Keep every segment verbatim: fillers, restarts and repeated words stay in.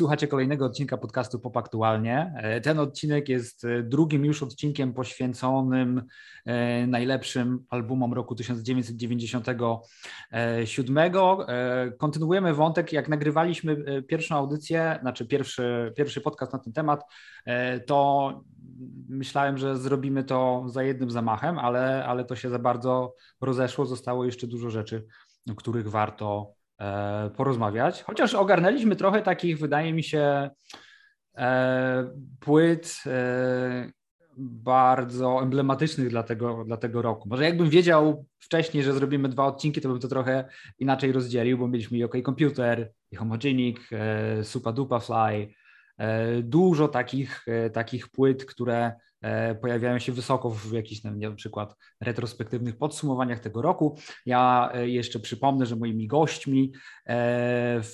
słuchacie kolejnego odcinka podcastu P O P Aktualnie. Ten odcinek jest drugim już odcinkiem poświęconym najlepszym albumom roku tysiąc dziewięćset dziewięćdziesiątego siódmego. Kontynuujemy wątek, jak nagrywaliśmy pierwszą audycję, znaczy pierwszy, pierwszy podcast na ten temat, to myślałem, że zrobimy to za jednym zamachem, ale, ale to się za bardzo rozeszło, zostało jeszcze dużo rzeczy, o których warto porozmawiać, chociaż ogarnęliśmy trochę takich, wydaje mi się, płyt bardzo emblematycznych dla tego, dla tego roku. Może jakbym wiedział wcześniej, że zrobimy dwa odcinki, to bym to trochę inaczej rozdzielił, bo mieliśmy i OK Computer, i Homogenic, Supa Dupa Fly, dużo takich, takich płyt, które pojawiają się wysoko w jakichś na przykład retrospektywnych podsumowaniach tego roku. Ja jeszcze przypomnę, że moimi gośćmi w,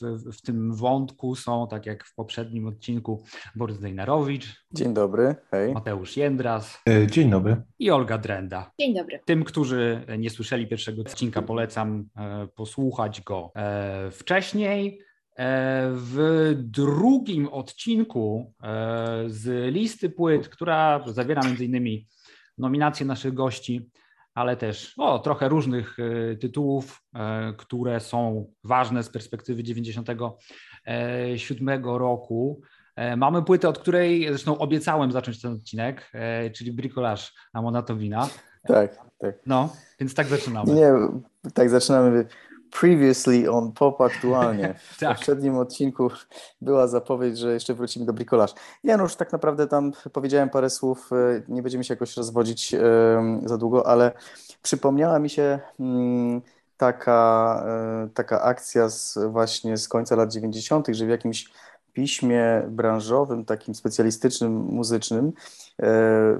w, w tym wątku są, tak jak w poprzednim odcinku, Borys Dejnarowicz. Dzień dobry, hej. Mateusz Jędras. Dzień dobry. I Olga Drenda. Dzień dobry. Tym, którzy nie słyszeli pierwszego odcinka, polecam posłuchać go wcześniej. W drugim odcinku z listy płyt, która zawiera między innymi nominacje naszych gości, ale też o, trochę różnych tytułów, które są ważne z perspektywy dziewięćdziesiątego siódmego roku. Mamy płytę, od której zresztą obiecałem zacząć ten odcinek, czyli Bricolage Amona Tobina. Tak, tak. No, więc tak zaczynamy. Nie, tak zaczynamy. Previously on P O P Aktualnie. W tak. poprzednim odcinku była zapowiedź, że jeszcze wrócimy do Bricolage. Ja no już tak naprawdę tam powiedziałem parę słów, nie będziemy się jakoś rozwodzić za długo, ale przypomniała mi się taka, taka akcja z, właśnie z końca lat dziewięćdziesiątych, że w jakimś piśmie branżowym, takim specjalistycznym, muzycznym,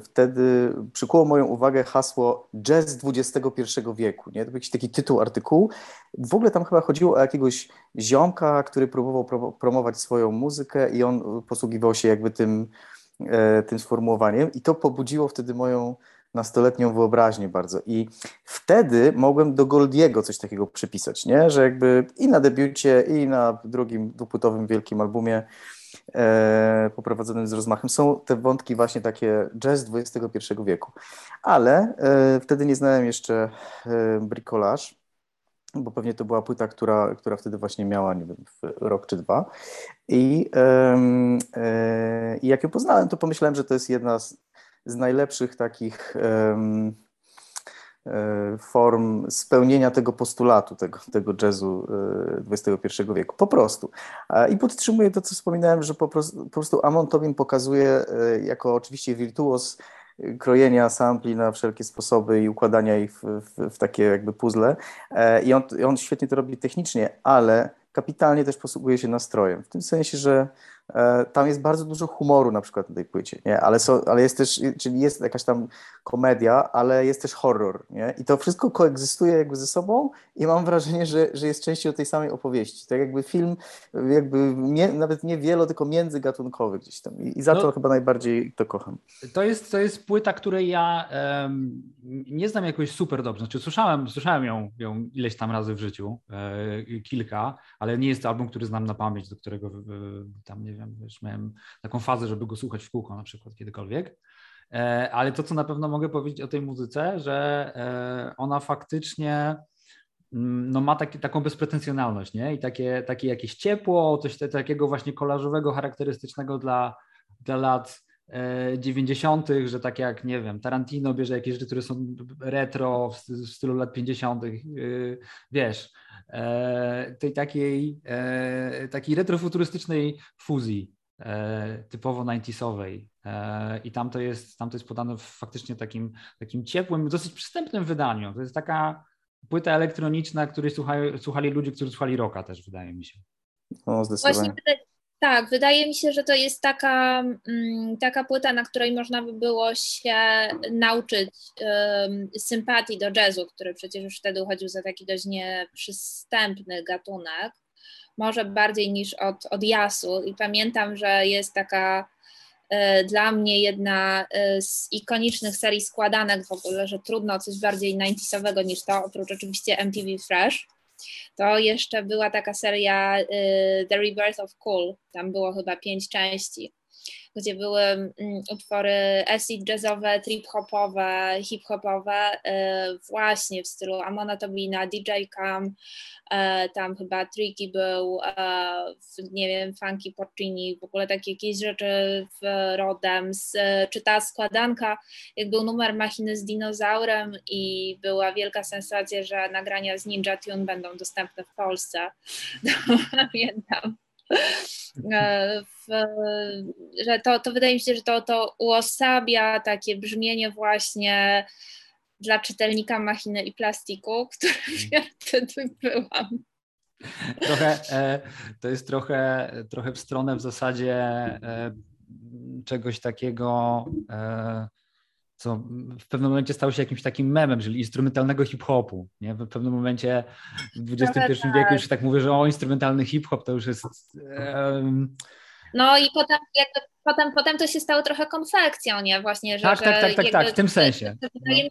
wtedy przykuło moją uwagę hasło jazz dwudziestego pierwszego wieku. Nie? To był jakiś taki tytuł artykułu. W ogóle tam chyba chodziło o jakiegoś ziomka, który próbował promować swoją muzykę i on posługiwał się jakby tym, tym sformułowaniem i to pobudziło wtedy moją nastoletnią wyobraźnię bardzo. I wtedy mogłem do Goldiego coś takiego przypisać, nie? Że jakby i na debiucie, i na drugim dwupłytowym wielkim albumie e, poprowadzonym z rozmachem są te wątki właśnie takie jazz dwudziestego pierwszego wieku. Ale e, wtedy nie znałem jeszcze e, Bricolage, bo pewnie to była płyta, która, która wtedy właśnie miała, nie wiem, rok czy dwa. I e, e, jak ją poznałem, to pomyślałem, że to jest jedna z z najlepszych takich um, form spełnienia tego postulatu, tego, tego jazzu dwudziestego pierwszego wieku, po prostu. I podtrzymuję to, co wspominałem, że po prostu, po prostu Amon Tobin pokazuje jako oczywiście wirtuos krojenia sampli na wszelkie sposoby i układania ich w, w, w takie jakby puzzle. I on, on świetnie to robi technicznie, ale kapitalnie też posługuje się nastrojem. W tym sensie, że e, tam jest bardzo dużo humoru na przykład na tej płycie, nie? Ale, so, ale jest też, czyli jest jakaś tam komedia, ale jest też horror, nie? I to wszystko koegzystuje jakby ze sobą i mam wrażenie, że, że jest częścią tej samej opowieści. Tak jakby film jakby nie, nawet nie wielo, tylko międzygatunkowy gdzieś tam. I, i za no, to chyba najbardziej to kocham. To jest, to jest płyta, której ja um, nie znam jakoś super dobrze. Znaczy słyszałem, słyszałem ją, ją ileś tam razy w życiu, e, kilka, ale nie jest to album, który znam na pamięć, do którego tam, nie wiem, już miałem taką fazę, żeby go słuchać w kółko na przykład kiedykolwiek. Ale to, co na pewno mogę powiedzieć o tej muzyce, że ona faktycznie no, ma taki, taką bezpretensjonalność, nie? I takie, takie jakieś ciepło, coś te, takiego właśnie kolażowego, charakterystycznego dla, dla lat dziewięćdziesiątych, że tak jak, nie wiem, Tarantino bierze jakieś rzeczy, które są retro w stylu lat pięćdziesiątych, wiesz, tej takiej, takiej retrofuturystycznej fuzji typowo dziewięćdziesiątowej i tam to jest, tam to jest podane w faktycznie takim, takim ciepłym, dosyć przystępnym wydaniu. To jest taka płyta elektroniczna, której słuchali, słuchali ludzie, którzy słuchali rocka też, wydaje mi się. No, zdecydowanie. Tak, wydaje mi się, że to jest taka, taka płyta, na której można by było się nauczyć um, sympatii do jazzu, który przecież już wtedy uchodził za taki dość nieprzystępny gatunek, może bardziej niż od, od jasu. I pamiętam, że jest taka y, dla mnie jedna y, z ikonicznych serii składanek w ogóle, że trudno coś bardziej dziewięćdziesiątego niż to, oprócz oczywiście M T V Fresh. To jeszcze była taka seria y, The Rebirth of Cool, tam było chyba pięć części, gdzie były mm, utwory acid jazzowe, trip-hopowe, hip-hopowe, y, właśnie w stylu Amona Tobina, D J Cam, y, tam chyba Tricky był, y, nie wiem, Funky Porcini, w ogóle takie jakieś rzeczy w Rodems, y, czy ta składanka, jak był numer Machiny z dinozaurem i była wielka sensacja, że nagrania z Ninja Tune będą dostępne w Polsce, no, pamiętam. W, że to, to wydaje mi się, że to, to uosabia takie brzmienie właśnie dla czytelnika Machiny i Plastiku, którym ja wtedy byłam. Trochę, to jest trochę, trochę w stronę w zasadzie czegoś takiego, co w pewnym momencie stało się jakimś takim memem, czyli instrumentalnego hip-hopu. Nie? W pewnym momencie w dwudziestym pierwszym wieku już tak mówię, że o, instrumentalny hip-hop to już jest... Um... No i potem, jakby, potem, potem to się stało trochę konfekcją, nie? Właśnie, że, tak, że, tak, tak, tak, jakby, tak, w tym sensie. Że, że,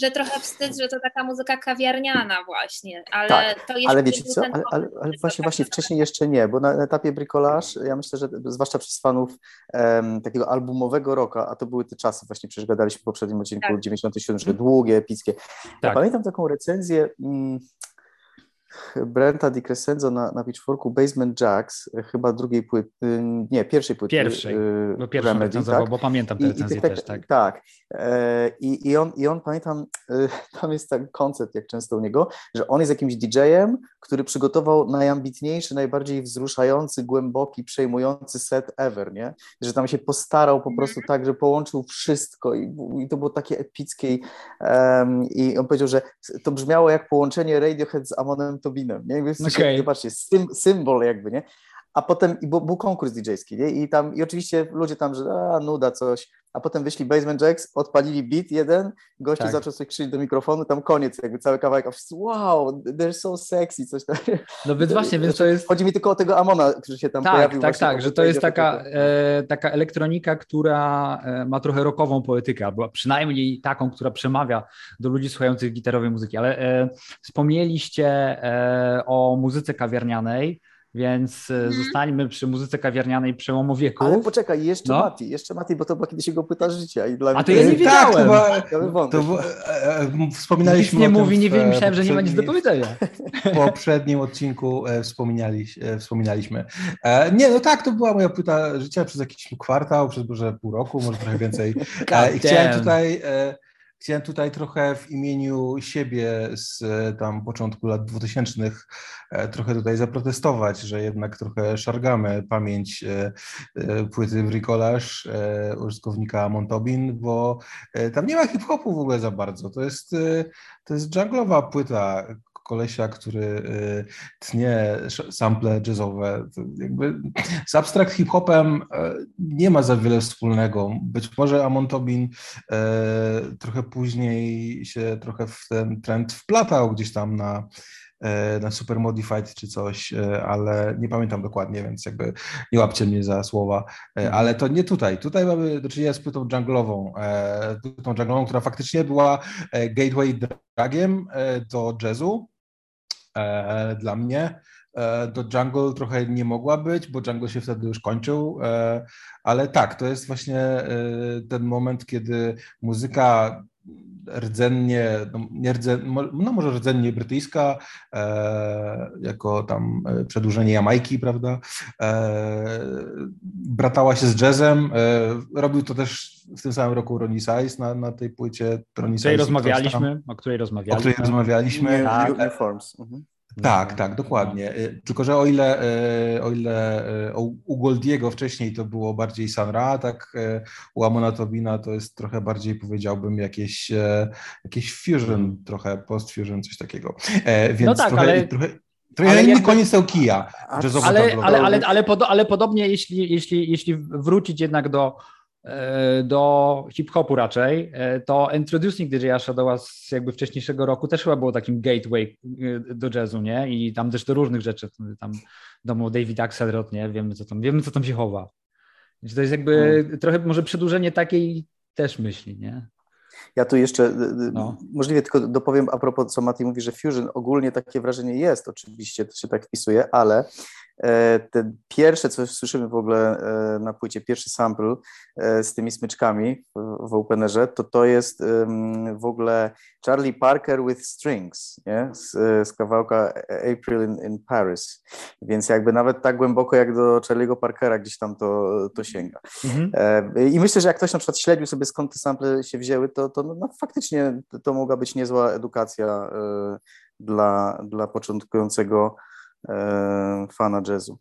że trochę wstyd, że to taka muzyka kawiarniana właśnie, ale tak, to jest... Ale wiecie co, ale, ale, ale właśnie, właśnie wcześniej jeszcze nie, bo na, na etapie Bricolage, ja myślę, że zwłaszcza przez fanów um, takiego albumowego rocka, a to były te czasy, właśnie przecież gadaliśmy w poprzednim odcinku tak. dziewięćdziesiątym siódmym, że długie, epickie. Ja tak. Pamiętam taką recenzję... Mm, Brenta Di Crescenzo na, na Pitchforku, Basement Jacks, chyba drugiej płyty, nie, pierwszej płyty. Pierwszej, bo pierwszą Remedy, tak? Bo pamiętam te recenzje I, i te, też, tak. Tak, I, i, on, i on, pamiętam, tam jest ten koncept, jak często u niego, że on jest jakimś didżejem, który przygotował najambitniejszy, najbardziej wzruszający, głęboki, przejmujący set ever, nie? Że tam się postarał po prostu tak, że połączył wszystko i, i to było takie epickie i, um, i on powiedział, że to brzmiało jak połączenie Radiohead z Amonem Tobinem, nie? Więc okay. Zobaczcie, sym, symbol jakby, nie? A potem i był, był konkurs didżejski, nie? I tam, i oczywiście ludzie tam, że a, nuda coś, a potem wyszli Basement Jacks, odpalili beat jeden, gościu tak. zaczął coś krzyczeć do mikrofonu, tam koniec, jakby cały kawałek, a wszyscy, wow, they're so sexy, coś tam. No więc właśnie, więc to jest... Chodzi mi tylko o tego Amona, który się tam tak, pojawił. Tak, tak, tak, że to jest taka, e, taka elektronika, która ma trochę rockową poetykę, albo przynajmniej taką, która przemawia do ludzi słuchających gitarowej muzyki, ale e, wspomnieliście e, o muzyce kawiarnianej, więc hmm. zostańmy przy muzyce kawiarnianej przełomu wieku. Ale poczekaj, jeszcze no. Mati, jeszcze Mati, bo to była kiedyś jego pyta życia. I dla A to mnie... ja nie wiedziałem. Tak, to była, to była, wspominaliśmy nic nie o tym mówi, w, nie wiem, myślałem, że nie ma nic do powiedzenia. W poprzednim odcinku wspominaliśmy. Nie, no tak, to była moja płyta życia przez jakiś kwartał, przez może pół roku, może trochę więcej. I chciałem tutaj... Chciałem tutaj trochę w imieniu siebie z tam początku lat dwutysięcznych trochę tutaj zaprotestować, że jednak trochę szargamy pamięć płyty Bricolage użytkownika Amon Tobin, bo tam nie ma hip-hopu w ogóle za bardzo. To jest, to jest junglowa płyta kolesia, który tnie sample jazzowe. Jakby z abstrakt hip-hopem nie ma za wiele wspólnego. Być może Amon Tobin trochę później się trochę w ten trend wplatał gdzieś tam na, na Super Modified czy coś, ale nie pamiętam dokładnie, więc jakby nie łapcie mnie za słowa, ale to nie tutaj. Tutaj mamy do czynienia z płytą junglową, płytą junglową, która faktycznie była gateway drugiem do jazzu. Dla mnie do jungle trochę nie mogła być, bo jungle się wtedy już kończył, ale tak, to jest właśnie ten moment, kiedy muzyka rdzennie, no, nie rdzen, no może rdzennie brytyjska, e, jako tam przedłużenie Jamajki, prawda, e, bratała się z jazzem, e, robił to też w tym samym roku Roni Size na, na tej płycie. Roni Size, rozmawialiśmy, o której rozmawialiśmy. O której rozmawialiśmy. Tak. New Forms. Mhm. Tak, tak, dokładnie. Tylko że o ile, o ile u Goldiego wcześniej to było bardziej Sun Ra, tak u Amona Tobina to jest trochę bardziej, powiedziałbym, jakieś, jakieś fusion, trochę post-fusion, coś takiego. Więc no tak, trochę, ale... trochę... Trochę ale inny koniec to kija. Ale, ale, ale, ale, pod, ale podobnie, jeśli, jeśli, jeśli wrócić jednak do, do hip-hopu raczej, to Introducing D J Shadowa z jakby wcześniejszego roku też chyba było takim gateway do jazzu, nie? I tam też do różnych rzeczy, tam domu David Axelrod, nie? Wiemy co tam, wiemy co tam się chowa. Więc to jest jakby hmm. trochę może przedłużenie takiej też myśli, nie? Ja tu jeszcze no. możliwie tylko dopowiem a propos, co Mati mówi, że Fusion ogólnie takie wrażenie jest, oczywiście to się tak wpisuje, ale te pierwsze, co słyszymy w ogóle na płycie, pierwszy sample z tymi smyczkami w openerze, to to jest w ogóle Charlie Parker with Strings, nie? Z, z kawałka April in, in Paris, więc jakby nawet tak głęboko jak do Charlie'ego Parkera gdzieś tam to, to sięga. Mhm. I myślę, że jak ktoś na przykład śledził sobie, skąd te sample się wzięły, to, to no, no, faktycznie to mogła być niezła edukacja dla, dla początkującego fana jazzu.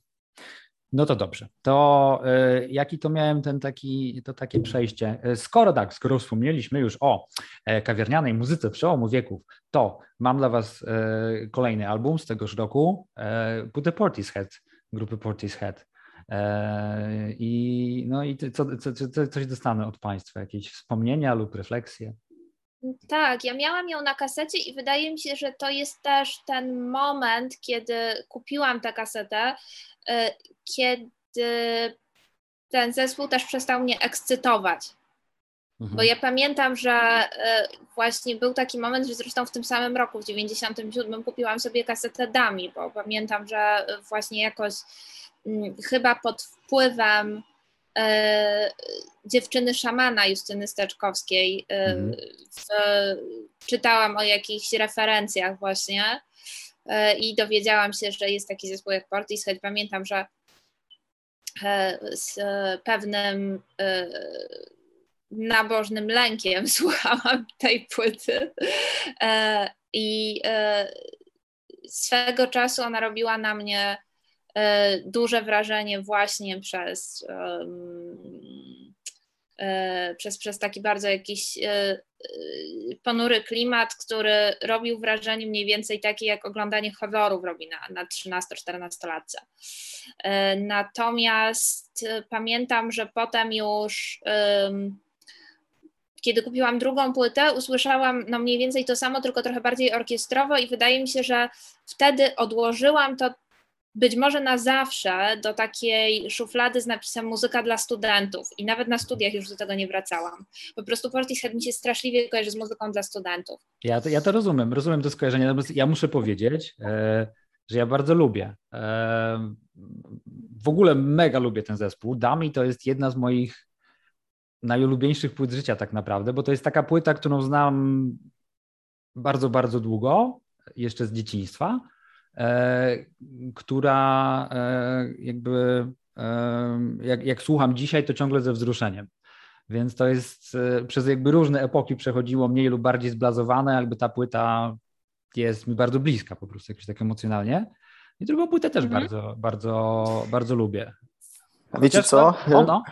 No to dobrze. To y, jaki to miałem ten taki, to takie przejście? Skoro tak, skoro wspomnieliśmy już o e, kawiarnianej muzyce przełomu wieków, to mam dla was e, kolejny album z tegoż roku, e, płytę Portishead, grupy Portishead. E, i, no i co, co, co, coś dostanę od państwa, jakieś wspomnienia lub refleksje? Tak, ja miałam ją na kasecie i wydaje mi się, że to jest też ten moment, kiedy kupiłam tę kasetę, kiedy ten zespół też przestał mnie ekscytować. Mhm. Bo ja pamiętam, że właśnie był taki moment, że zresztą w tym samym roku, w dziewięćdziesiątym siódmym kupiłam sobie kasetę Dami, bo pamiętam, że właśnie jakoś m, chyba pod wpływem E, dziewczyny szamana Justyny Steczkowskiej e, mm. w, czytałam o jakichś referencjach właśnie e, i dowiedziałam się, że jest taki zespół jak Portishead. Pamiętam, że e, z e, pewnym e, nabożnym lękiem słuchałam tej płyty e, i e, swego czasu ona robiła na mnie duże wrażenie właśnie przez, um, e, przez, przez taki bardzo jakiś e, ponury klimat, który robił wrażenie mniej więcej takie, jak oglądanie horrorów robi na, na trzynasto-czternastolatce. E, natomiast pamiętam, że potem już e, kiedy kupiłam drugą płytę, usłyszałam no mniej więcej to samo, tylko trochę bardziej orkiestrowo i wydaje mi się, że wtedy odłożyłam to być może na zawsze do takiej szuflady z napisem muzyka dla studentów i nawet na studiach już do tego nie wracałam. Po prostu Portishead mi się straszliwie kojarzy z muzyką dla studentów. Ja to, ja to rozumiem, rozumiem to skojarzenie, natomiast ja muszę powiedzieć, e, że ja bardzo lubię, e, w ogóle mega lubię ten zespół. Dummy to jest jedna z moich najulubieńszych płyt życia tak naprawdę, bo to jest taka płyta, którą znam bardzo, bardzo długo, jeszcze z dzieciństwa, E, która e, jakby e, jak, jak słucham dzisiaj, to ciągle ze wzruszeniem. Więc to jest e, przez jakby różne epoki przechodziło mniej lub bardziej zblazowane, jakby ta płyta jest mi bardzo bliska po prostu jakoś tak emocjonalnie. I drugą płytę też mhm. bardzo, bardzo, bardzo lubię. A wiecie co? To, no.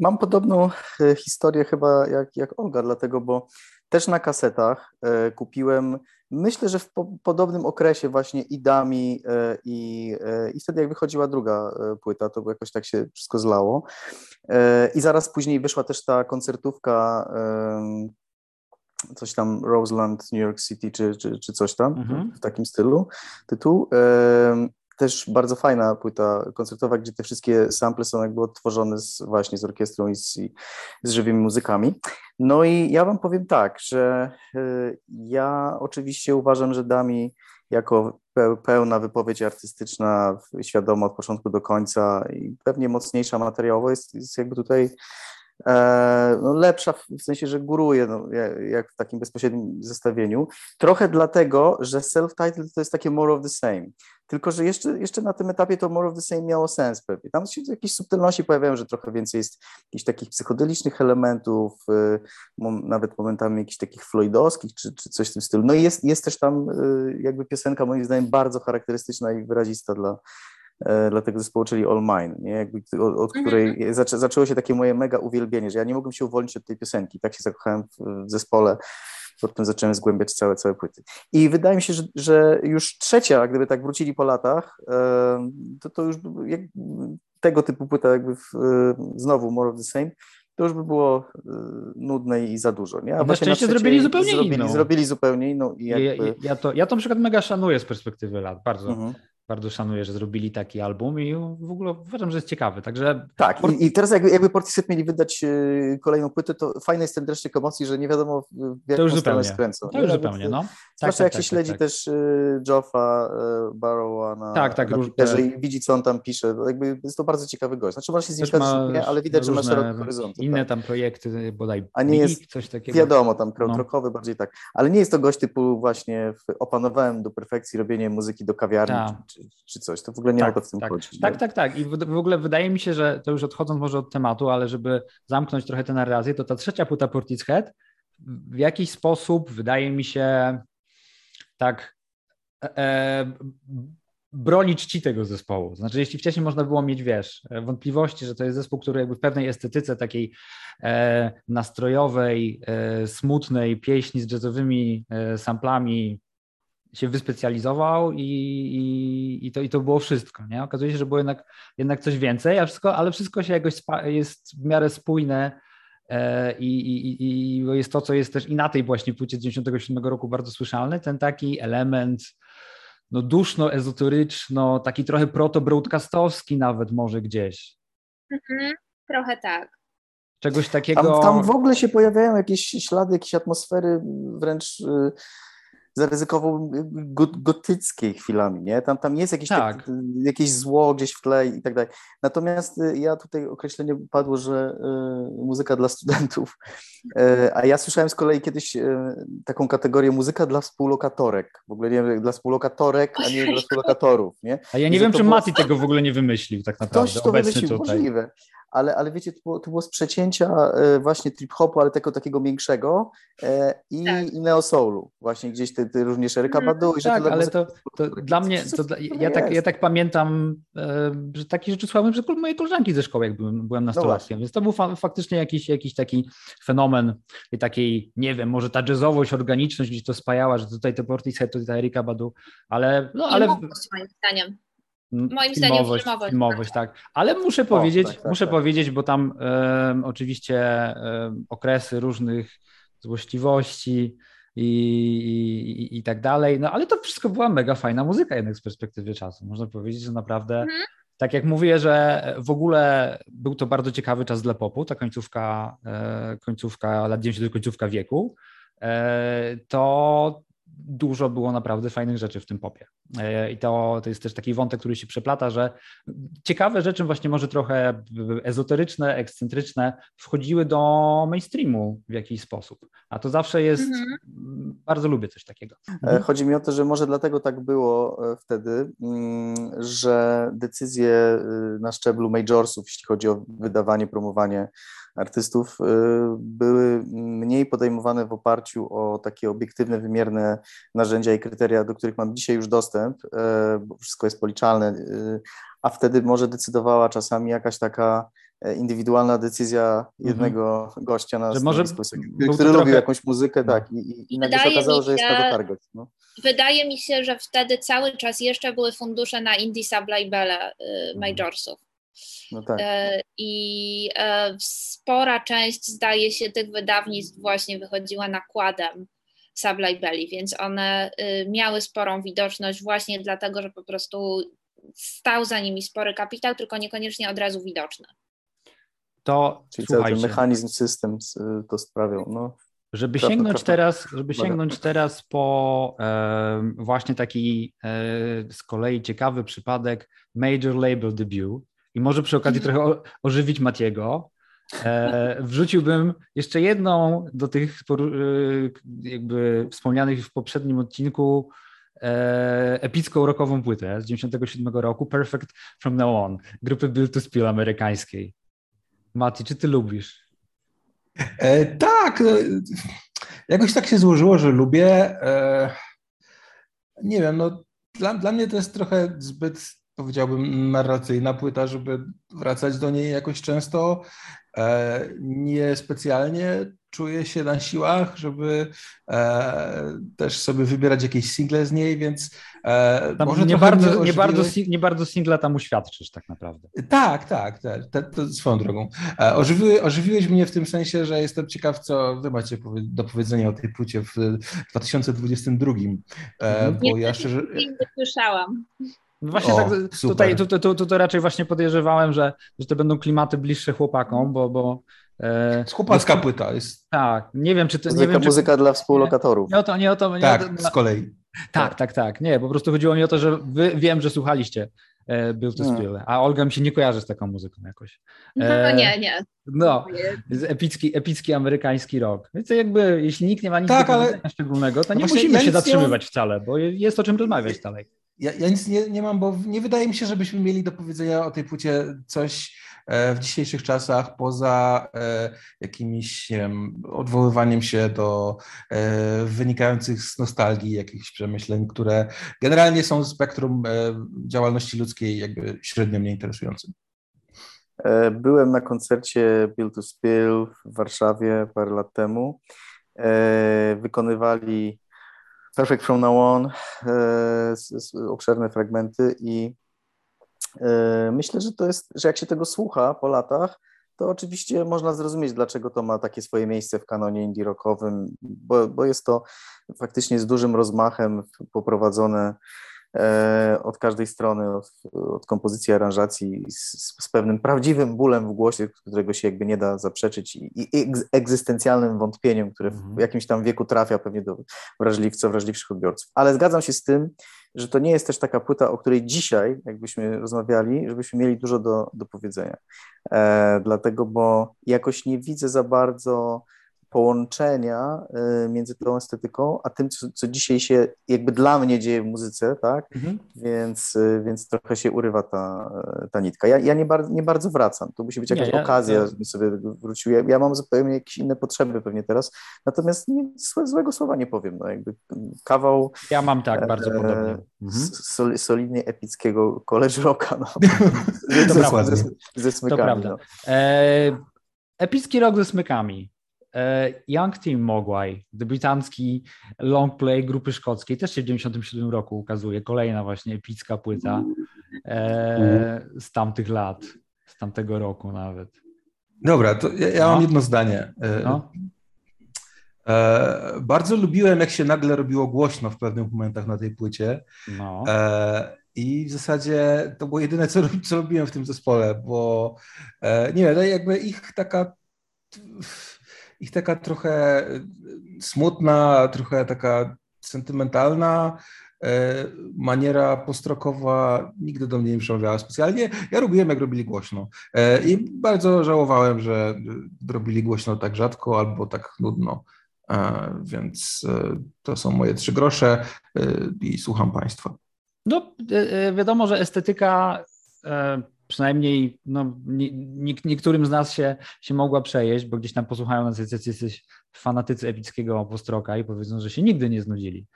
Mam podobną historię chyba jak, jak Olga, dlatego, bo też na kasetach y, kupiłem, myślę, że w po, podobnym okresie właśnie i Dami i y, y, y, wtedy jak wychodziła druga y, płyta, to jakoś tak się wszystko zlało. Y, I zaraz później wyszła też ta koncertówka y, coś tam Roseland, New York City czy, czy, czy coś tam mhm. w takim stylu tytuł. Y, Też bardzo fajna płyta koncertowa, gdzie te wszystkie sample są jakby odtworzone z, właśnie z orkiestrą i z, i z żywymi muzykami. No i ja wam powiem tak, że y, ja oczywiście uważam, że Dami jako pełna wypowiedź artystyczna, świadoma od początku do końca i pewnie mocniejsza materiałowo jest, jest jakby tutaj e, no lepsza w sensie, że góruje no, jak w takim bezpośrednim zestawieniu. Trochę dlatego, że self-titled to jest takie more of the same. Tylko, że jeszcze, jeszcze na tym etapie to more of the same miało sens pewnie. Tam się jakieś subtelności pojawiają, że trochę więcej jest jakichś takich psychodelicznych elementów, y, mom, nawet momentami jakichś takich floydowskich czy, czy coś w tym stylu. No i jest, jest też tam y, jakby piosenka moim zdaniem bardzo charakterystyczna i wyrazista dla, y, dla tego zespołu, czyli All Mine, nie? Jakby od, od której zaczę, zaczęło się takie moje mega uwielbienie, że ja nie mogłem się uwolnić od tej piosenki. Tak się zakochałem w, w zespole. Potem zacząłem zgłębiać całe, całe płyty. I wydaje mi się, że, że już trzecia, gdyby tak wrócili po latach, to, to już jak, tego typu płyta jakby w, znowu more of the same, to już by było nudne i za dużo. Nie? A na szczęście na zrobili zupełnie zrobili, inną. Zrobili zupełnie inną. I jakby... ja, ja, to, ja to na przykład mega szanuję z perspektywy lat, bardzo. Mhm. bardzo szanuję, że zrobili taki album i w ogóle uważam, że jest ciekawy. Także... Tak, i, i teraz jakby, jakby Portishead mieli wydać y, kolejną płytę, to fajny jest ten dreszczyk emocji, że nie wiadomo w jaką stronę skręcą. To już nie? zupełnie, no. Zwłaszcza tak, jak tak, się tak, śledzi tak. też y, Joffa y, Barrowa na, tak, tak, na Twitterze różne... i widzi, co on tam pisze. Jakby jest to bardzo ciekawy gość. Znaczy można się z nim nie, ale widać, że ma szeroki horyzont. Inne tak. tam projekty bodaj A nie jest, coś takiego. Wiadomo, tam krautrockowy no. bardziej tak. Ale nie jest to gość typu właśnie w, opanowałem do perfekcji robienie muzyki do kawiarni, Czy, czy coś, to w ogóle nie tak, ma to w tym tak, chodzić. Tak, tak, tak. I w, w ogóle wydaje mi się, że to już odchodząc może od tematu, ale żeby zamknąć trochę tę narrację, to ta trzecia płyta Portishead w jakiś sposób wydaje mi się tak e, broni czci tego zespołu. Znaczy, jeśli wcześniej można było mieć, wiesz, wątpliwości, że to jest zespół, który jakby w pewnej estetyce takiej e, nastrojowej, e, smutnej pieśni z jazzowymi e, samplami się wyspecjalizował i, i, i, to, i to było wszystko. Nie? Okazuje się, że było jednak, jednak coś więcej, a wszystko, ale wszystko się jakoś spa- jest w miarę spójne e, i, i, i jest to, co jest też i na tej właśnie płycie z dziewięćdziesiątego siódmego roku bardzo słyszalne, ten taki element no, duszno-ezoteryczno, taki trochę proto-broadcastowski nawet może gdzieś. Mhm, trochę tak. Czegoś takiego... Tam, tam w ogóle się pojawiają jakieś ślady, jakieś atmosfery wręcz... Yy... zaryzykował gotyckiej chwilami, nie? Tam, tam jest jakieś, tak. te, jakieś zło gdzieś w tle i tak dalej. Natomiast ja tutaj określenie padło, że y, muzyka dla studentów, y, a ja słyszałem z kolei kiedyś y, taką kategorię muzyka dla współlokatorek. W ogóle nie wiem, dla współlokatorek, a nie dla współlokatorów, nie? A ja nie I wiem, czy było... Mati tego w ogóle nie wymyślił tak naprawdę. Ktoś to wymyślił, tutaj. Możliwe. Ale, ale wiecie, to było, to było z przecięcia właśnie trip-hopu, ale tego takiego większego e, i, tak. i neo-soulu. Właśnie gdzieś te, te różnie szeryka badu. I tak, ale to, to dla mnie, to dla, ja, tak, ja tak pamiętam, e, że takie rzeczy słuchałem przez moje koleżanki ze szkoły, jak byłem, byłem nastolatkiem, no więc to był fa- faktycznie jakiś, jakiś taki fenomen i takiej, nie wiem, może ta jazzowość, organiczność gdzieś to spajała, że tutaj te Portishead, tutaj ta Erika Badu, ale... No, ale... moim zdaniem. Moim zdaniem filmowość, filmowość tak. tak. Ale muszę o, powiedzieć, tak, tak, muszę tak. powiedzieć, bo tam y, oczywiście y, okresy różnych złośliwości i, i, i tak dalej, no ale to wszystko była mega fajna muzyka jednak z perspektywy czasu. Można powiedzieć, że naprawdę, mhm. tak jak mówię, że w ogóle był to bardzo ciekawy czas dla popu, ta końcówka, y, końcówka lat dziewięćdziesiątych, końcówka wieku, y, to... Dużo było naprawdę fajnych rzeczy w tym popie. I to, to jest też taki wątek, który się przeplata, że ciekawe rzeczy właśnie może trochę ezoteryczne, ekscentryczne wchodziły do mainstreamu w jakiś sposób. A to zawsze jest... Mhm. Bardzo lubię coś takiego. Chodzi mi o to, że może dlatego tak było wtedy, że decyzje na szczeblu majorsów, jeśli chodzi o wydawanie, promowanie artystów, były mniej podejmowane w oparciu o takie obiektywne, wymierne narzędzia i kryteria, do których mam dzisiaj już dostęp, bo wszystko jest policzalne, a wtedy może decydowała czasami jakaś taka indywidualna decyzja jednego mhm. gościa na sposób, który trochę... lubił jakąś muzykę, tak, i, i nagle się okazało, się, że jest to target. No. Wydaje mi się, że wtedy cały czas jeszcze były fundusze na indie sublabele y, majorsów. No tak. y, I y, spora część, zdaje się, tych wydawnictw właśnie wychodziła nakładem sublabeli, więc one y, miały sporą widoczność właśnie dlatego, że po prostu stał za nimi spory kapitał, tylko niekoniecznie od razu widoczny. To, czyli cały mechanizm, system to sprawiał. No, żeby krafno, sięgnąć krafno. teraz, żeby Dobra. sięgnąć teraz po e, właśnie taki e, z kolei ciekawy przypadek major label debut i może przy okazji trochę o, ożywić Matiego, e, wrzuciłbym jeszcze jedną do tych jakby wspomnianych w poprzednim odcinku epicką rockową płytę z dziewięćdziesiątego siódmego roku, Perfect From Now On, grupy Built To Spill amerykańskiej. Mati, czy ty lubisz? E, tak, e, jakoś tak się złożyło, że lubię. E, nie wiem, no dla, dla mnie to jest trochę zbyt, powiedziałbym, narracyjna płyta, żeby wracać do niej jakoś często. E, niespecjalnie czuję się na siłach, żeby e, też sobie wybierać jakieś single z niej, więc e, może nie bardzo, nie, bardzo, nie bardzo singla tam uświadczysz tak naprawdę. Tak, tak, te, te, to swoją drogą. E, ożywiły, ożywiłeś mnie w tym sensie, że jestem ciekaw, co wy macie powie- do powiedzenia o tej płycie w dwa tysiące dwudziestym drugim. E, bo nie ja szczerze... nie słyszałam. Właśnie o, tak tutaj, tu, tu, tu, tu raczej właśnie podejrzewałem, że, że to będą klimaty bliższe chłopakom, bo... bo e, chłopacka bo, płyta jest. Tak, nie wiem, czy... To, muzyka, nie wiem, czy muzyka dla współlokatorów. Nie, nie o to, nie o to... Nie tak, o to, z kolei. Tak, tak, tak. Nie, po prostu chodziło mi o to, że wy wiem, że słuchaliście e, Built To Spill, a Olga mi się nie kojarzy z taką muzyką jakoś. E, no nie, nie. No, epicki, epicki amerykański rock. Więc jakby, jeśli nikt nie ma nic tak, do ale... szczególnego, to nie no musimy się zatrzymywać wcale, bo jest o czym rozmawiać dalej. Ja, ja nic nie, nie mam, bo nie wydaje mi się, żebyśmy mieli do powiedzenia o tej płycie coś w dzisiejszych czasach poza jakimś, nie wiem, odwoływaniem się do wynikających z nostalgii jakichś przemyśleń, które generalnie są z spektrum działalności ludzkiej jakby średnio mnie interesującym. Byłem na koncercie Built To Spill w Warszawie parę lat temu. Wykonywali Perfect From Now On, obszerne fragmenty i myślę, że to jest, że jak się tego słucha po latach, to oczywiście można zrozumieć, dlaczego to ma takie swoje miejsce w kanonie indie rockowym, bo, bo jest to faktycznie z dużym rozmachem poprowadzone e, od każdej strony, od, od kompozycji, aranżacji, z, z pewnym prawdziwym bólem w głosie, którego się jakby nie da zaprzeczyć i, i egz, egzystencjalnym wątpieniem, które w jakimś tam wieku trafia pewnie do wrażliwca, wrażliwszych odbiorców. Ale zgadzam się z tym, że to nie jest też taka płyta, o której dzisiaj, jakbyśmy rozmawiali, żebyśmy mieli dużo do, do powiedzenia. E, dlatego, bo jakoś nie widzę za bardzo połączenia e, między tą estetyką, a tym, co, co dzisiaj się jakby dla mnie dzieje w muzyce, tak? Mhm. Więc, e, więc trochę się urywa ta, ta nitka. Ja, ja nie, bar- nie bardzo wracam. To musi być jakaś nie, ja, okazja, ja... żebym sobie wrócił. Ja, ja mam zupełnie jakieś inne potrzeby pewnie teraz, natomiast nie, złe, złego słowa nie powiem. No, jakby kawał... Ja mam tak, bardzo e, podobnie. Mhm. Sol, solidnie epickiego college rocka. No. to ze, prawda. Ze, ze smykami. To prawda. No. E, epicki rock ze smykami. Young Team Mogwai, debiutancki long play grupy szkockiej, też się w dziewięćdziesiątym siódmym roku ukazuje. Kolejna właśnie epicka płyta e, z tamtych lat, z tamtego roku nawet. Dobra, to ja, ja no. mam jedno zdanie. No. E, bardzo lubiłem, jak się nagle robiło głośno w pewnych momentach na tej płycie. No. E, I w zasadzie to było jedyne, co, co robiłem w tym zespole, bo e, nie wiem, jakby ich taka... Ich taka trochę smutna, trochę taka sentymentalna e, maniera postrokowa nigdy do mnie nie przemawiała specjalnie. Ja lubiłem, jak robili głośno. E, I bardzo żałowałem, że robili głośno tak rzadko albo tak nudno. E, więc e, to są moje trzy grosze e, i słucham Państwa. No e, wiadomo, że estetyka... E... Przynajmniej no, nie, nie, niektórym z nas się, się mogła przejeść, bo gdzieś tam posłuchają nas jacyś, jacyś fanatycy epickiego postroka i powiedzą, że się nigdy nie znudzili.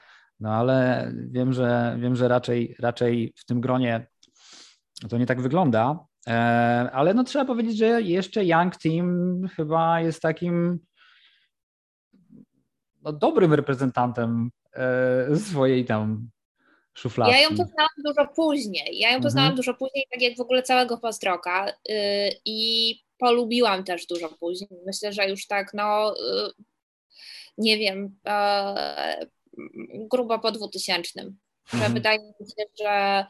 No ale wiem, że, wiem, że raczej, raczej w tym gronie to nie tak wygląda, e, ale no, trzeba powiedzieć, że jeszcze Young Team chyba jest takim no, dobrym reprezentantem e, swojej tam szufladki. Ja ją poznałam dużo później. Ja ją poznałam mhm. dużo później, tak jak w ogóle całego post-rocka yy, i polubiłam też dużo później. Myślę, że już tak, no yy, nie wiem, yy, grubo po dwutysięcznym. Mhm. Wydaje mi się, że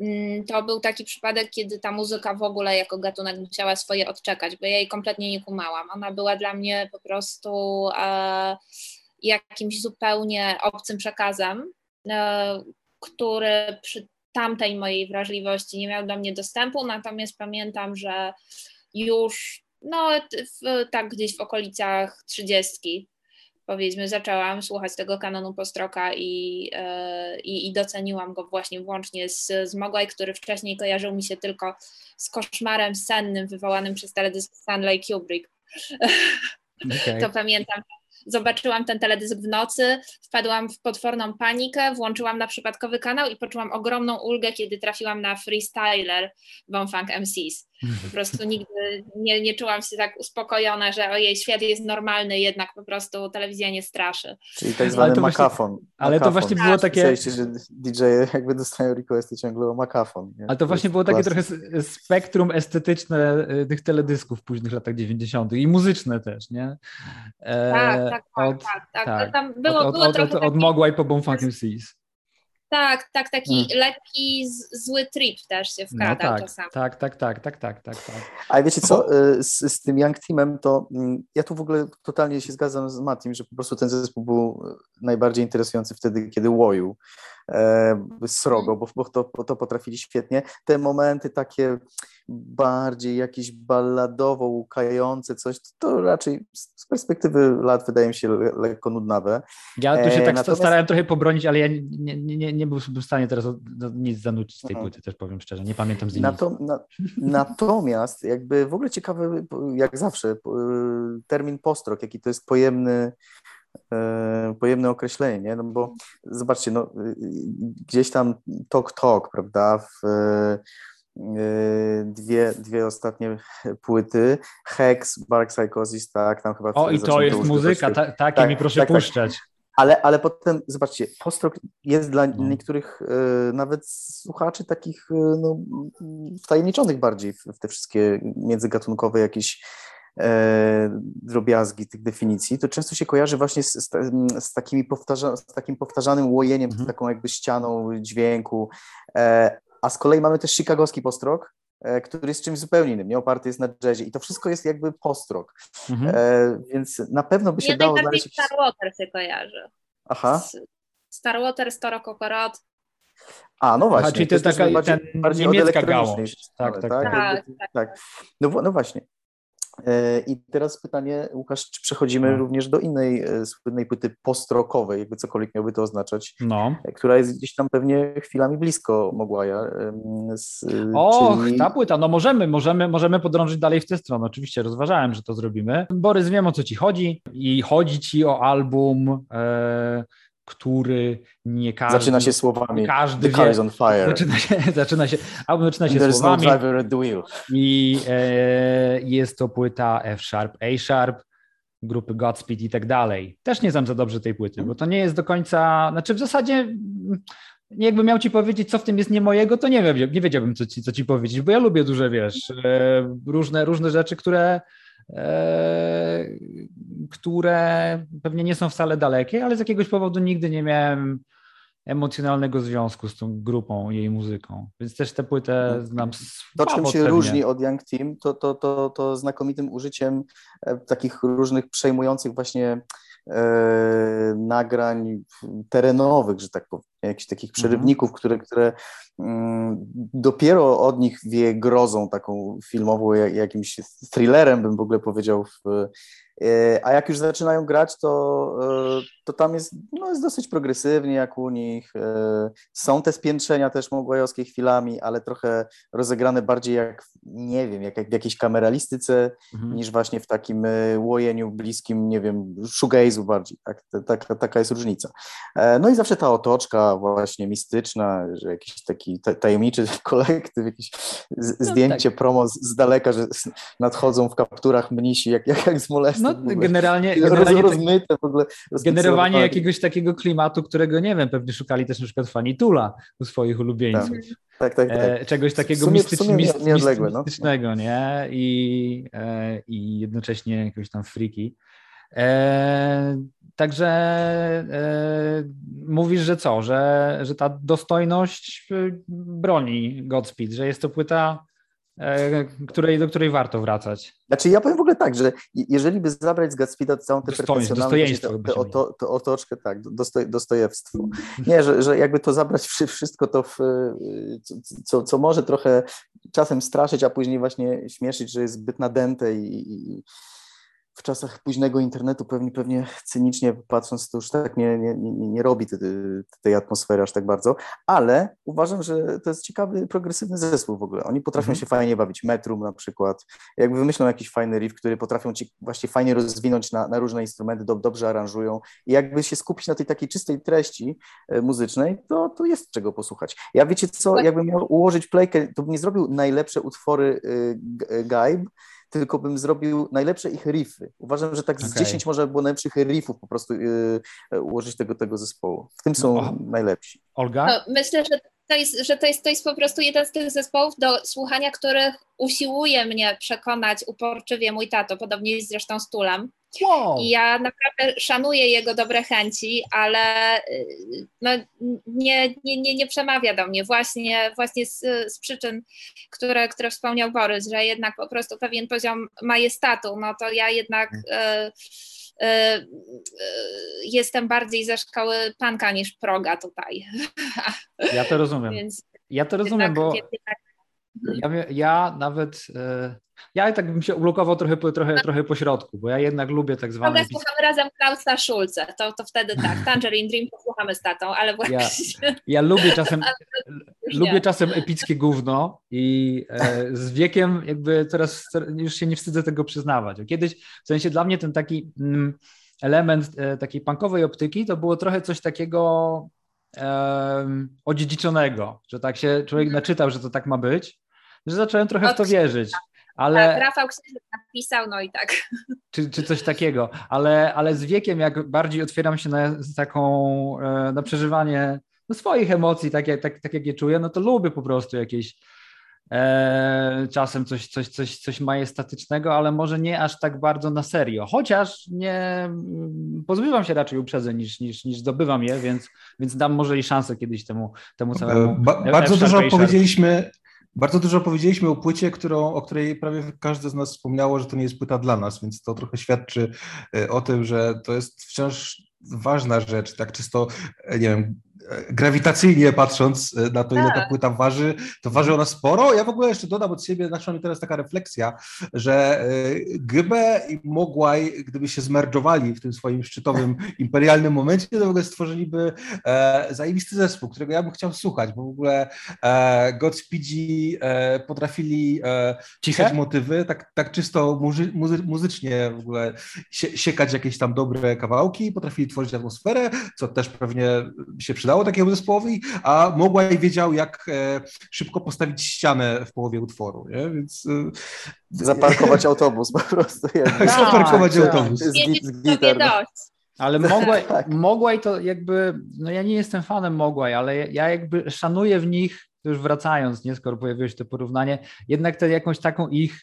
yy, to był taki przypadek, kiedy ta muzyka w ogóle jako gatunek musiała swoje odczekać, bo ja jej kompletnie nie kumałam. Ona była dla mnie po prostu yy, jakimś zupełnie obcym przekazem, który przy tamtej mojej wrażliwości nie miał do mnie dostępu, natomiast pamiętam, że już no w, tak gdzieś w okolicach trzydziestki powiedzmy zaczęłam słuchać tego kanonu postroka i, i, i doceniłam go właśnie włącznie z, z Mogwai, który wcześniej kojarzył mi się tylko z koszmarem sennym wywołanym przez teledysk Stanley Kubrick. Okay. To pamiętam. Zobaczyłam ten teledysk w nocy, wpadłam w potworną panikę, włączyłam na przypadkowy kanał i poczułam ogromną ulgę, kiedy trafiłam na freestyler Bomfunk M C's. Po prostu nigdy nie, nie czułam się tak uspokojona, że ojej, świat jest normalny, jednak po prostu telewizja nie straszy. Czyli tak zwany makafon. Ale to właśnie było takie... Myśleliście, że D J-e jakby dostają requesty ciągle o makafon. Nie? Ale to właśnie to było takie trochę spektrum estetyczne tych teledysków w późnych latach dziewięćdziesiątych i muzyczne też, nie? E, tak, tak, od, tak, tak. tak. Tam było, od, było od, trochę od, od, od Mogwai po Bomfunk M C's. Tak, tak, taki hmm. lekki, z, zły trip też się wkradał no tak, czasami. Tak, tak, tak, tak, tak, tak, tak. A wiecie co, z, z tym Young Teamem to ja tu w ogóle totalnie się zgadzam z Matim, że po prostu ten zespół był najbardziej interesujący wtedy, kiedy łoił e, srogo, bo, bo to, to potrafili świetnie. Te momenty takie bardziej jakieś balladowo łukające coś, to raczej z perspektywy lat wydaje mi się le, lekko nudnawe. Ja tu się tak Natomiast... starałem trochę pobronić, ale ja nie, nie, nie, nie byłem w stanie teraz nic zanucić z tej płyty, też powiem szczerze, nie pamiętam z niej Nato- na, Natomiast jakby w ogóle ciekawy, jak zawsze, termin postrok, jaki to jest pojemny pojemne określenie, nie? No bo zobaczcie, no, gdzieś tam Tok Tok, prawda, w Dwie, dwie ostatnie płyty, Hex, Bark Psychosis, tak, tam chyba... O, i to jest muzyka, ta, takie tak, mi proszę tak, puszczać. Tak. Ale, ale potem, zobaczcie, postrok jest dla no. niektórych y, nawet słuchaczy takich y, no, wtajemniczonych bardziej w, w te wszystkie międzygatunkowe jakieś drobiazgi tych definicji, to często się kojarzy właśnie z, z, z, takimi powtarza, z takim powtarzanym łojeniem, mhm. taką jakby ścianą dźwięku, e, a z kolei mamy też chicagowski postrok, który jest czymś zupełnie innym, nie oparty jest na jazzie i to wszystko jest jakby postrok, mhm. e, więc na pewno by się ja dało... Najbardziej znaleźć... Star Water się kojarzy. Aha. Star Water, Storo Kokorot. A, no właśnie. Aha, czyli to jest taka bardziej, ten bardziej niemiecka gałąź. Tak, tak, tak. tak, tak. tak. No, no właśnie. I teraz pytanie, Łukasz, czy przechodzimy no. również do innej słynnej płyty postrokowej, jakby cokolwiek miałby to oznaczać, no. która jest gdzieś tam pewnie chwilami blisko Mogwaja. Och, czyli... ta płyta, no możemy, możemy, możemy podrążyć dalej w tę stronę, oczywiście rozważałem, że to zrobimy. Borys, wiem, o co ci chodzi i chodzi ci o album... E... który nie każdy... Zaczyna się słowami. Każdy The car is on fire. Zaczyna się, zaczyna się, album zaczyna się słowami. No driver at the wheel. I e, jest to płyta F-sharp, A-sharp, grupy Godspeed i tak dalej. Też nie znam za dobrze tej płyty, bo to nie jest do końca... Znaczy w zasadzie... Jakbym miał ci powiedzieć, co w tym jest nie mojego, to nie wiem, nie wiedziałbym, co ci, co ci powiedzieć, bo ja lubię duże, wiesz, e, różne, różne rzeczy, które... które pewnie nie są wcale dalekie, ale z jakiegoś powodu nigdy nie miałem emocjonalnego związku z tą grupą i jej muzyką, więc też tę płytę znam słabo. To, czym się różni od Young Team, to, to, to, to znakomitym użyciem takich różnych przejmujących właśnie E, nagrań terenowych, że tak powiem, jakichś takich przerywników, mhm. które, które mm, dopiero od nich wieje grozą taką filmową, jak, jakimś thrillerem bym w ogóle powiedział. W, e, a jak już zaczynają grać, to, e, to tam jest, no, jest dosyć progresywnie jak u nich. E, są te spiętrzenia też mogłajowskie chwilami, ale trochę rozegrane bardziej jak, nie wiem, jak, jak w jakiejś kameralistyce, mhm. niż właśnie w takim e, łojeniu bliskim, nie wiem, shoegaze'u bardziej, tak, taka, taka jest różnica. No i zawsze ta otoczka właśnie mistyczna, że jakiś taki tajemniczy kolektyw, jakieś z- zdjęcie, no tak. promo z-, z daleka, że nadchodzą w kapturach mnisi, jak, jak, jak z molesty. No generalnie, generalnie roz- rozmyte w ogóle. Generowanie jakiegoś takiego klimatu, którego nie wiem, pewnie szukali też na przykład fani Tula u swoich ulubieńców. Tak, tak, tak. tak. Czegoś takiego sumie, mistycz- mist- nieodległe, no. mistycznego, nie? I, e, i jednocześnie jakiegoś tam freaky. E, także e, mówisz, że co, że, że ta dostojność broni Godspeed, że jest to płyta, e, której, do której warto wracać. Znaczy ja powiem w ogóle tak, że jeżeli by zabrać z Godspeeda całą tę perfekcjonalność, to otoczkę, tak, dostoj, dostojewstwo. Nie, że, że jakby to zabrać wszystko to, w, co, co może trochę czasem straszyć, a później właśnie śmieszyć, że jest zbyt nadęte i, i w czasach późnego internetu pewnie, pewnie cynicznie patrząc, to już tak nie, nie, nie robi tej, tej atmosfery aż tak bardzo, ale uważam, że to jest ciekawy, progresywny zespół w ogóle. Oni potrafią mm-hmm. się fajnie bawić, Metrum na przykład, jakby wymyślą jakiś fajny riff, który potrafią ci właśnie fajnie rozwinąć na, na różne instrumenty, do, dobrze aranżują i jakby się skupić na tej takiej czystej treści muzycznej, to, to jest czego posłuchać. Ja wiecie co, jakbym miał ułożyć playkę, to bym nie zrobił najlepsze utwory y, Gaib, tylko bym zrobił najlepsze ich riffy. Uważam, że tak z okay. dziesięć może było najlepszych riffów po prostu yy, ułożyć tego, tego zespołu. W tym są no, najlepsi. Olga? No, myślę, że, to jest, że to, jest, to jest po prostu jeden z tych zespołów, do słuchania których usiłuje mnie przekonać uporczywie mój tato, podobnie zresztą z Tulem. Wow. I ja naprawdę szanuję jego dobre chęci, ale no, nie, nie, nie, nie przemawia do mnie właśnie, właśnie z, z przyczyn, które, które wspomniał Borys, że jednak po prostu pewien poziom majestatu, no to ja jednak hmm. y, y, y, jestem bardziej ze szkoły punka niż proga tutaj. Ja to rozumiem. Więc ja to rozumiem, jednak, bo... Jednak, Ja, ja nawet, ja tak bym się ublokował trochę, trochę, trochę po środku, bo ja jednak lubię tak zwane... Dobra, słuchamy razem Klausa Schulze, to, to wtedy tak, Tangerine Dream posłuchamy z tatą, ale właśnie... Ja, ja lubię czasem lubię czasem epickie gówno i e, z wiekiem jakby teraz już się nie wstydzę tego przyznawać. Kiedyś, w sensie dla mnie ten taki mm, element e, takiej punkowej optyki to było trochę coś takiego e, odziedziczonego, że tak się człowiek naczytał, że to tak ma być. Że zacząłem trochę w to wierzyć, ale... Rafał Krzyżyk napisał, no i tak. Czy, czy coś takiego, ale, ale z wiekiem jak bardziej otwieram się na taką, na przeżywanie no, swoich emocji, tak jak, tak, tak jak je czuję, no to lubię po prostu jakieś e, czasem coś, coś, coś, coś majestatycznego, ale może nie aż tak bardzo na serio, chociaż nie pozbywam się raczej uprzedzeń niż, niż, niż zdobywam je, więc, więc dam może i szansę kiedyś temu, temu całemu. Ba- bardzo dużo powiedzieliśmy... Bardzo dużo powiedzieliśmy o płycie, którą, o której prawie każdy z nas wspomniało, że to nie jest płyta dla nas, więc to trochę świadczy o tym, że to jest wciąż ważna rzecz, tak czysto, nie wiem, grawitacyjnie patrząc na to, ile ta płyta waży, to waży ona sporo. Ja w ogóle jeszcze dodam od siebie, naszła mi teraz taka refleksja, że Gybę i Mogwai, gdyby się zmerdżowali w tym swoim szczytowym, imperialnym momencie, to w ogóle stworzyliby e, zajebisty zespół, którego ja bym chciał słuchać, bo w ogóle e, Godspeedzi e, potrafili e, cichać motywy, tak, tak czysto muzy- muzy- muzycznie w ogóle sie- siekać jakieś tam dobre kawałki, potrafili tworzyć atmosferę, co też pewnie się przydało takiemu zespołowi, a Mogwai wiedział, jak e, szybko postawić ścianę w połowie utworu, nie? Więc... E, zaparkować autobus po prostu. Tak, zaparkować tak, autobus. Z, z, z gitar. Ale Mogwai, tak. Mogwai to jakby... No ja nie jestem fanem Mogwai, ale ja jakby szanuję w nich, już wracając, nie, skoro pojawiło się to porównanie, jednak tę jakąś taką ich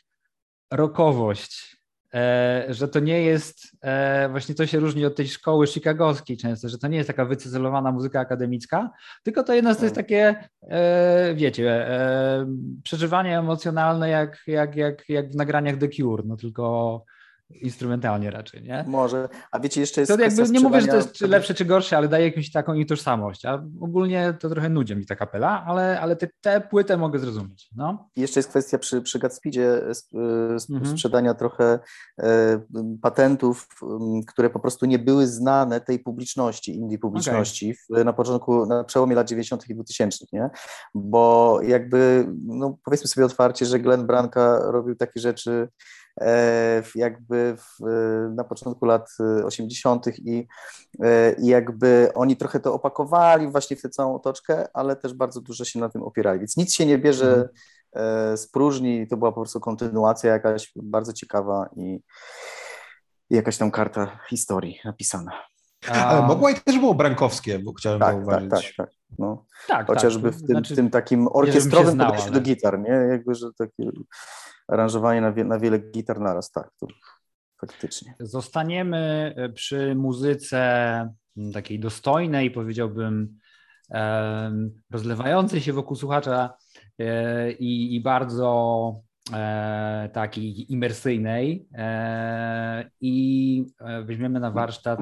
rockowość. E, że to nie jest, e, właśnie to się różni od tej szkoły chicagowskiej często, że to nie jest taka wycyzelowana muzyka akademicka, tylko to jedno to jest takie, e, wiecie, e, przeżywanie emocjonalne jak, jak, jak, jak w nagraniach The Cure, no tylko instrumentalnie raczej, nie? Może, a wiecie, jeszcze jest to jakby, nie mówię, że to jest czy lepsze czy gorsze, ale daje jakąś taką i tożsamość, a ogólnie to trochę nudzi mi ta kapela, ale, ale te, te płytę mogę zrozumieć, no. Jeszcze jest kwestia przy, przy Godspeedzie mhm. sprzedania trochę e, patentów, które po prostu nie były znane tej publiczności, indie publiczności okay. w, na początku, na przełomie lat dziewięćdziesiątych i dwutysięcznych, nie? Bo jakby, no powiedzmy sobie otwarcie, że Glenn Branca robił takie rzeczy jakby w, na początku lat osiemdziesiątych i, i jakby oni trochę to opakowali właśnie w tę całą otoczkę, ale też bardzo dużo się na tym opierali, więc nic się nie bierze z próżni, to była po prostu kontynuacja jakaś bardzo ciekawa i, i jakaś tam karta historii napisana. A... Ale Mogwai też było brankowskie, bo chciałem tak, zauważyć. Tak, tak, tak. No. tak Chociażby tak. w tym, znaczy, tym takim orkiestrowym podejściu ale... do gitar, nie? Jakby, że takie... Aranżowanie na, wie, na wiele gitar naraz, tak, to faktycznie. Zostaniemy przy muzyce takiej dostojnej, powiedziałbym, rozlewającej się wokół słuchacza i, i bardzo takiej imersyjnej i weźmiemy na warsztat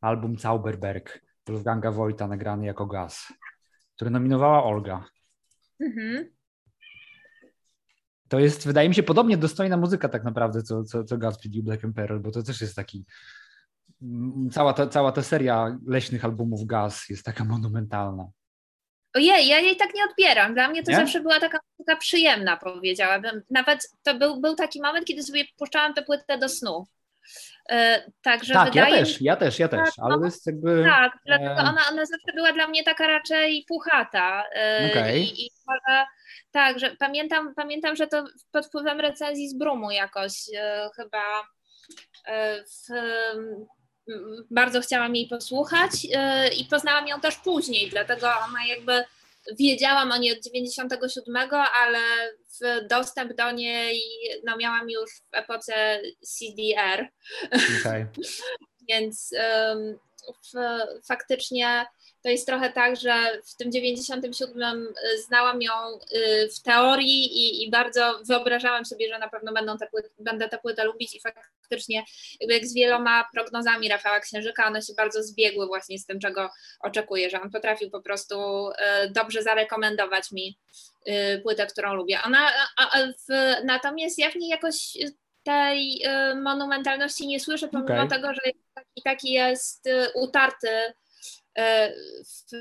album Zauberberg Wolfganga Voigta nagrany jako Gas, który nominowała Olga. Mhm. To jest, wydaje mi się, podobnie dostojna muzyka tak naprawdę, co, co, co Godspeed You! Black Emperor, bo to też jest taki... Cała ta, cała ta seria leśnych albumów Gas jest taka monumentalna. Ojej, ja jej tak nie odbieram. Dla mnie to nie? zawsze była taka muzyka przyjemna, powiedziałabym. Nawet to był, był taki moment, kiedy sobie puszczałam tę płytę do snu. Yy, także tak, wydaje ja też, mi... ja też, ja też, ale no, jest jakby... Tak, dlatego ona, ona zawsze była dla mnie taka raczej puchata. Yy, okay. i, i... Tak, że pamiętam, pamiętam, że to pod wpływem recenzji z Brumu jakoś e, chyba e, w, e, bardzo chciałam jej posłuchać e, i poznałam ją też później, dlatego ona jakby wiedziałam o niej od dziewięćdziesiątego siódmego, ale dostęp do niej no, miałam już w epoce C D R. Okay. Więc um, w, faktycznie to jest trochę tak, że w tym dziewięćdziesiątym siódmym znałam ją y, w teorii i, i bardzo wyobrażałam sobie, że na pewno będą te płyt, będę tę płytę lubić i faktycznie jakby jak z wieloma prognozami Rafała Księżyka one się bardzo zbiegły właśnie z tym, czego oczekuję, że on potrafił po prostu y, dobrze zarekomendować mi y, płytę, którą lubię. Ona, a, a w, natomiast ja w niej jakoś tej y, monumentalności nie słyszę, pomimo okay. tego, że taki, taki jest y, utarty w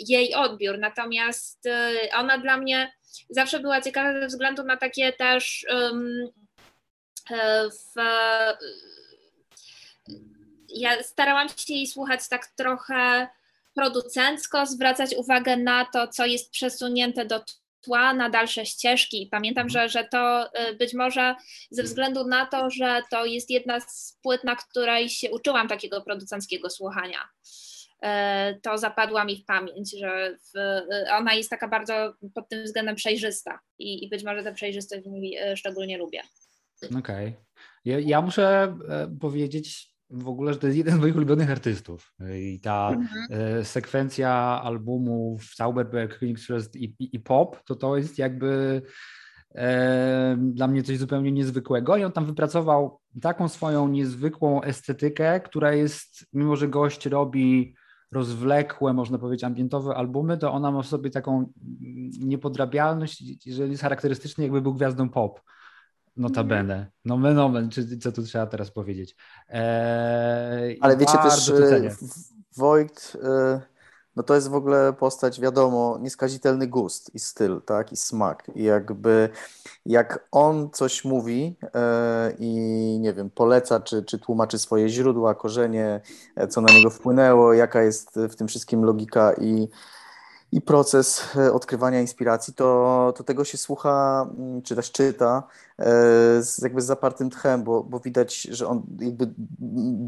jej odbiór, natomiast ona dla mnie zawsze była ciekawa ze względu na takie też um, w, ja starałam się jej słuchać tak trochę producencko, zwracać uwagę na to, co jest przesunięte do tła na dalsze ścieżki. Pamiętam, że, że to być może ze względu na to, że to jest jedna z płyt, na której się uczyłam takiego producenckiego słuchania. To zapadła mi w pamięć, że w, ona jest taka bardzo pod tym względem przejrzysta i, i być może tę przejrzystość w niej szczególnie lubię. Okej. Okay. Ja, ja muszę powiedzieć w ogóle, że to jest jeden z moich ulubionych artystów i ta mhm. sekwencja albumów Zauberberg, Kingstrust i, i, i pop, to to jest jakby e, dla mnie coś zupełnie niezwykłego i on tam wypracował taką swoją niezwykłą estetykę, która jest, mimo że gość robi rozwlekłe, można powiedzieć, ambientowe albumy, to ona ma w sobie taką niepodrabialność, że jest charakterystycznie jakby był gwiazdą pop, notabene. Nomen omen, czy co tu trzeba teraz powiedzieć. Eee, Ale wiecie też, Wojt, no to jest w ogóle postać, wiadomo, nieskazitelny gust i styl, tak, i smak. I jakby jak on coś mówi e, i nie wiem, poleca, czy, czy tłumaczy swoje źródła, korzenie, co na niego wpłynęło, jaka jest w tym wszystkim logika i, i proces odkrywania inspiracji, to, to tego się słucha, czy też czyta e, z, jakby z zapartym tchem, bo, bo widać, że on jakby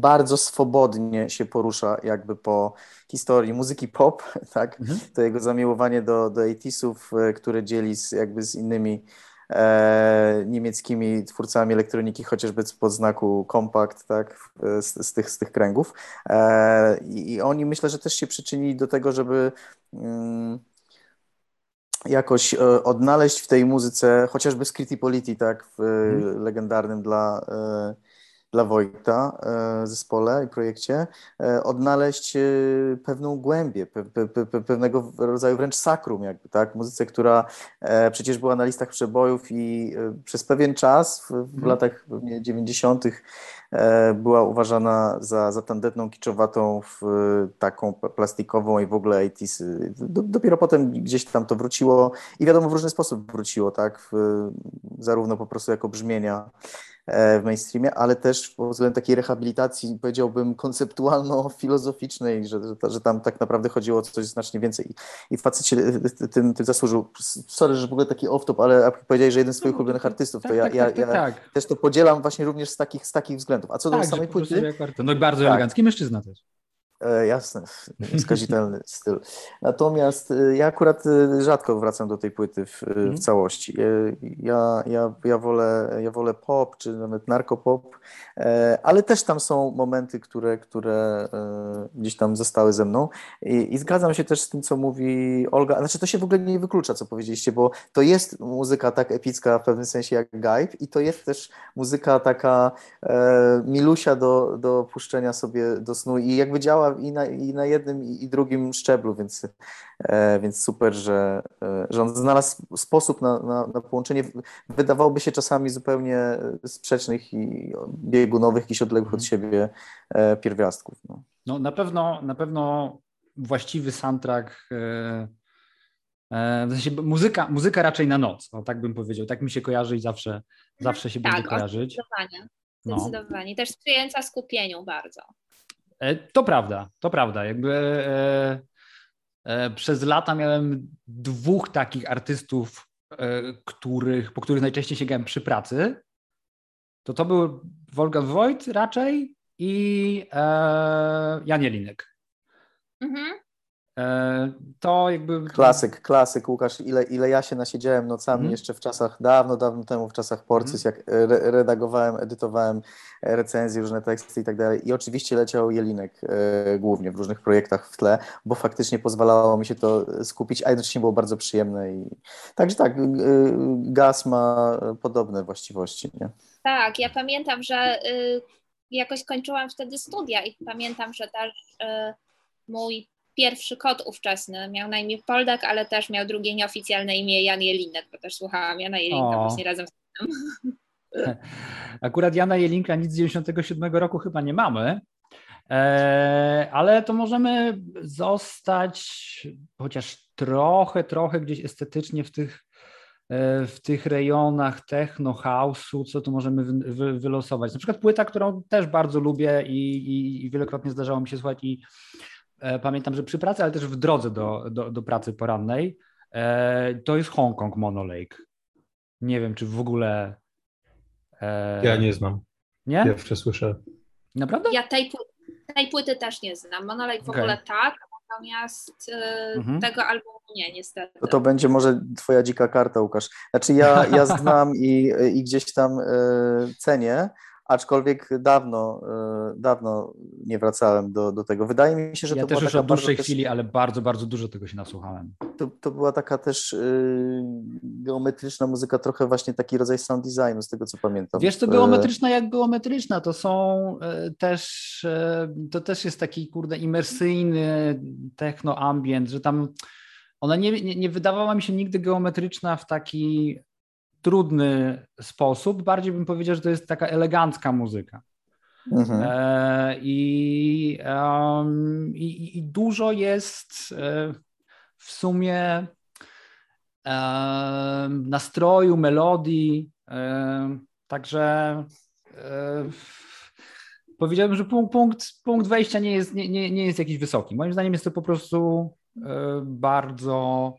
bardzo swobodnie się porusza jakby po historii muzyki pop, tak? Mhm. To jego zamiłowanie do, do osiemdziesiątych, które dzieli z, jakby z innymi E, niemieckimi twórcami elektroniki, chociażby pod znaku Compact, tak, z, z, tych, z tych kręgów. E, I oni myślę, że też się przyczynili do tego, żeby mm, jakoś e, odnaleźć w tej muzyce, chociażby Scritti Politi, tak, w mm. legendarnym dla, e, dla Wojta e, zespole i projekcie, e, odnaleźć e, pewną głębię, pe, pe, pe, pewnego rodzaju wręcz sakrum, jakby, tak, muzyce, która e, przecież była na listach przebojów i e, przez pewien czas, w, w mm. latach pewnie dziewięćdziesiątych e, była uważana za, za tandetną, kiczowatą, w, taką plastikową i w ogóle osiemdziesiątych. Do, dopiero potem gdzieś tam to wróciło i wiadomo, w różny sposób wróciło, tak, w, zarówno po prostu jako brzmienia w mainstreamie, ale też pod względem takiej rehabilitacji, powiedziałbym, konceptualno-filozoficznej, że, że, że tam tak naprawdę chodziło o coś znacznie więcej. I facet się tym, tym zasłużył. Sorry, że w ogóle taki off-top, ale powiedziałeś, że jeden z swoich ulubionych artystów, tak, to ja, tak, ja, tak, ja tak. też to podzielam właśnie również z takich, z takich względów. A co do tak, samej płyty? No bardzo tak. elegancki mężczyzna też. E, jasne, wskazitelny styl. Natomiast e, ja akurat e, rzadko wracam do tej płyty w, w całości. E, ja, ja, ja, wolę, ja wolę pop, czy nawet narkopop, e, ale też tam są momenty, które, które e, gdzieś tam zostały ze mną. I, I zgadzam się też z tym, co mówi Olga. Znaczy, to się w ogóle nie wyklucza, co powiedzieliście, bo to jest muzyka tak epicka w pewnym sensie jak Gaib i to jest też muzyka taka e, milusia do, do puszczenia sobie do snu i jakby działa I na, i na jednym i drugim szczeblu, więc, e, więc super, że, e, że on znalazł sposób na, na, na połączenie, wydawałoby się czasami zupełnie sprzecznych i biegunowych, jakichś odległych od siebie e, pierwiastków. No, no na, pewno, na pewno właściwy soundtrack, e, e, w sensie muzyka, muzyka raczej na noc, o, tak bym powiedział, tak mi się kojarzy i zawsze, zawsze się tak, będzie kojarzyć. Zdecydowanie, zdecydowanie. No. Też sprzyjająca skupieniu bardzo. To prawda, to prawda. Jakby e, e, przez lata miałem dwóch takich artystów, e, których, po których najczęściej sięgałem przy pracy. To to był Wolfgang Voigt raczej i e, Jan Jelinek. Mhm. To jakby... Klasyk, klasyk, Łukasz, ile, ile ja się nasiedziałem nocami mhm. jeszcze w czasach, dawno, dawno temu, w czasach Portis, mhm. jak re- redagowałem, edytowałem recenzje, różne teksty i tak dalej. I oczywiście leciał Jelinek e, głównie w różnych projektach w tle, bo faktycznie pozwalało mi się to skupić, a jednocześnie było bardzo przyjemne. I... Także tak, e, Gas ma podobne właściwości, nie? Tak, ja pamiętam, że y, jakoś kończyłam wtedy studia i pamiętam, że też y, mój pierwszy kot ówczesny miał na imię Poldak, ale też miał drugie nieoficjalne imię Jan Jelinek, bo też słuchałam Jana Jelinka o. właśnie razem z tym. Akurat Jana Jelinka nic z dziewięćdziesiątego siódmego roku chyba nie mamy, e, ale to możemy zostać chociaż trochę, trochę gdzieś estetycznie w tych, e, w tych rejonach techno, house'u, co tu możemy wy, wy, wylosować. Na przykład płyta, którą też bardzo lubię i, i, i wielokrotnie zdarzało mi się słuchać i pamiętam, że przy pracy, ale też w drodze do, do, do pracy porannej, e, to jest Hongkong Monolake. Nie wiem, czy w ogóle... E, ja nie znam. Nie? Pierwsze słyszę. Naprawdę? Ja tej, tej płyty też nie znam. Monolake w okay. ogóle tak, natomiast e, mhm. tego albumu nie, niestety. To, to będzie może twoja dzika karta, Łukasz. Znaczy ja, ja znam i, i gdzieś tam e, cenię, aczkolwiek dawno, dawno nie wracałem do, do tego. Wydaje mi się, że ja to też była już taka od dłuższej też... chwili, ale bardzo, bardzo dużo tego się nasłuchałem. To, to była taka też yy, geometryczna muzyka, trochę właśnie taki rodzaj sound designu, z tego co pamiętam. Wiesz, to geometryczna jak geometryczna, to są yy, też, yy, to też jest taki kurde imersyjny techno-ambient, że tam ona nie, nie, nie wydawała mi się nigdy geometryczna w taki... trudny sposób, bardziej bym powiedział, że to jest taka elegancka muzyka. Mhm. E, i, um, i, i dużo jest e, w sumie e, nastroju, melodii, e, także e, powiedziałbym, że punkt, punkt, punkt wejścia nie jest, nie, nie, nie jest jakiś wysoki. Moim zdaniem jest to po prostu e, bardzo...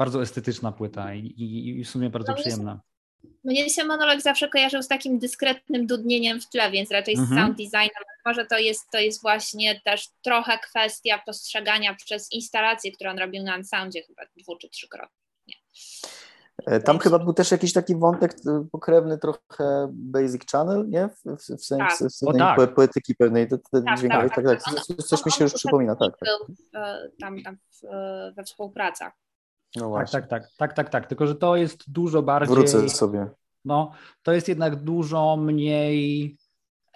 Bardzo estetyczna płyta i, i, i w sumie bardzo no przyjemna. Się, mnie się Monolake zawsze kojarzył z takim dyskretnym dudnieniem w tle, więc raczej mm-hmm. z sound designem. Może to jest, to jest właśnie też trochę kwestia postrzegania przez instalację, którą on robił na Unsoundzie chyba dwu czy trzykrotnie. Tam no chyba był też jakiś taki wątek pokrewny trochę Basic Channel, nie? W, w, w sensie tak. w sensie tak. poetyki pewnej te, te tak, dźwiękowej. Tak, tak. tak. On, Coś on, mi się on już przypomina. Tak, był tak. Tam, tam w, we współpracach. No tak, tak, tak, tak, tak, tak, tylko że to jest dużo bardziej... Wrócę sobie. No, to jest jednak dużo mniej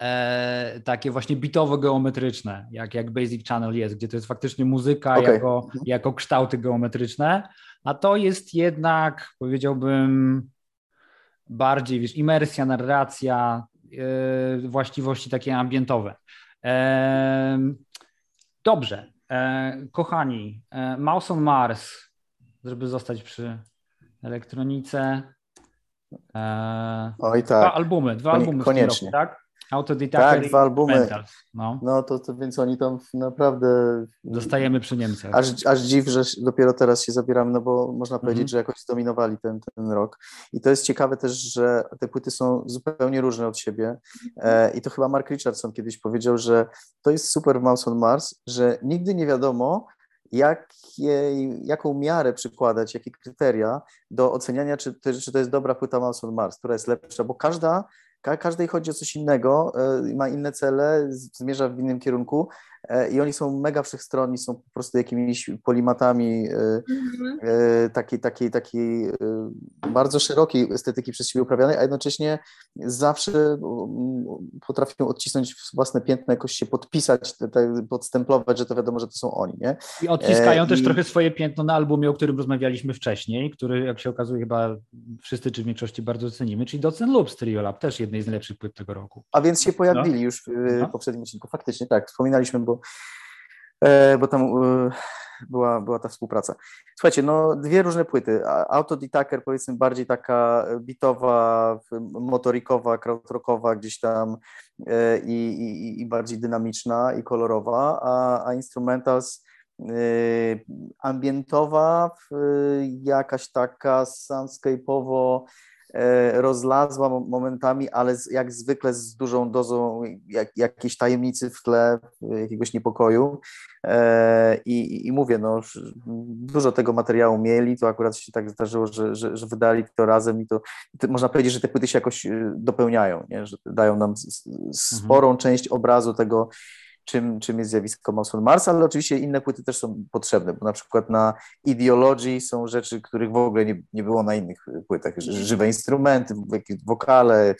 e, takie właśnie bitowo-geometryczne, jak, jak Basic Channel jest, gdzie to jest faktycznie muzyka okay. jako, jako kształty geometryczne, a to jest jednak, powiedziałbym, bardziej, wiesz, imersja, narracja, e, właściwości takie ambientowe. E, dobrze, e, kochani, e, Mouse on Mars... żeby zostać przy elektronice. Eee, Oj tak. Dwa albumy, dwa albumy koniecznie. W tym roku, tak? Autodidactic tak, dwa albumy. Mentals, no, no to, to więc oni tam naprawdę... Dostajemy przy Niemcach. Aż, aż dziw, że dopiero teraz się zabieramy, no bo można powiedzieć, mm-hmm. że jakoś zdominowali ten, ten rok. I to jest ciekawe też, że te płyty są zupełnie różne od siebie. E, I to chyba Mark Richardson kiedyś powiedział, że to jest super w Mouse on Mars, że nigdy nie wiadomo, Jakiej, jaką miarę przykładać, jakie kryteria do oceniania, czy, czy to jest dobra płyta Mouse on Mars, która jest lepsza, bo każda, ka, każdej chodzi o coś innego, y, ma inne cele, zmierza w innym kierunku y, i oni są mega wszechstronni, są po prostu jakimiś polimatami y, y, takiej, takiej, takiej y, bardzo szerokiej estetyki przez siebie uprawianej, a jednocześnie zawsze potrafią odcisnąć własne piętno, jakoś się podpisać, te, te, podstemplować, że to wiadomo, że to są oni, nie? I odciskają e, też i... trochę swoje piętno na albumie, o którym rozmawialiśmy wcześniej, który, jak się okazuje, chyba wszyscy czy w większości bardzo cenimy, czyli Dots and Loops Trio Lab, też jednej z najlepszych płyt tego roku. A więc się pojawili no. już w no. poprzednim odcinku, faktycznie tak, wspominaliśmy, bo bo tam była, była ta współpraca. Słuchajcie, no dwie różne płyty. Autodidactic, powiedzmy, bardziej taka bitowa, motorikowa, krautrockowa gdzieś tam i, i, i bardziej dynamiczna i kolorowa, a, a Instrumentals ambientowa, jakaś taka soundscape'owo rozlazła momentami, ale jak zwykle z dużą dozą jak, jakiejś tajemnicy w tle, jakiegoś niepokoju. I, i mówię, no dużo tego materiału mieli, to akurat się tak zdarzyło, że, że, że wydali to razem i to można powiedzieć, że te płyty się jakoś dopełniają, nie? Że dają nam sporą mhm. część obrazu tego, Czym, czym jest zjawisko Mouse on Mars, ale oczywiście inne płyty też są potrzebne, bo na przykład na Ideologii są rzeczy, których w ogóle nie, nie było na innych płytach, żywe instrumenty, wokale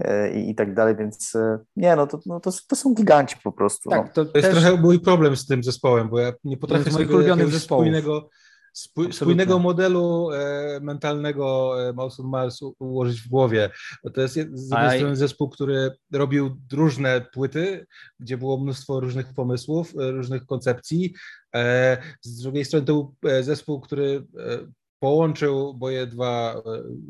e, i tak dalej, więc nie, no to, no to, to są giganci po prostu. Tak, no. To, to jest też... trochę mój problem z tym zespołem, bo ja nie potrafię sobie ulubionych zespołów. Spójnego, spój, spójnego modelu e, mentalnego Mouse on Mars u, ułożyć w głowie. Bo to jest z jednej strony zespół, który robił różne płyty, gdzie było mnóstwo różnych pomysłów, różnych koncepcji. E, z drugiej strony to był zespół, który e, połączył moje dwa e,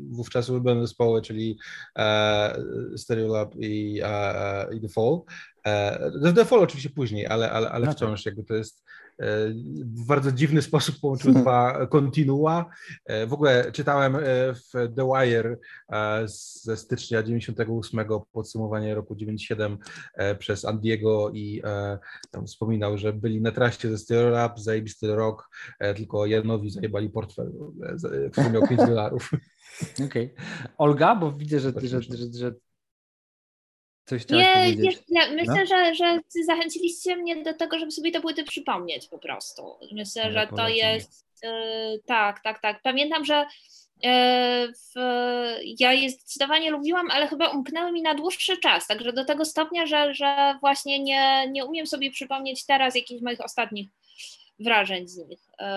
wówczas ulubione zespoły, czyli e, Stereolab i, e, i The Fall. E, The Fall oczywiście później, ale, ale, ale wciąż jakby to jest... w bardzo dziwny sposób połączył hmm. dwa kontinua. W ogóle czytałem w The Wire ze stycznia dziewięćdziesiątego ósmego podsumowanie roku dziewięćdziesiątego siódmego przez Andiego i tam wspominał, że byli na trasie ze Stereolab, zajebisty rok, tylko Janowi zajebali portfel, który miał pięć dolarów. Okej. Olga, bo widzę, że, że, że, że... Coś nie, nie, myślę, no? że, że zachęciliście mnie do tego, żeby sobie te płyty przypomnieć po prostu. Myślę, ja że to jest... Yy, tak, tak, tak. Pamiętam, że yy, w, ja je zdecydowanie lubiłam, ale chyba umknęły mi na dłuższy czas, także do tego stopnia, że, że właśnie nie, nie umiem sobie przypomnieć teraz jakichś moich ostatnich wrażeń z nich. Yy.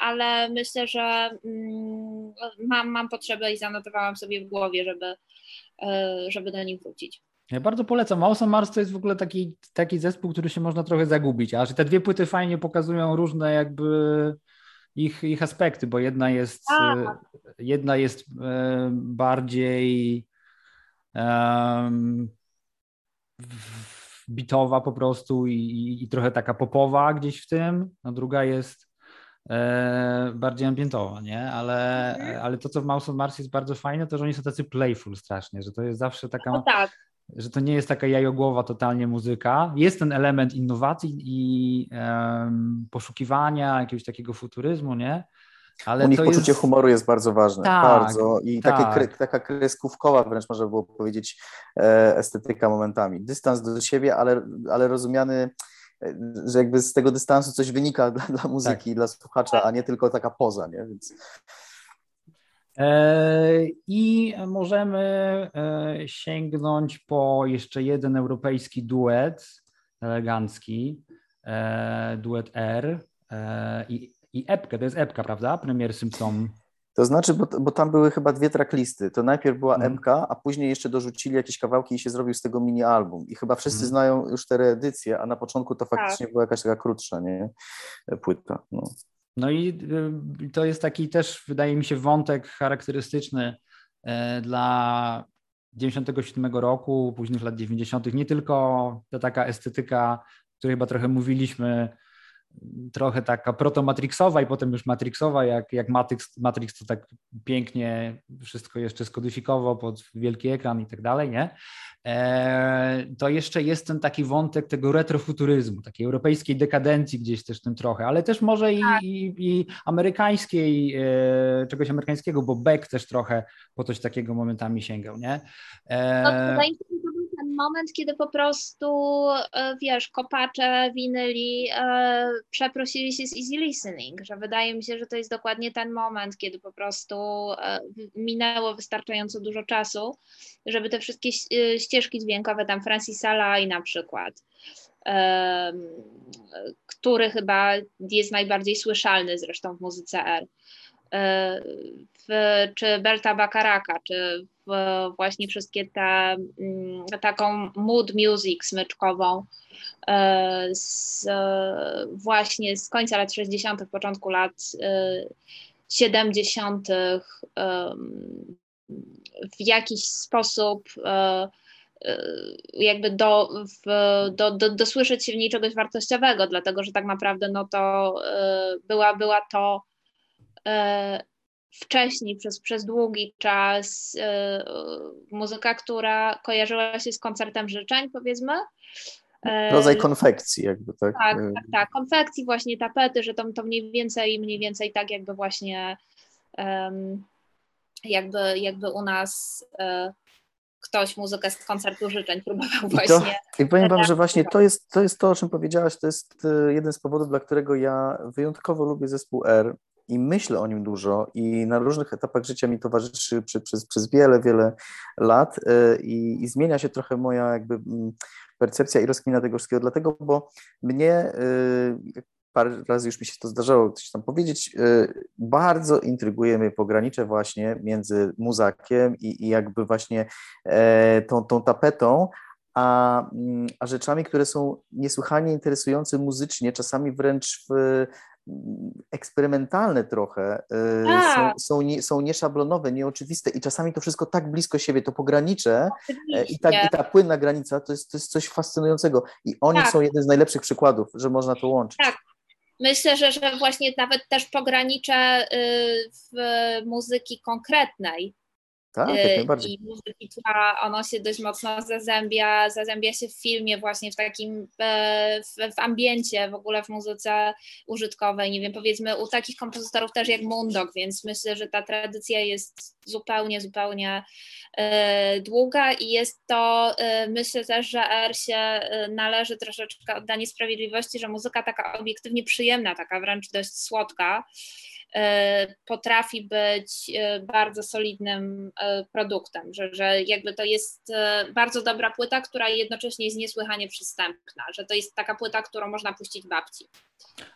Ale myślę, że mam, mam potrzebę i zanotowałam sobie w głowie, żeby, żeby do nich wrócić. Ja bardzo polecam. Mouse on Mars to jest w ogóle taki, taki zespół, który się można trochę zagubić, a te dwie płyty fajnie pokazują różne jakby ich, ich aspekty, bo jedna jest, a. jedna jest bardziej um, bitowa po prostu i, i, i trochę taka popowa gdzieś w tym, a druga jest bardziej ambientowo, nie? Ale, mhm. ale to, co w Mouse on Mars jest bardzo fajne, to, że oni są tacy playful strasznie, że to jest zawsze taka, no tak. że to nie jest taka jajogłowa totalnie muzyka. Jest ten element innowacji i um, poszukiwania jakiegoś takiego futuryzmu, nie? Ale u nich poczucie jest... humoru jest bardzo ważne, tak, bardzo i tak. takie, kre, taka kreskówkowa wręcz można było powiedzieć e, estetyka momentami. Dystans do siebie, ale, ale rozumiany że jakby z tego dystansu coś wynika dla, dla muzyki, tak. dla słuchacza, a nie tylko taka poza, nie? Więc... I możemy sięgnąć po jeszcze jeden europejski duet elegancki, duet Air i, i epkę, to jest epka, prawda? Premier Simpson. To znaczy, bo, bo tam były chyba dwie tracklisty. To najpierw była mm. epka, a później jeszcze dorzucili jakieś kawałki i się zrobił z tego mini-album. I chyba wszyscy mm. znają już te reedycje, a na początku to faktycznie tak. była jakaś taka krótsza, nie? Płyta. No. No i to jest taki też, wydaje mi się, wątek charakterystyczny dla dziewięćdziesiątego siódmego roku, późnych lat dziewięćdziesiątych. Nie tylko ta taka estetyka, o której chyba trochę mówiliśmy, trochę taka protomatrixowa i potem już matrixowa, jak, jak Matrix, Matrix to tak pięknie wszystko jeszcze skodyfikowo pod wielki ekran i tak dalej, nie? Eee, to jeszcze jest ten taki wątek tego retrofuturyzmu, takiej europejskiej dekadencji gdzieś też tym trochę, ale też może i, i, i amerykańskiej, e, czegoś amerykańskiego, bo Beck też trochę po coś takiego momentami sięgał, nie? Eee, moment, kiedy po prostu, wiesz, kopacze winyli e, przeprosili się z easy listening, że wydaje mi się, że to jest dokładnie ten moment, kiedy po prostu e, minęło wystarczająco dużo czasu, żeby te wszystkie ścieżki dźwiękowe, tam Francisa Lai na przykład, e, który chyba jest najbardziej słyszalny zresztą w muzyce R, e, w, czy Berta Bakaraka, czy właśnie wszystkie te taką mood music smyczkową z, właśnie z końca lat sześćdziesiątych, początku lat siedemdziesiątych w jakiś sposób jakby do, w, do, do, dosłyszeć się w niej czegoś wartościowego, dlatego że tak naprawdę no to była, była to wcześniej przez, przez długi czas yy, muzyka, która kojarzyła się z koncertem życzeń, powiedzmy. Rodzaj konfekcji jakby, tak? Tak, tak, tak. Konfekcji, właśnie tapety, że to, to mniej więcej, mniej więcej tak jakby właśnie um, jakby, jakby u nas um, ktoś muzykę z koncertu życzeń próbował właśnie. I, to, i powiem wam, że właśnie to jest, to jest to, o czym powiedziałaś, to jest jeden z powodów, dla którego ja wyjątkowo lubię zespół Air i myślę o nim dużo i na różnych etapach życia mi towarzyszy przy, przez, przez wiele, wiele lat i, i zmienia się trochę moja jakby percepcja i rozkmina tego wszystkiego, dlatego, bo mnie, y, parę razy już mi się to zdarzało coś tam powiedzieć, y, bardzo intryguje mnie pogranicze właśnie między muzakiem i, i jakby właśnie y, tą, tą tapetą, a, y, a rzeczami, które są niesłychanie interesujące muzycznie, czasami wręcz w, y, eksperymentalne trochę, y, są, są, nie, są nieszablonowe, nieoczywiste i czasami to wszystko tak blisko siebie, to pogranicze y, i, tak, i ta płynna granica to jest, to jest coś fascynującego i oni tak. są jednym z najlepszych przykładów, że można to łączyć. Tak, myślę, że, że właśnie nawet też pogranicze y, w muzyki konkretnej tak, y, jak najbardziej. I muzyki, która ono się dość mocno zazębia, zazębia się w filmie właśnie, w takim, w, w ambiencie, w ogóle w muzyce użytkowej, nie wiem, powiedzmy u takich kompozytorów też jak Mundok, więc myślę, że ta tradycja jest zupełnie, zupełnie y, długa i jest to, y, myślę też, że R się należy troszeczkę oddanie sprawiedliwości, że muzyka taka obiektywnie przyjemna, taka wręcz dość słodka, potrafi być bardzo solidnym produktem, że, że jakby to jest bardzo dobra płyta, która jednocześnie jest niesłychanie przystępna, że to jest taka płyta, którą można puścić babci.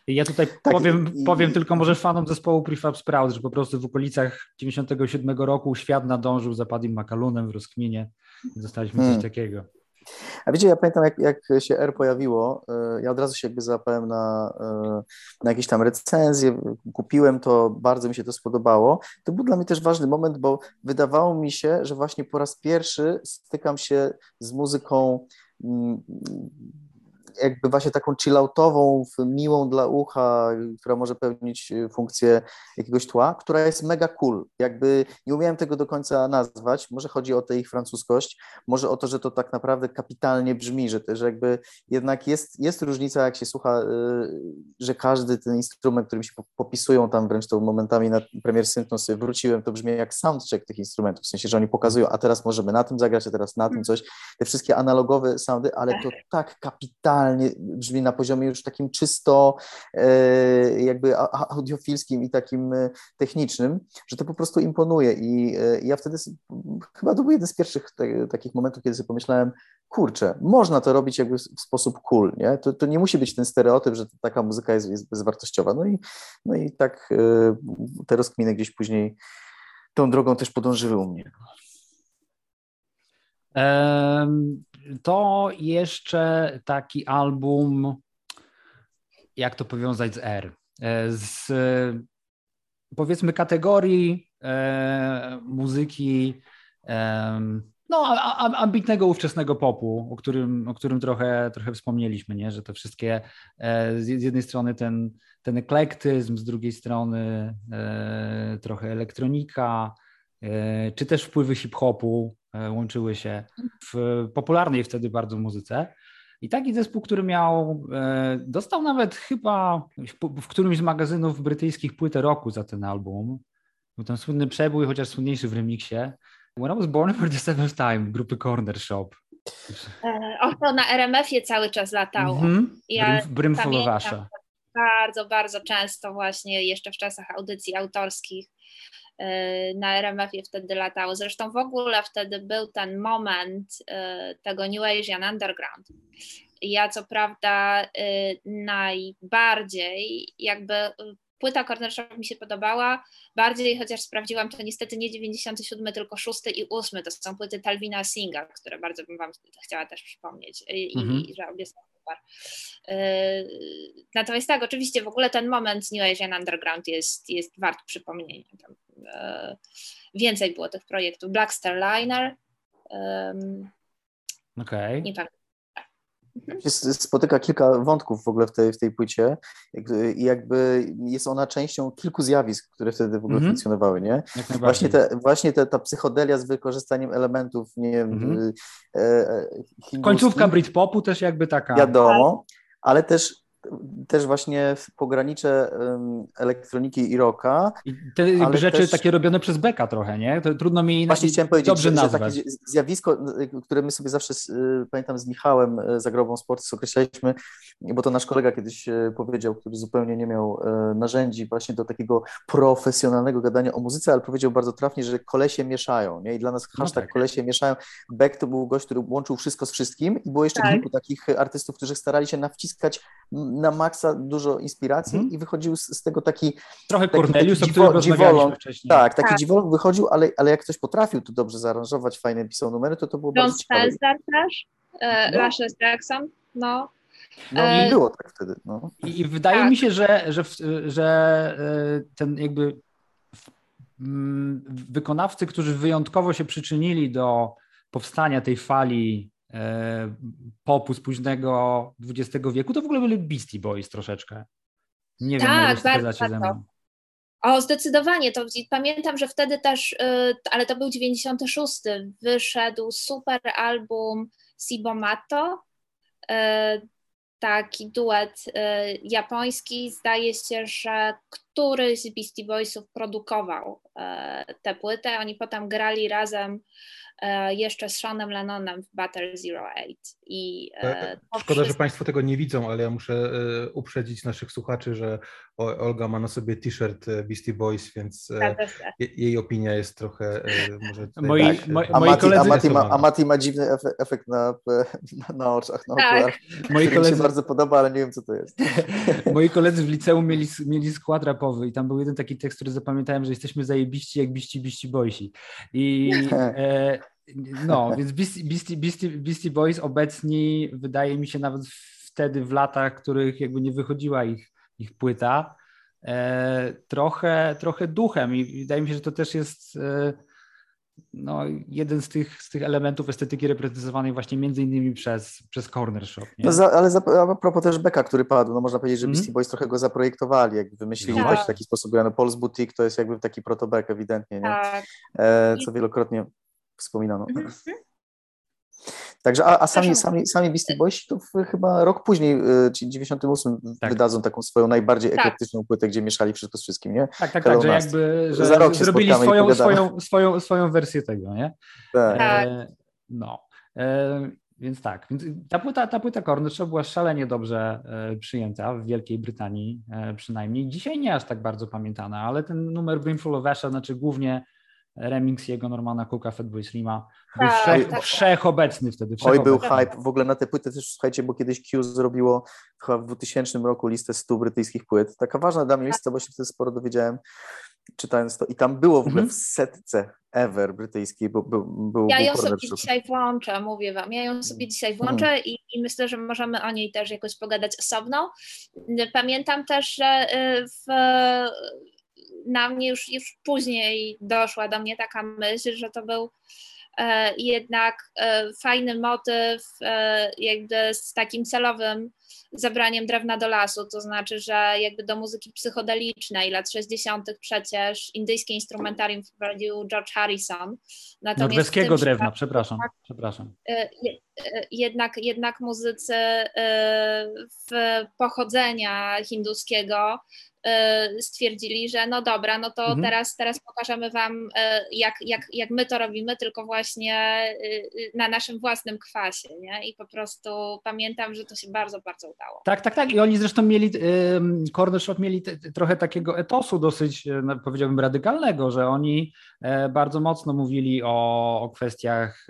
Ja tutaj tak. powiem, powiem tylko może fanom zespołu Prefab Sprout, że po prostu w okolicach dziewięćdziesiątego siódmego roku świat nadążył za Paddim McCallunem w rozkminie i dostaliśmy hmm. coś takiego. A wiecie, ja pamiętam, jak, jak się R pojawiło, ja od razu się jakby załapałem na, na jakieś tam recenzje, kupiłem to, bardzo mi się to spodobało. To był dla mnie też ważny moment, bo wydawało mi się, że właśnie po raz pierwszy stykam się z muzyką jakby właśnie taką chilloutową, miłą dla ucha, która może pełnić funkcję jakiegoś tła, która jest mega cool. Jakby nie umiałem tego do końca nazwać, może chodzi o tę ich francuskość, może o to, że to tak naprawdę kapitalnie brzmi, że, że jakby jednak jest, jest różnica, jak się słucha, że każdy ten instrument, którym się popisują tam wręcz to momentami na premier Syntno sobie wróciłem, to brzmi jak soundcheck tych instrumentów, w sensie, że oni pokazują, a teraz możemy na tym zagrać, a teraz na tym coś, te wszystkie analogowe soundy, ale to tak kapitalnie brzmi na poziomie już takim czysto e, jakby audiofilskim i takim technicznym, że to po prostu imponuje i e, ja wtedy chyba to był jeden z pierwszych te, takich momentów, kiedy sobie pomyślałem, kurczę, można to robić jakby w sposób cool, nie? To, to nie musi być ten stereotyp, że taka muzyka jest, jest bezwartościowa. No i, no i tak e, te rozkminy gdzieś później tą drogą też podążyły u mnie. Um... To jeszcze taki album, jak to powiązać z R, z powiedzmy kategorii e, muzyki e, no, ambitnego ówczesnego popu, o którym, o którym trochę, trochę wspomnieliśmy, nie? Że to wszystkie e, z jednej strony ten, ten eklektyzm, z drugiej strony e, trochę elektronika, e, czy też wpływy hip-hopu łączyły się w popularnej wtedy bardzo muzyce. I taki zespół, który miał, dostał nawet chyba w którymś z magazynów brytyjskich płytę roku za ten album. Był tam słynny przebój, chociaż słynniejszy w remiksie. When I Was Born for the Seventh Time grupy Cornershop. O, to na R M F ie cały czas latało. Mhm. Ja Brym Follow Wasza. Bardzo, bardzo często właśnie jeszcze w czasach audycji autorskich na R M F ie wtedy latało. Zresztą w ogóle wtedy był ten moment y, tego New Asian Underground. Ja co prawda y, najbardziej jakby płyta Cornershop mi się podobała, bardziej, chociaż sprawdziłam, to niestety nie dziewięćdziesiąty siódmy, tylko szósty i ósmy, to są płyty Talvina Singha, które bardzo bym wam chciała też przypomnieć i, mm-hmm. i, i że obie są super. Yy, natomiast tak, oczywiście w ogóle ten moment New Asian Underground jest, jest wart przypomnienia. Tam, yy, więcej było tych projektów. Black Starliner. Yy, Okej. Okay. spotyka kilka wątków w ogóle w tej, w tej płycie i jakby jest ona częścią kilku zjawisk, które wtedy w ogóle mm-hmm. funkcjonowały, nie? Właśnie, te, właśnie te, ta psychodelia z wykorzystaniem elementów, nie wiem... Mm-hmm. E, e, Końcówka Britpopu też jakby taka... Wiadomo, ale też... Też właśnie w pogranicze um, elektroniki i rocka. I te rzeczy też... takie robione przez Becka trochę, nie? To trudno mi właśnie chciałem powiedzieć, dobrze że, nazwać. Że takie zjawisko, które my sobie zawsze, z, pamiętam, z Michałem Zagrobą Sports określaliśmy, bo to nasz kolega kiedyś powiedział, który zupełnie nie miał narzędzi właśnie do takiego profesjonalnego gadania o muzyce, ale powiedział bardzo trafnie, że kolesie mieszają, nie? I dla nas hashtag no tak. kolesie mieszają. Beck to był gość, który łączył wszystko z wszystkim i było jeszcze tak. kilku takich artystów, którzy starali się nawciskać na maksa dużo inspiracji mm. i wychodził z, z tego taki... Trochę Cornelius, o którym rozmawialiśmy wcześniej. Tak, taki tak. dziwoląg wychodził, ale, ale jak ktoś potrafił to dobrze zaaranżować, fajne pisał numery, to to było John bardzo ciekawe. John też, Rashes Jackson, no. No e... nie było tak wtedy, no. I, i wydaje tak. mi się, że, że, że ten jakby wykonawcy, którzy wyjątkowo się przyczynili do powstania tej fali popu z późnego dwudziestego wieku, to w ogóle byli Beastie Boys troszeczkę. Nie tak, wiem, jak bardzo, się bardzo. Ze mną. O, zdecydowanie. To, pamiętam, że wtedy też, ale to był dziewięćdziesiąty szósty, wyszedł super album Sibomato, taki duet japoński, zdaje się, że któryś z Beastie Boysów produkował tę płytę. Oni potem grali razem jeszcze z Seanem Lennonem w Butter zero osiem. I Szkoda, wszystko... że Państwo tego nie widzą, ale ja muszę uprzedzić naszych słuchaczy, że Olga ma na sobie t-shirt Beastie Boys, więc jej opinia jest trochę... może moi, tak. moi, a, moi Mati, koledzy... a, Mati ma, a Mati ma dziwny efekt na, na oczach, na okularach, który koledzy... mi się bardzo podoba, ale nie wiem, co to jest. Moi koledzy w liceum mieli, mieli skład rapowy i tam był jeden taki tekst, który zapamiętałem, że jesteśmy zajebiści jak biści, biści boysi. I... e, no, więc Beastie, Beastie, Beastie, Beastie Boys obecni, wydaje mi się, nawet wtedy w latach, których jakby nie wychodziła ich, ich płyta, e, trochę, trochę duchem i wydaje mi się, że to też jest e, no, jeden z tych, z tych elementów estetyki reprezentowanej właśnie między innymi przez, przez Cornershop. No za, ale za, a propos też Becka, który padł, no można powiedzieć, że Beastie mm. Boys trochę go zaprojektowali, jakby wymyślili tak. w taki sposób, no Paul's Boutique to jest jakby taki proto-Beck ewidentnie, nie? Tak. E, co wielokrotnie wspominano. Mm-hmm. Także, a, a sami, sami, sami Beastie Boysi to chyba rok później, czyli dziewięćdziesiąty ósmy tak. wydadzą taką swoją najbardziej tak. eklektyczną płytę, gdzie mieszali wszystko z wszystkim, nie? Tak, tak, tak, że jakby że za rok się zrobili swoją, swoją, swoją, swoją wersję tego, nie? Tak. E, no, e, więc tak. Więc ta płyta, ta płyta Cornershop była szalenie dobrze e, przyjęta w Wielkiej Brytanii e, przynajmniej. Dzisiaj nie aż tak bardzo pamiętana, ale ten numer Brimful of Asha, znaczy głównie remix jego Normana Cooka, Fatboy Slima, był tak, wszechobecny tak. wtedy. Wszech Oj, obecny. Był hype. W ogóle na te płyty też, słuchajcie, bo kiedyś Q zrobiło chyba w dwutysięcznym roku listę stu brytyjskich płyt. Taka ważna dla mnie lista, bo się wtedy sporo dowiedziałem, czytając to. I tam było w ogóle mm-hmm. w setce ever brytyjskiej. Był, był, był, ja ją sobie przykład. dzisiaj włączę, mówię wam. Ja ją sobie dzisiaj włączę mm. i, i myślę, że możemy o niej też jakoś pogadać osobno. Pamiętam też, że w... na mnie już, już później doszła do mnie taka myśl, że to był e, jednak e, fajny motyw e, jakby z takim celowym zabraniem drewna do lasu, to znaczy, że jakby do muzyki psychodelicznej lat sześćdziesiątych przecież indyjskie instrumentarium wprowadził George Harrison. Natomiast norweskiego tym, drewna, tak, przepraszam. przepraszam. E, jednak, jednak muzycy e, w pochodzenia hinduskiego stwierdzili, że no dobra, no to mhm. teraz, teraz pokażemy wam, jak, jak, jak my to robimy, tylko właśnie na naszym własnym kwasie, nie? I po prostu pamiętam, że to się bardzo, bardzo udało. Tak, tak, tak. I oni zresztą mieli, Cornershop mieli te, trochę takiego etosu dosyć, powiedziałbym, radykalnego, że oni bardzo mocno mówili o, o kwestiach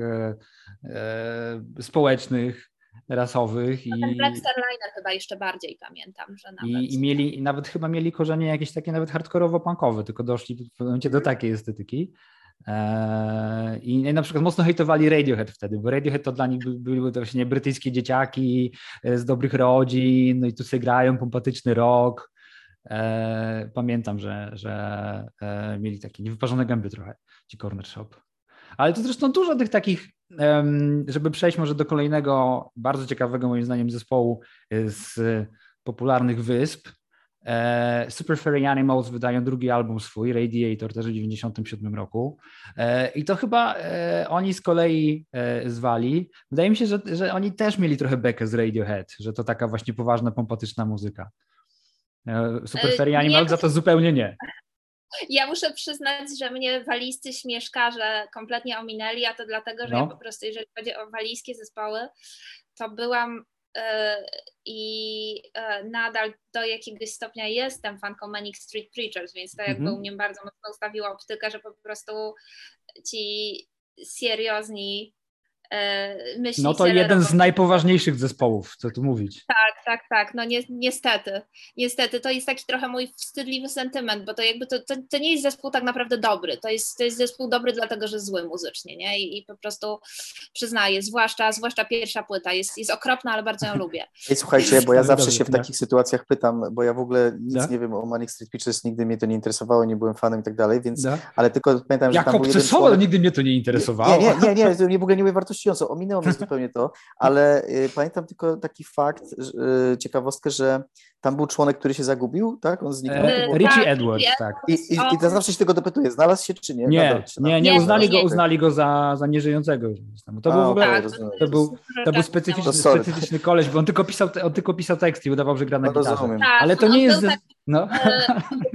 społecznych, rasowych. No ten i Black Starliner chyba jeszcze bardziej pamiętam, że nawet. I, i mieli, nawet chyba mieli korzenie jakieś takie nawet hardkorowo-punkowe, tylko doszli w momencie do takiej estetyki. Eee, I na przykład mocno hejtowali Radiohead wtedy, bo Radiohead to dla nich by, były to właśnie brytyjskie dzieciaki z dobrych rodzin, no i tu sobie grają pompatyczny rock. Eee, pamiętam, że, że e, mieli takie niewyparzone gęby trochę, ci Cornershop. Ale to zresztą dużo tych takich, żeby przejść może do kolejnego bardzo ciekawego moim zdaniem zespołu z popularnych wysp. Super Furry Animals wydają drugi album swój, Radiator, też w dziewięćdziesiątym siódmym roku. I to chyba oni z kolei zwali. Wydaje mi się, że, że oni też mieli trochę bekę z Radiohead, że to taka właśnie poważna, pompatyczna muzyka. Super Furry Animals za to zupełnie nie. Ja muszę przyznać, że mnie walijscy śmieszkarze kompletnie ominęli, a to dlatego, że no. ja po prostu, jeżeli chodzi o walijskie zespoły, to byłam yy, i yy, nadal do jakiegoś stopnia jestem fanką Manic Street Preachers, więc to jakby mm-hmm. u mnie bardzo mocno ustawiła optykę, że po prostu ci seriozni yy, myśli... No to jeden z najpoważniejszych zespołów, co tu mówić. Tak. Tak, tak, no ni- niestety, niestety, to jest taki trochę mój wstydliwy sentyment, bo to jakby, to, to, to nie jest zespół tak naprawdę dobry, to jest, to jest zespół dobry dlatego, że zły muzycznie, nie, i, i po prostu przyznaję, zwłaszcza, zwłaszcza pierwsza płyta, jest, jest okropna, ale bardzo ją lubię. I słuchajcie, bo ja zawsze się w takich sytuacjach pytam, bo ja w ogóle nic tak? nie wiem o Manic Street Preachers, nigdy mnie to nie interesowało, nie byłem fanem i tak dalej, więc, tak? ale tylko pamiętam, że Jakob, tam był jeden słowo, człowiek... nigdy mnie to nie interesowało. Nie, nie, nie, nie, nie w ogóle nie byłem wartościująco, ominęło mnie zupełnie to, ale y, pamiętam tylko taki fakt, że ciekawostkę, że tam był członek, który się zagubił, tak? On zniknął. E, Richie tak, Edwards, tak. I, i, i to zawsze się tego dopytuje, znalazł się czy nie? Nie, nie, nie, uznali go, uznali go za, za nieżyjącego. To, A, był, okay, to, był, to był specyficzny, to specyficzny koleś, bo on tylko pisał, on tylko pisał tekst i udawał, że gra na no, gitarze. Tak, ale to nie jest... Ze... No.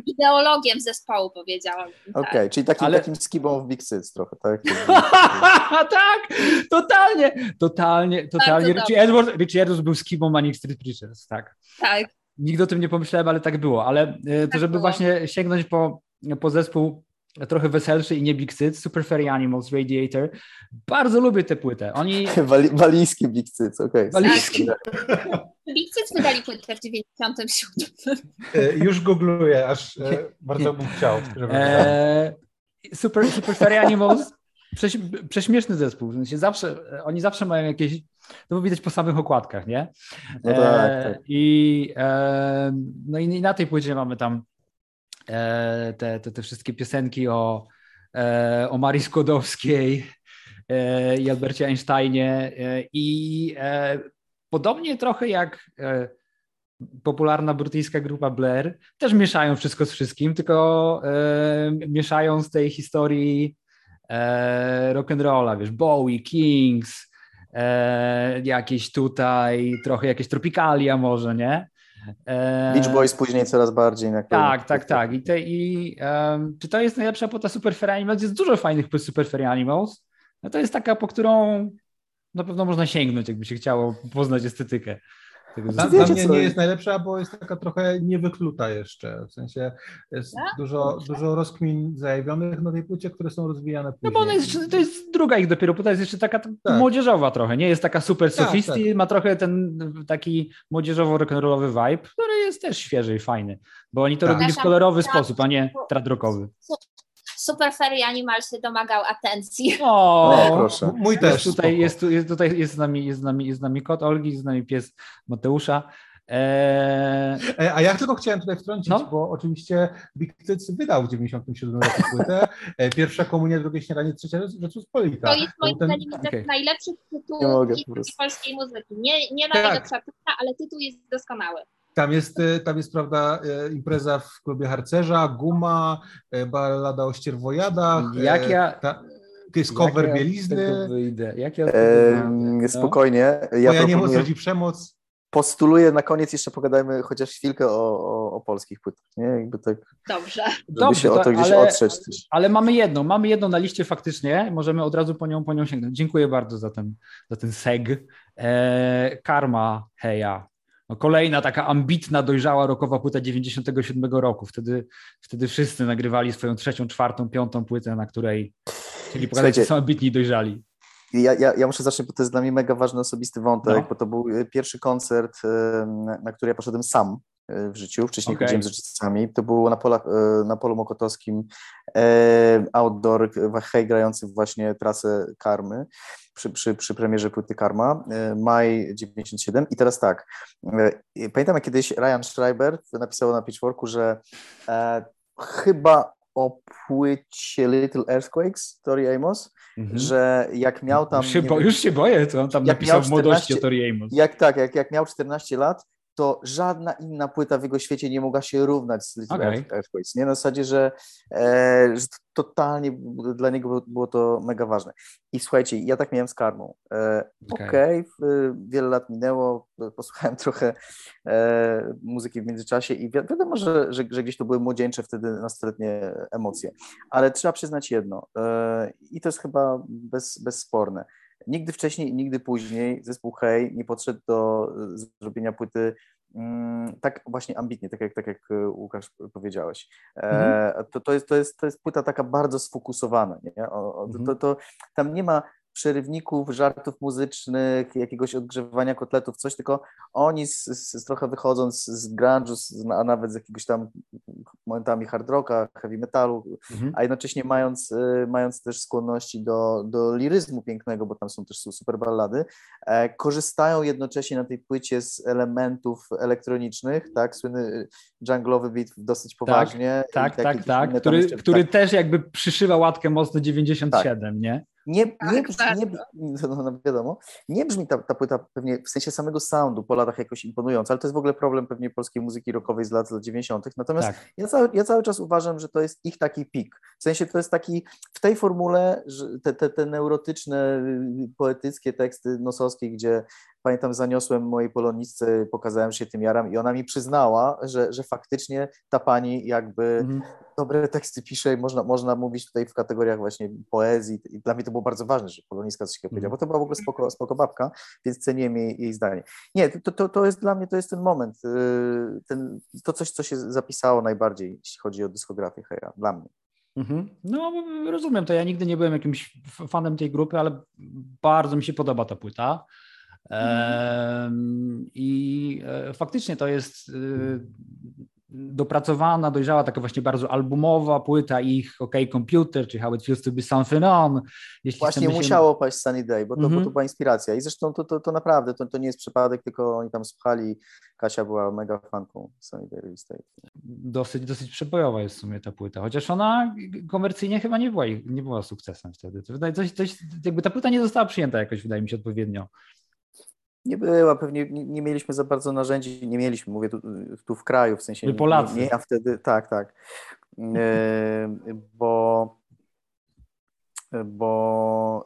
Ideologiem zespołu, powiedziałam. Okej, okay, tak. czyli takim, ale... takim skibą w Big Cyc trochę, tak? tak, totalnie, totalnie, totalnie. Richie Edwards, Richie Edwards był skibą Manic Street Preachers, tak. Tak. Nigdy o tym nie pomyślałem, ale tak było. Ale to, tak żeby było. Właśnie sięgnąć po, po zespół trochę weselszy i nie Big Cyc, Super Furry Animals, Radiator. Bardzo lubię tę płytę. Oni... Wali, walijski Big Cyc, okej. Okay. Walijski. Big Cyc wydali płytę w dziewięćdziesiątym siódmym. Już googluję, aż bardzo bym chciał. Żeby... Eee, super, super Furry Animals. Prześ, prześmieszny zespół. W sensie zawsze, oni zawsze mają jakieś... To widać po samych okładkach, nie? No tak, e, tak. I, e, no i na tej płycie mamy tam e, te, te, te wszystkie piosenki o, e, o Marii Skłodowskiej e, i Albercie Einsteinie. E, I e, podobnie trochę jak e, popularna brytyjska grupa Blair, też mieszają wszystko z wszystkim, tylko e, mieszają z tej historii e, rock'n'rolla, wiesz, Bowie, Kings... E, jakieś tutaj, trochę jakieś tropikalia może, nie? E, Beach Boys później coraz bardziej. Na tak, tak, tak. I, te, i um, czy to jest najlepsza płyta Super Furry Animals? Jest dużo fajnych płyt Super Furry Animals. No to jest taka, po którą na pewno można sięgnąć, jakby się chciało poznać estetykę. Dla mnie nie jest najlepsza, bo jest taka trochę niewykluta jeszcze, w sensie jest ja? dużo, dużo rozkmin zajawionych na tej płycie, które są rozwijane później. No bo ona jest, to jest druga ich dopiero płyta, jest jeszcze taka tak. młodzieżowa trochę, nie jest taka super sofisty, tak, tak. ma trochę ten taki młodzieżowo-rock'n'rollowy vibe, który jest też świeży i fajny, bo oni to tak. robili w kolorowy tak. sposób, a nie tradrockowy. Super Furry Animal się domagał atencji. O, no, proszę. Mój też. Jest tutaj, jest, jest, tutaj jest, z nami, jest, z nami, jest z nami kot Olgi, jest z nami pies Mateusza. Eee... A ja tylko chciałem tutaj wtrącić, no? bo oczywiście Big Cyc wydał w dziewięćdziesiątym siódmym roku płytę Pierwsza Komunia, Drugie Śniadanie, Trzecia Rzeczpospolita. To jest moim zdaniem ten... okay. najlepszy tytuł polskiej muzyki. Nie, nie tak. najlepsza płyta, ale tytuł jest doskonały. Tam jest, tam jest, prawda, impreza w klubie harcerza, guma, ballada o ścierwojadach. Jak ja... Ta... To jest cover jak ja bielizny. Wyjdę? Jak ja eee, no? Spokojnie. Ja, ja proponuję... nie moc rodzi przemoc. Postuluję na koniec, jeszcze pogadajmy chociaż chwilkę o, o, o polskich płytach, nie? Jakby tak, Dobrze. Dobrze, się o to gdzieś ale, otrzeć. Ale mamy jedną, mamy jedną na liście faktycznie, możemy od razu po nią, po nią sięgnąć. Dziękuję bardzo za ten, za ten seg. Eee, Karma Heja. No kolejna taka ambitna, dojrzała rockowa płyta dziewięćdziesiątego siódmego roku. Wtedy, wtedy wszyscy nagrywali swoją trzecią, czwartą, piątą płytę, na której chcieli pokazać, że są ambitni i dojrzali. Ja, ja, ja muszę zacząć, bo to jest dla mnie mega ważny osobisty wątek, no. bo to był pierwszy koncert, na który ja poszedłem sam w życiu. Wcześniej okay. chodziłem z rodzicami. To było na, polach, na polu mokotowskim outdoor, hej grający właśnie trasę Karmy. Przy, przy, przy premierze płyty Karma, maj dziewięćdziesiąty siódmy. I teraz tak, pamiętam jak kiedyś Ryan Schreiber napisał na Pitchforku, że e, chyba o płycie Little Earthquakes, Tori Amos, mhm. że jak miał tam... Już się, bo, wiem, już się boję, to on tam napisał w młodości o Tori Amos. Jak, tak, jak, jak miał czternaście lat, to żadna inna płyta w jego świecie nie mogła się równać z Little okay. Earthquakes. Nie? Na zasadzie, że, e, że totalnie dla niego było, było to mega ważne. I słuchajcie, ja tak miałem z Karmą. E, Okej, okay. okay, wiele lat minęło, posłuchałem trochę e, muzyki w międzyczasie i wi- wiadomo, że, że, że gdzieś to były młodzieńcze wtedy nastoletnie emocje. Ale trzeba przyznać jedno e, i to jest chyba bez, bezsporne. Nigdy wcześniej, nigdy później zespół Hej nie podszedł do zrobienia płyty mm, tak właśnie ambitnie, tak jak, tak jak Łukasz powiedziałeś. Mm-hmm. E, to, to, jest, to, jest, to jest płyta taka bardzo sfokusowana. Nie? O, o, mm-hmm. to, to, tam nie ma przerywników, żartów muzycznych, jakiegoś odgrzewania kotletów, coś, tylko oni z, z, trochę wychodząc z grunge'u, z, a nawet z jakiegoś tam momentami hard rocka, heavy metalu, mhm. a jednocześnie mając, y, mając też skłonności do, do liryzmu pięknego, bo tam są też super ballady, e, korzystają jednocześnie na tej płycie z elementów elektronicznych, tak, słynny junglowy beat dosyć poważnie. Tak, tak, tak, tak który, jeszcze, który tak. też jakby przyszywa łatkę mocno dziewięćdziesiąt siedem, tak. nie? Nie, tak, nie, brzmi, tak. nie, no wiadomo, nie brzmi ta, ta płyta pewnie w sensie samego soundu po latach jakoś imponująco, ale to jest w ogóle problem pewnie polskiej muzyki rockowej z lat, z lat dziewięćdziesiątych. Natomiast tak. ja, cały, ja cały czas uważam, że to jest ich taki pik. W sensie to jest taki, w tej formule że te, te, te neurotyczne, poetyckie teksty nosowskie, gdzie pamiętam, zaniosłem mojej polonistce, pokazałem się tym jaram i ona mi przyznała, że, że faktycznie ta pani jakby mhm. dobre teksty pisze i można, można mówić tutaj w kategoriach właśnie poezji. I dla mnie to było bardzo ważne, że poloniska coś takiego powiedziała, bo to była w ogóle spoko, spoko babka, więc ceniłem jej, jej zdanie. Nie, to, to, to jest dla mnie, to jest ten moment, ten, to coś, co się zapisało najbardziej, jeśli chodzi o dyskografię Heja, dla mnie. Mhm. No, rozumiem to. Ja nigdy nie byłem jakimś fanem tej grupy, ale bardzo mi się podoba ta płyta. Mm. I faktycznie to jest dopracowana, dojrzała, taka właśnie bardzo albumowa płyta ich OK Computer, czy How It Feels To Be Something On. Jeśli właśnie musiało się... paść Sunny Day, bo to, mm-hmm. bo to była inspiracja i zresztą to, to, to naprawdę, to, to nie jest przypadek, tylko oni tam słuchali, Kasia była mega fanką Sunny Day Real Estate. Dosyć, dosyć przebojowa jest w sumie ta płyta, chociaż ona komercyjnie chyba nie była, nie była sukcesem wtedy. To coś, coś, jakby ta płyta nie została przyjęta jakoś, wydaje mi się, odpowiednio. Nie była, pewnie nie, nie mieliśmy za bardzo narzędzi, nie mieliśmy, mówię tu, tu w kraju, w sensie Polacy. Nie, a wtedy, tak, tak, yy, bo, bo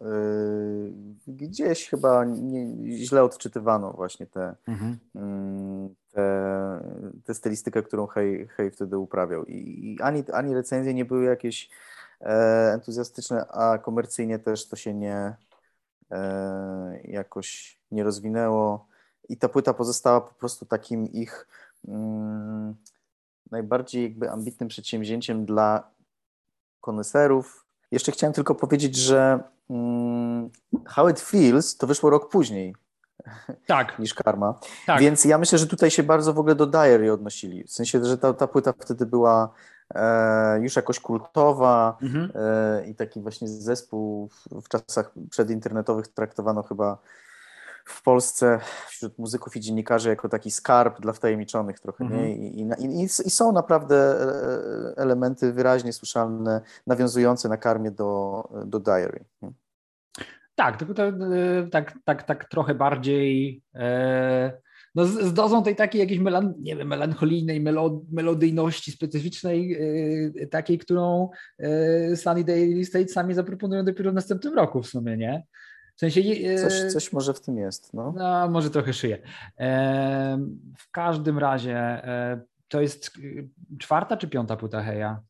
yy, gdzieś chyba nie, źle odczytywano właśnie tę mhm. te, te stylistykę, którą Hej, Hej wtedy uprawiał i, i ani, ani recenzje nie były jakieś e, entuzjastyczne, a komercyjnie też to się nie... E, jakoś nie rozwinęło i ta płyta pozostała po prostu takim ich mm, najbardziej jakby ambitnym przedsięwzięciem dla koneserów. Jeszcze chciałem tylko powiedzieć, że mm, How It Feels to wyszło rok później tak. niż Karma, tak. więc ja myślę, że tutaj się bardzo w ogóle do Diary odnosili, w sensie, że ta, ta płyta wtedy była E, już jakoś kultowa mhm. e, i taki właśnie zespół w, w czasach przedinternetowych traktowano chyba w Polsce wśród muzyków i dziennikarzy jako taki skarb dla wtajemniczonych trochę. Mhm. Nie? I, i, i, I są naprawdę elementy wyraźnie słyszalne, nawiązujące na Karmie do, do Diary. Nie? Tak, tylko to, tak, tak, tak trochę bardziej... E... No z, z dozą tej takiej jakiejś melan, nie wiem, melancholijnej, melo, melodyjności specyficznej, yy, takiej, którą yy, Sunny Day Real Estate sami zaproponują dopiero w następnym roku w sumie, nie? W sensie, yy, coś, coś może w tym jest, no. No może trochę szyję. Yy, w każdym razie yy, to jest czwarta czy piąta płyta Heja?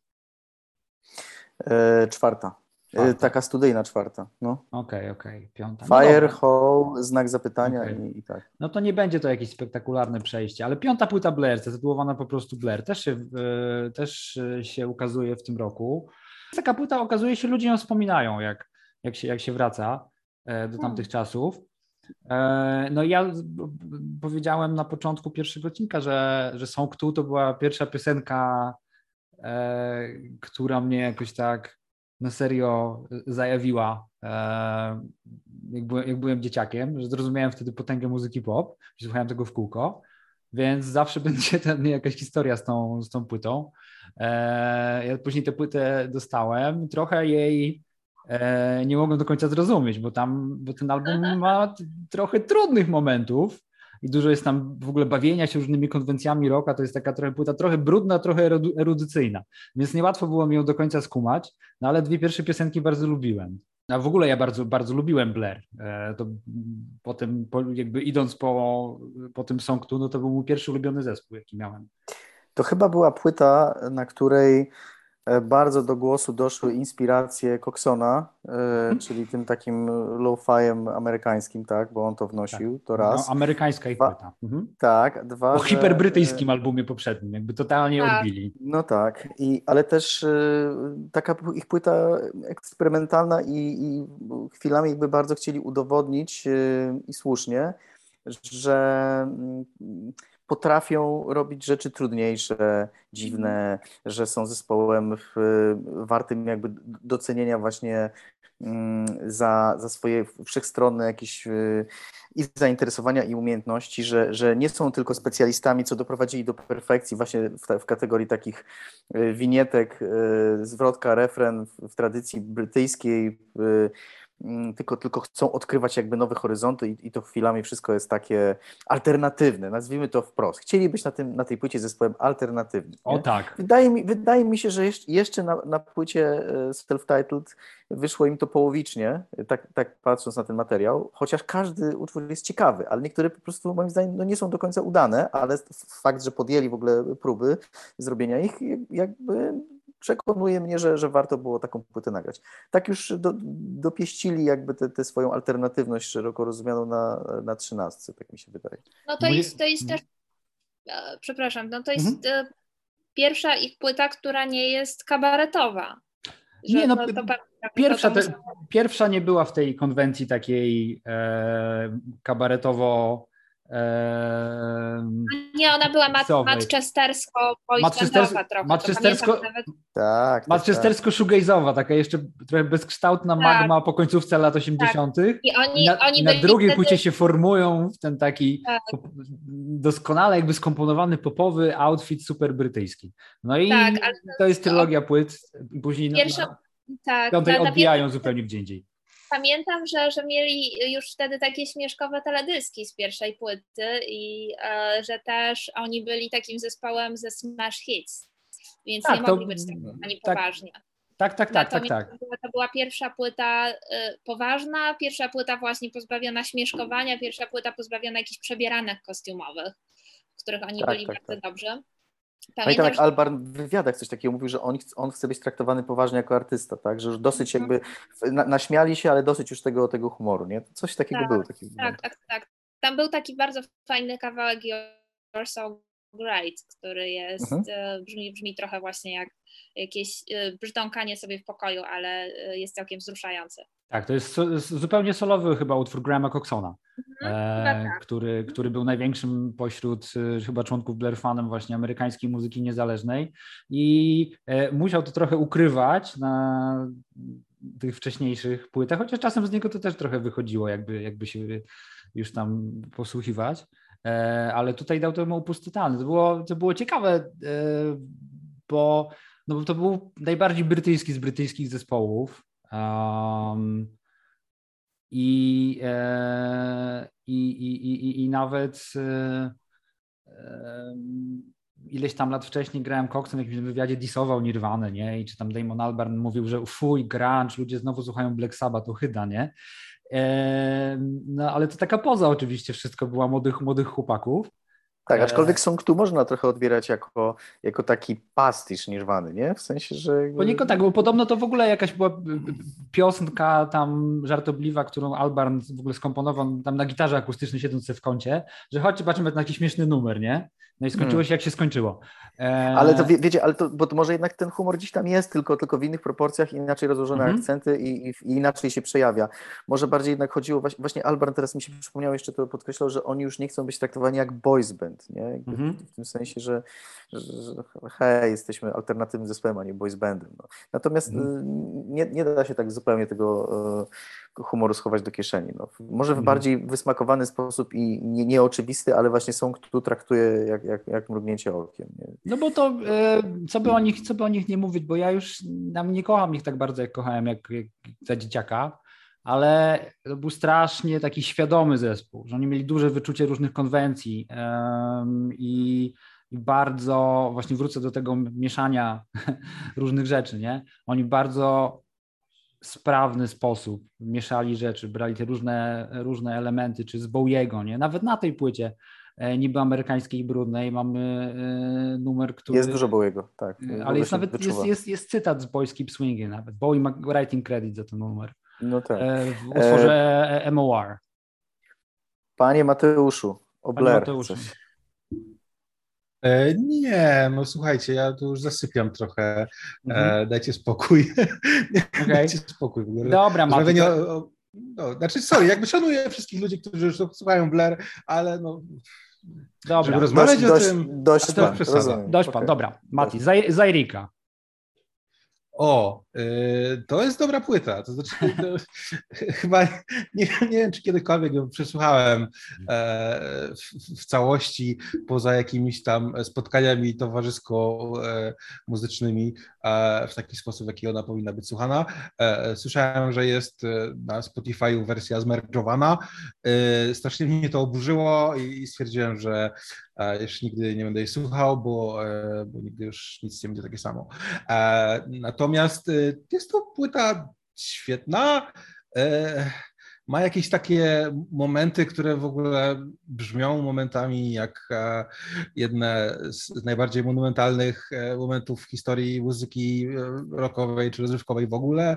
Yy, czwarta. Czwarta. Taka studyjna czwarta. No. Okej, okay, okej. Okay. Piąta. No Fire, Hole, znak zapytania okay. i, i tak. No to nie będzie to jakieś spektakularne przejście, ale piąta płyta Blair, zatytułowana po prostu Blair, też się, y, też się ukazuje w tym roku. Taka płyta okazuje się, ludzie ją wspominają, jak, jak, się, jak się wraca y, do tamtych hmm. czasów. Y, no ja powiedziałem na początku pierwszego odcinka, że, że Song Two to była pierwsza piosenka, y, która mnie jakoś tak na serio zajawiła, jak byłem, jak byłem dzieciakiem, że zrozumiałem wtedy potęgę muzyki pop, słuchałem tego w kółko Więc zawsze będzie ten, jakaś historia z tą, z tą płytą. E, ja później tę płytę dostałem. Trochę jej e, nie mogłem do końca zrozumieć, bo tam bo ten album ma trochę trudnych momentów i dużo jest tam w ogóle bawienia się różnymi konwencjami rocka. To jest taka trochę płyta trochę brudna, trochę erudycyjna. Więc niełatwo było mi ją do końca skumać, no ale dwie pierwsze piosenki bardzo lubiłem. A w ogóle ja bardzo, bardzo lubiłem Blair. To potem jakby idąc po, po tym songtu, no to był mój pierwszy ulubiony zespół, jaki miałem. To chyba była płyta, na której bardzo do głosu doszły inspiracje Coxona, hmm. czyli tym takim lo-fiem amerykańskim, tak, bo on to wnosił, tak. To raz. No, amerykańska ich płyta. Mhm. Tak, dwa. O hiperbrytyjskim e... albumie poprzednim, jakby totalnie tak. odbili. No tak, I, ale też y, taka ich płyta eksperymentalna i, i chwilami jakby bardzo chcieli udowodnić y, i słusznie, że y, potrafią robić rzeczy trudniejsze, dziwne, że są zespołem w, wartym jakby docenienia właśnie za, za swoje wszechstronne jakieś i zainteresowania i umiejętności, że, że nie są tylko specjalistami, co doprowadzili do perfekcji właśnie w, w kategorii takich winietek, zwrotka, refren w, w tradycji brytyjskiej, w, Tylko, tylko chcą odkrywać jakby nowe horyzonty i, i to chwilami wszystko jest takie alternatywne, nazwijmy to wprost. Chcieli być na, tym, na tej płycie zespołem alternatywnym. O tak. Wydaje mi, wydaje mi się, że jeszcze, jeszcze na, na płycie self-titled wyszło im to połowicznie, tak, tak patrząc na ten materiał, chociaż każdy utwór jest ciekawy, ale niektóre po prostu moim zdaniem no nie są do końca udane, ale fakt, że podjęli w ogóle próby zrobienia ich jakby... Przekonuje mnie, że, że warto było taką płytę nagrać. Tak już do, dopieścili jakby tę swoją alternatywność szeroko rozumianą na, na trzynastce, tak mi się wydaje. No to jest, to jest też, przepraszam, no to jest mhm. pierwsza ich płyta, która nie jest kabaretowa. Że nie, no, to, to, to pierwsza, to, pierwsza nie była w tej konwencji takiej e, kabaretowo... Nie, ona była matchestersko-boybandowa trochę. Matchestersko-shoegaze'owa, taka jeszcze trochę bezkształtna magma po końcówce lat osiemdziesiątych. I oni, na oni na drugiej wtedy... płycie się formują w ten taki tak. doskonale jakby skomponowany popowy outfit super brytyjski. No i tak, ale to, to jest trylogia to... płyt. Później Pierwszą... na, tak, piątej na, na odbijają na... zupełnie gdzie indziej. Pamiętam, że, że mieli już wtedy takie śmieszkowe teledyski z pierwszej płyty i e, że też oni byli takim zespołem ze Smash Hits, więc tak, nie mogli to, być tak, ani tak, poważnie. Tak, tak, tak. Natomiast tak, tak. To była pierwsza płyta y, poważna, pierwsza płyta właśnie pozbawiona śmieszkowania, pierwsza płyta pozbawiona jakichś przebieranek kostiumowych, w których oni tak, byli tak, bardzo tak. dobrze. Pamiętam, jak Albarn w wywiadach coś takiego mówił, że on, on chce być traktowany poważnie jako artysta, tak? Że już dosyć jakby na, naśmiali się, ale dosyć już tego, tego humoru, nie? Coś takiego tak, było. Taki tak, tak, tak. Tam był taki bardzo fajny kawałek You're So Great, który jest, mhm. brzmi, brzmi trochę właśnie jak jakieś brzdąkanie sobie w pokoju, ale jest całkiem wzruszający. Tak, to jest zupełnie solowy chyba utwór Grahama Coxona, mhm, e, tak. który, który był największym pośród e, chyba członków Blair fanem właśnie amerykańskiej muzyki niezależnej i e, musiał to trochę ukrywać na tych wcześniejszych płytach, chociaż czasem z niego to też trochę wychodziło, jakby, jakby się już tam posłuchiwać, e, ale tutaj dał temu upust totalny. To było, to było ciekawe, e, bo, no bo to był najbardziej brytyjski z brytyjskich zespołów. Um, i, e, i, i, i nawet e, ileś tam lat wcześniej Graham Coxon w jakimś wywiadzie disował Nirwanę, nie? I czy tam Damon Albarn mówił, że fuj, grunge, ludzie znowu słuchają Black Sabbath, ohyda, nie? E, no ale to taka poza oczywiście wszystko była młodych, młodych chłopaków. Tak, aczkolwiek song tu można trochę odbierać jako, jako taki pastisz Nirwany, nie? W sensie, że... Jakby... Poniekąd tak, bo podobno to w ogóle jakaś była piosenka tam żartobliwa, którą Albarn w ogóle skomponował tam na gitarze akustycznej siedząc w kącie, że chodźcie, patrzymy na taki śmieszny numer, nie? No i skończyło się, jak się skończyło. E... Ale to wie, wiecie, ale to, bo to może jednak ten humor gdzieś tam jest, tylko, tylko w innych proporcjach, inaczej rozłożone mm-hmm. akcenty i, i, i inaczej się przejawia. Może bardziej jednak chodziło, właśnie Albarn teraz mi się przypomniał, jeszcze to podkreślał, że oni już nie chcą być traktowani jak boys band. band, nie? Mhm. W tym sensie, że, że, że hej, jesteśmy alternatywnym zespołem, a nie boys bandem. No. Natomiast mhm. nie, nie da się tak zupełnie tego e, humoru schować do kieszeni. No. Może w mhm. bardziej wysmakowany sposób i nie, nieoczywisty, ale właśnie są, kto traktuje jak, jak, jak mrugnięcie okiem. Nie? No bo to e, co, by o nich, co by o nich nie mówić, bo ja już nam nie kocham ich tak bardzo, jak kochałem jak, jak za dzieciaka. Ale to był strasznie taki świadomy zespół, że oni mieli duże wyczucie różnych konwencji um, i, i bardzo, właśnie wrócę do tego mieszania różnych rzeczy, nie? Oni bardzo sprawny sposób mieszali rzeczy, brali te różne, różne elementy, czy z Bowiego, nie? Nawet na tej płycie niby amerykańskiej i brudnej mamy y, numer, który... Jest dużo Bowiego, tak. Y, ale jest nawet jest, jest, jest cytat z Boys Keep Swinging nawet. Bowie ma writing credit za ten numer. No tak. W utworze e... M O R. Panie Mateuszu, o Panie Blair. Mateuszu. E, nie, no słuchajcie, ja tu już zasypiam trochę. Mm-hmm. E, dajcie spokój. Okay. Dajcie spokój. W ogóle. Dobra, Mateusz. O... No, znaczy, sorry, jakby szanuję wszystkich ludzi, którzy już słuchają Blair, ale no... Dobra. Rozmawiać dość, o tym... Dość, dość pan, rozumiem. Dość pan, okay. Dobra. Mati, Zaj- Zajrika. O, y, to jest dobra płyta. To znaczy, to, chyba nie, nie wiem, czy kiedykolwiek ją przesłuchałem e, w, w całości, poza jakimiś tam spotkaniami towarzysko-muzycznymi, e, w taki sposób, w jaki ona powinna być słuchana. E, słyszałem, że jest na Spotify'u wersja zmerczowana. E, strasznie mnie to oburzyło i, i stwierdziłem, że e, już nigdy nie będę jej słuchał, bo, e, bo nigdy już nic nie będzie takie samo. E, natomiast Natomiast jest to płyta świetna, ma jakieś takie momenty, które w ogóle brzmią momentami jak jedne z najbardziej monumentalnych momentów w historii muzyki rockowej czy rozrywkowej w ogóle.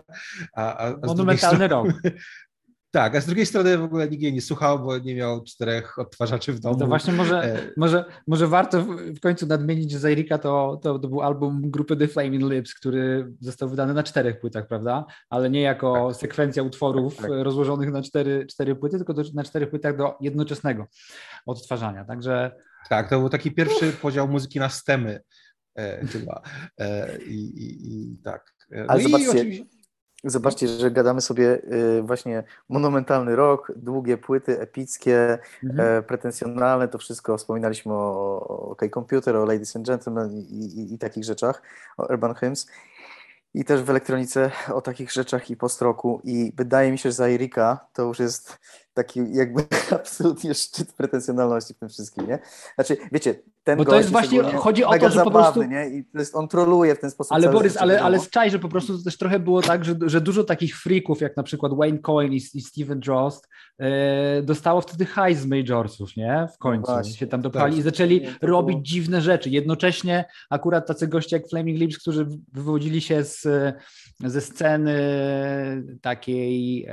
A, a, a Monumentalny rock. Tak, a z drugiej strony w ogóle nikt jej nie słuchał, bo nie miał czterech odtwarzaczy w domu. No właśnie może, może, może warto w końcu nadmienić, że Zajrika to, to, to był album grupy The Flaming Lips, który został wydany na czterech płytach, prawda? Ale nie jako tak, sekwencja utworów tak, tak. rozłożonych na cztery, cztery płyty, tylko do, na czterech płytach do jednoczesnego odtwarzania. Także... Tak, to był taki pierwszy Uff. podział muzyki na stemy e, chyba. E, i, i, i tak. No ale i zobaczcie... Oczywiście... Zobaczcie, że gadamy sobie właśnie monumentalny rok, długie płyty, epickie, mhm. pretensjonalne, to wszystko wspominaliśmy o OK Computer, o Ladies and Gentlemen i, i, i takich rzeczach, o Urban Hymns i też w elektronice o takich rzeczach i post-rocku i wydaje mi się, że Zajrika to już jest taki jakby absolutnie szczyt pretensjonalności w tym wszystkim, nie? Znaczy, wiecie, ten Bo to jest właśnie, chodzi o to, że zabawny, po prostu... nie? I to jest, on troluje w ten sposób. Ale Borys, ale, ale czaj, że po prostu to też trochę było tak, że, że dużo takich freaków, jak na przykład Wayne Coyne i, i Steven Drost, yy, dostało wtedy hajs z majorsów, nie? W końcu właśnie, się tam dopchali tak, i zaczęli nie, było... robić dziwne rzeczy. Jednocześnie akurat tacy goście jak Flaming Lips, którzy wywodzili się z, ze sceny takiej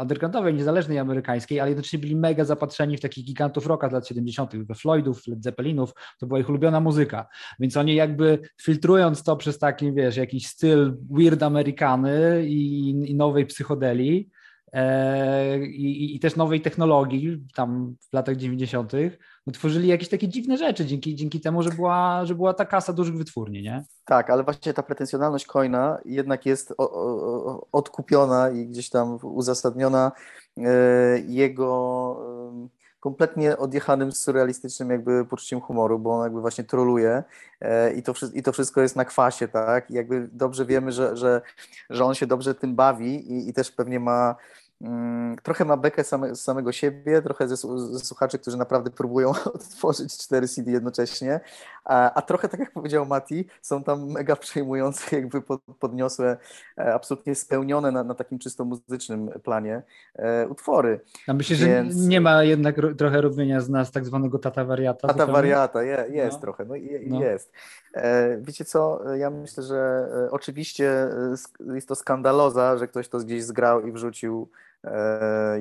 undergroundowej, niezależnej amerykańskiej, ale jednocześnie byli mega zapatrzeni w takich gigantów rocka z lat siedemdziesiątych, we Floydów, Led Zeppelinów, to była ich ulubiona muzyka, więc oni jakby filtrując to przez taki, wiesz, jakiś styl weird Amerykany i, i nowej psychodelii e, i, i też nowej technologii tam w latach dziewięćdziesiątych, no tworzyli jakieś takie dziwne rzeczy dzięki, dzięki temu, że była, że była ta kasa dużych wytwórni, nie? Tak, ale właśnie ta pretensjonalność Coyna jednak jest o, o, odkupiona i gdzieś tam uzasadniona jego kompletnie odjechanym, surrealistycznym jakby poczuciem humoru, bo on jakby właśnie troluje i to, i to wszystko jest na kwasie, tak? I jakby dobrze wiemy, że, że, że on się dobrze tym bawi i, i też pewnie ma trochę ma bekę same, samego siebie, trochę ze, ze słuchaczy, którzy naprawdę próbują odtworzyć cztery C D jednocześnie, a, a trochę, tak jak powiedział Mati, są tam mega przejmujące, jakby pod, podniosłe, absolutnie spełnione na, na takim czysto muzycznym planie e, utwory. Ja myślę, Więc... że nie ma jednak ro, trochę robienia z nas tak zwanego tata wariata. Tata wariata, je, jest no. trochę, no, je, no. jest. E, wiecie co, ja myślę, że e, oczywiście jest to skandaloza, że ktoś to gdzieś zgrał i wrzucił.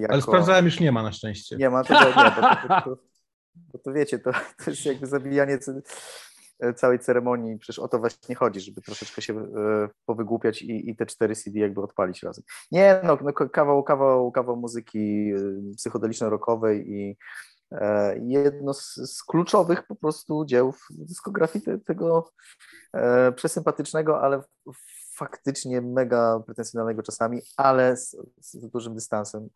Jako... Ale sprawdzałem, już nie ma na szczęście. Nie ma, to, to, nie, to, to, to, to, to wiecie, to, to jest jakby zabijanie całej ceremonii, przecież o to właśnie chodzi, żeby troszeczkę się e, powygłupiać i, i te cztery C D jakby odpalić razem. Nie, no, no kawał, kawał, kawał muzyki psychodeliczno-rockowej i jedno z, z kluczowych po prostu dzieł w dyskografii tego e, przesympatycznego, ale faktycznie mega pretensjonalnego czasami, ale z, z dużym dystansem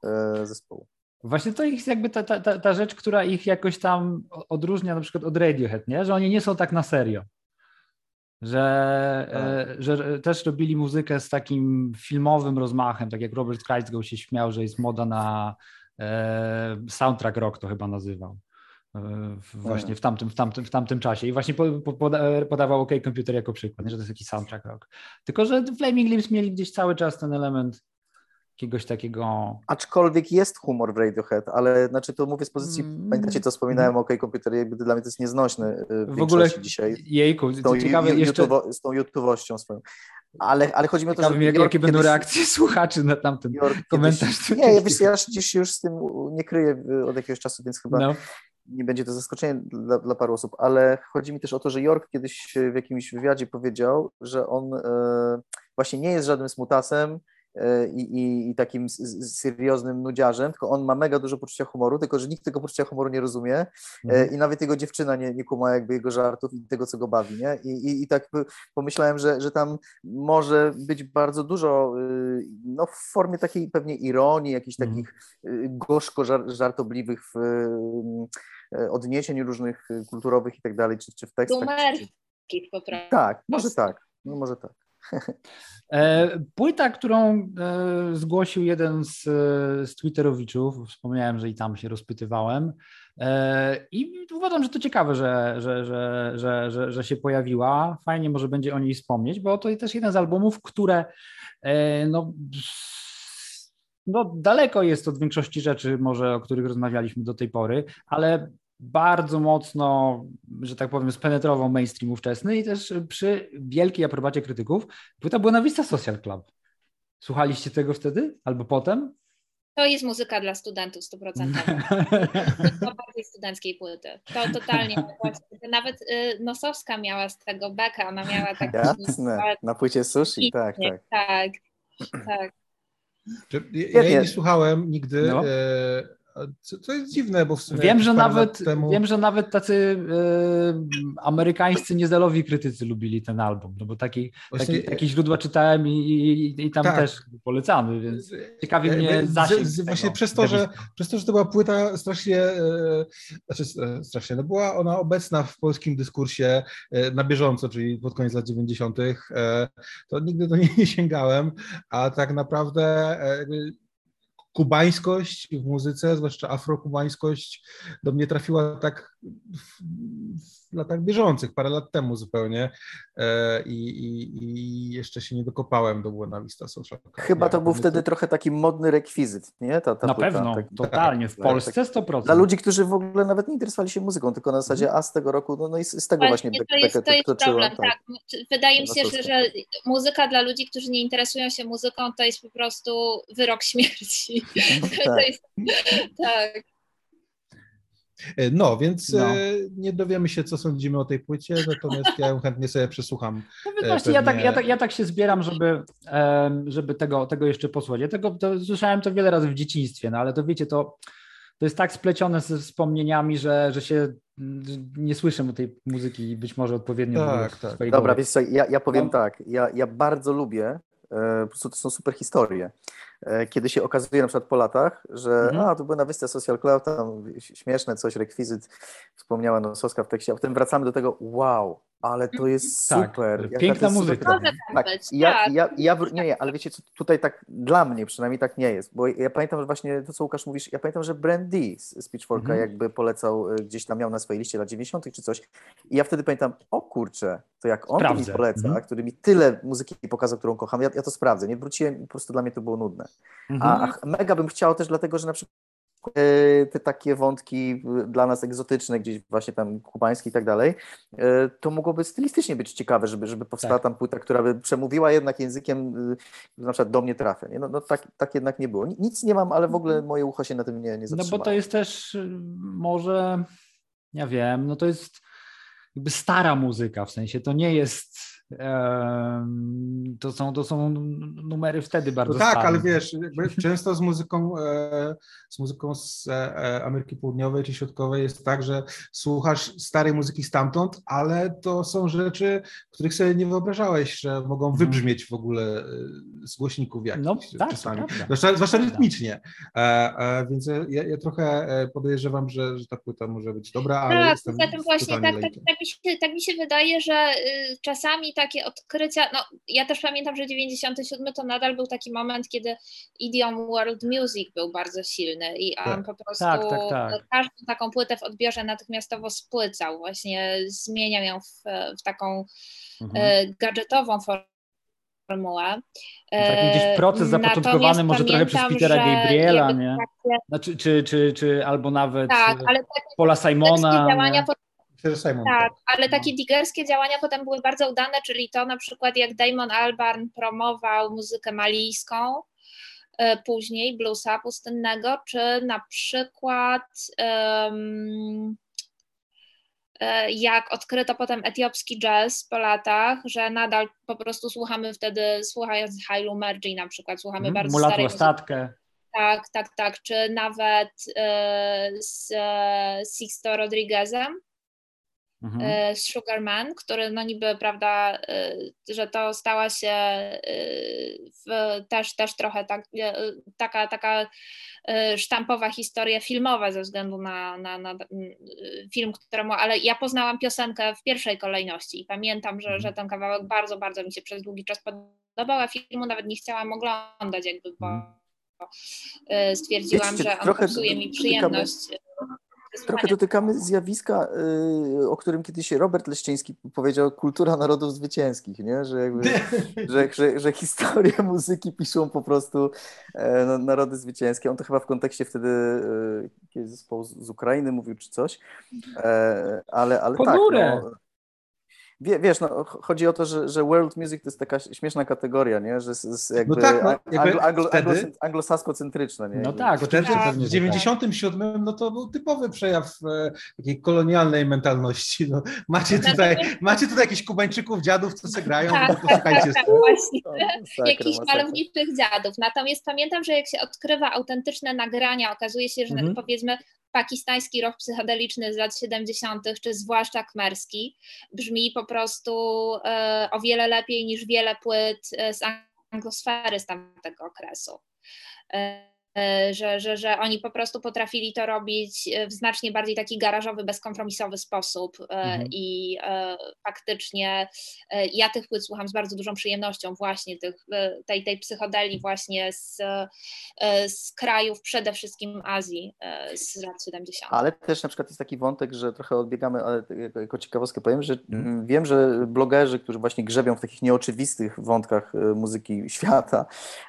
e, zespołu. Właśnie to jest jakby ta, ta, ta rzecz, która ich jakoś tam odróżnia na przykład od Radiohead, nie? Że oni nie są tak na serio. Że, e, że też robili muzykę z takim filmowym rozmachem, tak jak Robert Kreisgau się śmiał, że jest moda na e, soundtrack rock, to chyba nazywał e, właśnie w tamtym, w, tamtym, w tamtym czasie i właśnie po, po, podawał OK Computer jako przykład, nie? Że to jest taki soundtrack rock, tylko że Flaming Lips mieli gdzieś cały czas ten element jakiegoś takiego... Aczkolwiek jest humor w Radiohead, ale znaczy to mówię z pozycji, mm. pamiętacie co wspominałem mm. o OK Computer, jakby dla mnie to jest nieznośny w, w ogóle dzisiaj. Jejku, z tą, ciekawe ju, jeszcze... YouTube, z tą YouTube'ością swoją. Ale, ale chodzi mi o to, ciekawe, że... Jakie kiedyś... będą reakcje słuchaczy na tamten York komentarz. Kiedyś... Nie, ja, wiesz, ja dziś już z tym nie kryję od jakiegoś czasu, więc chyba... No. Nie będzie to zaskoczenie dla, dla paru osób, ale chodzi mi też o to, że York kiedyś w jakimś wywiadzie powiedział, że on e, właśnie nie jest żadnym smutasem, I, i, i takim serioznym nudziarzem, tylko on ma mega dużo poczucia humoru, tylko że nikt tego poczucia humoru nie rozumie mm. i nawet jego dziewczyna nie, nie kuma jakby jego żartów i tego, co go bawi, nie? I, i, i tak pomyślałem, że, że tam może być bardzo dużo no, w formie takiej pewnie ironii, jakichś mm. takich gorzko żartobliwych w, odniesień różnych kulturowych i tak dalej, czy, czy w tekstach. Gumerskich potrafi. Tak, może tak, no, może tak. Płyta, którą zgłosił jeden z, z twitterowiczów, wspomniałem, że i tam się rozpytywałem i uważam, że to ciekawe, że, że, że, że, że, że się pojawiła, fajnie może będzie o niej wspomnieć, bo to jest też jeden z albumów, które no, no, daleko jest od większości rzeczy może, o których rozmawialiśmy do tej pory, ale bardzo mocno, że tak powiem, spenetrował mainstream ówczesny i też przy wielkiej aprobacie krytyków. Płyta była na Vista Social Club. Słuchaliście tego wtedy? Albo potem? To jest muzyka dla studentów sto procent. To bardziej studenckiej płyty. To totalnie. Nawet Nosowska miała z tego Becka, ona miała tak... Jasne, na płycie Sushi, tak, tak. Tak, tak. Ja jej nie słuchałem nigdy... No. Co, to jest dziwne, bo w sumie... Wiem, że nawet, temu... wiem, że nawet tacy e, amerykańscy niezależni krytycy lubili ten album, no bo taki, właśnie... taki, takie źródła czytałem i, i, i tam tak. też polecamy, więc ciekawi mnie zasięg z, z, Właśnie przez to, że, przez to, że to była płyta strasznie... E, znaczy strasznie, no była ona obecna w polskim dyskursie e, na bieżąco, czyli pod koniec lat dziewięćdziesiątych. E, to nigdy do niej nie sięgałem, a tak naprawdę... E, kubańskość w muzyce, zwłaszcza afrokubańskość, do mnie trafiła tak w, w latach bieżących, parę lat temu zupełnie e, i, i jeszcze się nie dokopałem do Buena Vista Social. Chyba nie, to był wtedy to... trochę taki modny rekwizyt, nie? Ta, ta na płyta, pewno, tak, totalnie, tak, w Polsce tak, sto procent. Dla ludzi, którzy w ogóle nawet nie interesowali się muzyką, tylko na zasadzie a z tego roku, no, no i z tego właśnie... właśnie to jest, to jest problem, tak. tak. Wydaje mi się, że, że muzyka dla ludzi, którzy nie interesują się muzyką, to jest po prostu wyrok śmierci. To jest, tak. No, więc no. nie dowiemy się, co sądzimy o tej płycie, natomiast ja ją chętnie sobie przesłucham. No właśnie, ja tak, ja, tak, ja tak się zbieram, żeby, żeby tego, tego jeszcze posłuchać. Ja tego to, słyszałem to wiele razy w dzieciństwie, no ale to wiecie, to, to jest tak splecione ze wspomnieniami, że, że się nie słyszę tej muzyki być może odpowiednio. Tak, tak. Swojej Dobra, wiesz co, ja, ja powiem no. tak, ja, ja bardzo lubię, po prostu to są super historie. Kiedy się okazuje na przykład po latach, że mhm. a, to była na Vista Social Club, tam śmieszne coś, rekwizyt, wspomniała Nosowska w tekście, a potem wracamy do tego, wow, ale to jest tak, super. Piękna muzyka. Tak, ja, ja, ja, nie, nie, ale wiecie, tutaj tak dla mnie przynajmniej tak nie jest, bo ja pamiętam, że właśnie to, co Łukasz mówisz, ja pamiętam, że Brandy z Pitchforka mhm. jakby polecał, gdzieś tam miał na swojej liście lat dziewięćdziesiątych czy coś i ja wtedy pamiętam, o kurczę, to jak on mi poleca, mhm. który mi tyle muzyki pokazał, którą kocham, ja, ja to sprawdzę, nie wróciłem i po prostu dla mnie to było nudne. Mhm. A, a mega bym chciał też dlatego, że na przykład te takie wątki dla nas egzotyczne, gdzieś właśnie tam kubańskie i tak dalej, to mogłoby stylistycznie być ciekawe, żeby, żeby powstała tak. tam płyta, która by przemówiła jednak językiem, na przykład do mnie trafia. No, no tak, tak jednak nie było. Nic nie mam, ale w ogóle moje ucho się na tym nie, nie zatrzymało. No bo to jest też może, ja wiem, no to jest jakby stara muzyka, w sensie to nie jest... To są, to są numery wtedy bardzo no tak, stare. Ale wiesz, często z muzyką z muzyką z Ameryki Południowej czy Środkowej jest tak, że słuchasz starej muzyki stamtąd, ale to są rzeczy, których sobie nie wyobrażałeś, że mogą wybrzmieć w ogóle z głośników jakichś no, tak, czasami, zwłaszcza, zwłaszcza rytmicznie. Więc ja, ja trochę podejrzewam, że, że ta płyta może być dobra, ale tak, jestem zatem właśnie tak, tak, tak, mi się, tak mi się wydaje, że czasami takie odkrycia, no ja też pamiętam, że dziewięćdziesiąty siódmy to nadal był taki moment, kiedy idiom world music był bardzo silny i on tak, po prostu tak, tak, tak. każdą taką płytę w odbiorze natychmiastowo spłycał, właśnie zmieniał ją w, w taką mhm. gadżetową formułę. Tak, gdzieś proces zapoczątkowany może pamiętam, trochę przez Petera Gabriela, nie? Takie... Znaczy, czy, czy, czy albo nawet tak, ale Paula Simona. Simon, tak, tak, ale takie digerskie działania potem były bardzo udane, czyli to na przykład jak Damon Albarn promował muzykę malijską, y, później bluesa pustynnego, czy na przykład um, y, jak odkryto potem etiopski jazz po latach, że nadal po prostu słuchamy wtedy, słuchając Hailu Merji na przykład, słuchamy mm, bardzo starej muzyki. Tak, tak, tak, czy nawet y, z y, Sixto Rodriguezem. Mhm. Sugarman, który no niby, prawda, że to stała się w, też, też trochę tak, taka, taka sztampowa historia filmowa ze względu na, na, na film, któremu, ale ja poznałam piosenkę w pierwszej kolejności i pamiętam, że, że ten kawałek bardzo, bardzo mi się przez długi czas podobał, a filmu nawet nie chciałam oglądać jakby, bo stwierdziłam, Wiecie, że on pokazuje mi przyjemność. Trochę dotykamy zjawiska, o którym kiedyś Robert Leszczyński powiedział, kultura narodów zwycięskich, nie? Że, jakby, że, że, że historię muzyki piszą po prostu no, narody zwycięskie. On to chyba w kontekście wtedy jakiegoś zespołu z Ukrainy mówił czy coś, ale, ale tak. No, Wie, wiesz, no, chodzi o to, że, że world music to jest taka śmieszna kategoria, nie? Że jest jakby no tak, no, anglo, anglo, wtedy... anglosaskocentryczna. Nie? No tak, wtedy, tak. W dziewięćdziesiątym siódmym no to był typowy przejaw e, takiej kolonialnej mentalności. No, macie, tutaj, macie tutaj jakichś Kubańczyków, dziadów, co se grają, tak, no to słuchajcie. Tak, tak, jakichś malowniczych dziadów. Natomiast pamiętam, że jak się odkrywa autentyczne nagrania, okazuje się, że mm-hmm. powiedzmy pakistański rock psychedeliczny z lat siedemdziesiątych, czy zwłaszcza khmerski, brzmi po prostu e, o wiele lepiej niż wiele płyt e, z anglosfery z tamtego okresu. E, e, że, że, że oni po prostu potrafili to robić w znacznie bardziej taki garażowy, bezkompromisowy sposób e, mhm. i e, faktycznie e, ja tych płyt słucham z bardzo dużą przyjemnością właśnie tych, e, tej, tej psychodeli właśnie z, e, z krajów przede wszystkim Azji e, z lat siedemdziesiątych. Ale też na przykład jest taki wątek, że trochę odbiegamy, ale jako ciekawostkę powiem, że mm. wiem, że blogerzy, którzy właśnie grzebią w takich nieoczywistych wątkach muzyki świata,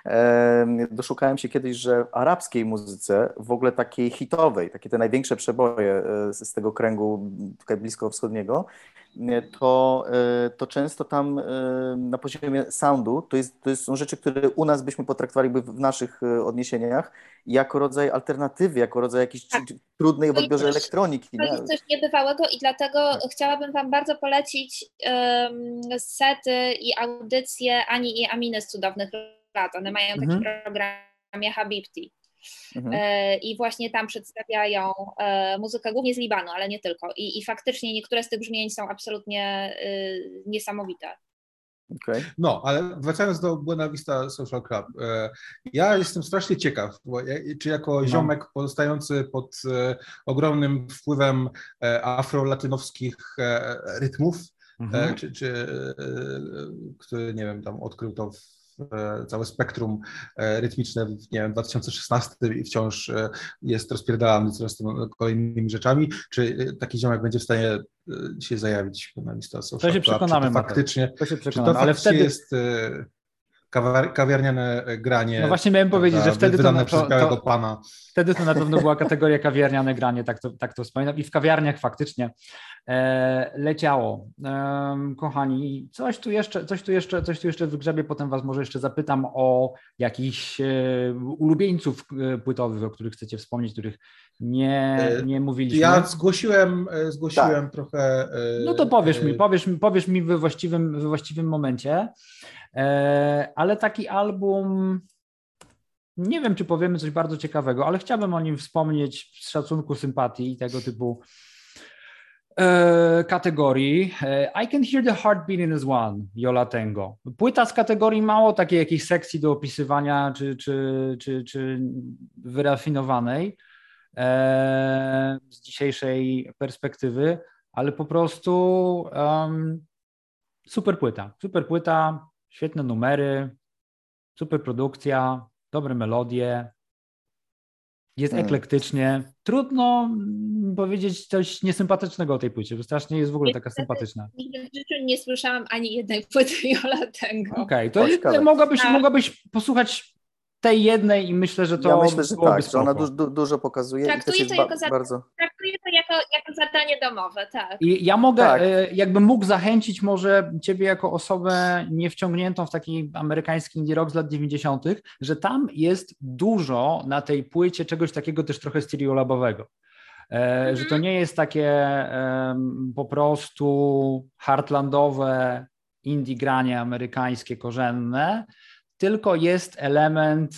e, doszukałem się kiedyś, że w arabskiej muzyce, w ogóle takiej hitowej, takie te największe przeboje z tego kręgu tutaj bliskowschodniego, to, to często tam na poziomie soundu to, jest, to są rzeczy, które u nas byśmy potraktowali w naszych odniesieniach jako rodzaj alternatywy, jako rodzaj jakiejś tak. trudnej w odbiorze elektroniki. To jest coś niebywałego i dlatego tak. chciałabym Wam bardzo polecić um, sety i audycje Ani i Aminy z Cudownych Lat. One mają taki mhm. program Habibti. Mhm. I właśnie tam przedstawiają muzykę głównie z Libanu, ale nie tylko. I, i faktycznie niektóre z tych brzmień są absolutnie y, niesamowite. Okay. No, ale wracając do Buena Vista Social Club, ja jestem strasznie ciekaw, bo ja, czy jako no. ziomek pozostający pod ogromnym wpływem afro-latynowskich rytmów, mhm. czy, czy który, nie wiem, tam odkrył to w całe spektrum rytmiczne w nie wiem, dwa tysiące szesnastym i wciąż jest rozpierdalany coraz kolejnymi rzeczami, czy taki ziomek będzie w stanie się zajawić na listę social. To się przekonamy. Czy to faktycznie, to się przekonamy, czy to ale wtedy jest kawiar- kawiarniane granie. No właśnie miałem powiedzieć, że wtedy to, to, to, pana. wtedy to na pewno była kategoria kawiarniane granie, tak to, tak to wspominam. I w kawiarniach faktycznie leciało. Kochani, coś tu jeszcze, coś tu jeszcze, coś tu jeszcze wygrzebię, potem was może jeszcze zapytam o jakichś ulubieńców płytowych, o których chcecie wspomnieć, których nie, nie mówiliśmy. Ja zgłosiłem, zgłosiłem tak. trochę... No to powiesz mi, powiesz mi, powiesz mi we właściwym, we właściwym momencie, ale taki album... Nie wiem, czy powiemy coś bardzo ciekawego, ale chciałbym o nim wspomnieć z szacunku, sympatii i tego typu e, kategorii. I Can Hear the Heartbeat in This One, Yola Tango. Płyta z kategorii mało takiej jakiejś sekcji do opisywania czy, czy, czy, czy wyrafinowanej e, z dzisiejszej perspektywy, ale po prostu um, super płyta. Super płyta, świetne numery, super produkcja. Dobre melodie, jest eklektyczny. Trudno powiedzieć coś niesympatycznego o tej płycie, bo strasznie jest w ogóle taka sympatyczna. W życiu nie słyszałam ani jednej płyty Yola Tango. Okej, okay, to mogłabyś, mogłabyś posłuchać tej jednej i myślę, że to... Ja myślę, że tak, spoko. Że ona du- du- dużo pokazuje. Traktuję to, ba- zada- bardzo... to jako, jako zadanie domowe, tak. I ja mogę, tak. jakbym mógł zachęcić może ciebie jako osobę niewciągniętą w taki amerykański indie rock z lat dziewięćdziesiątych, że tam jest dużo na tej płycie czegoś takiego też trochę stereolabowego. Mm-hmm. Że to nie jest takie um, po prostu heartlandowe indie granie amerykańskie, korzenne, tylko jest element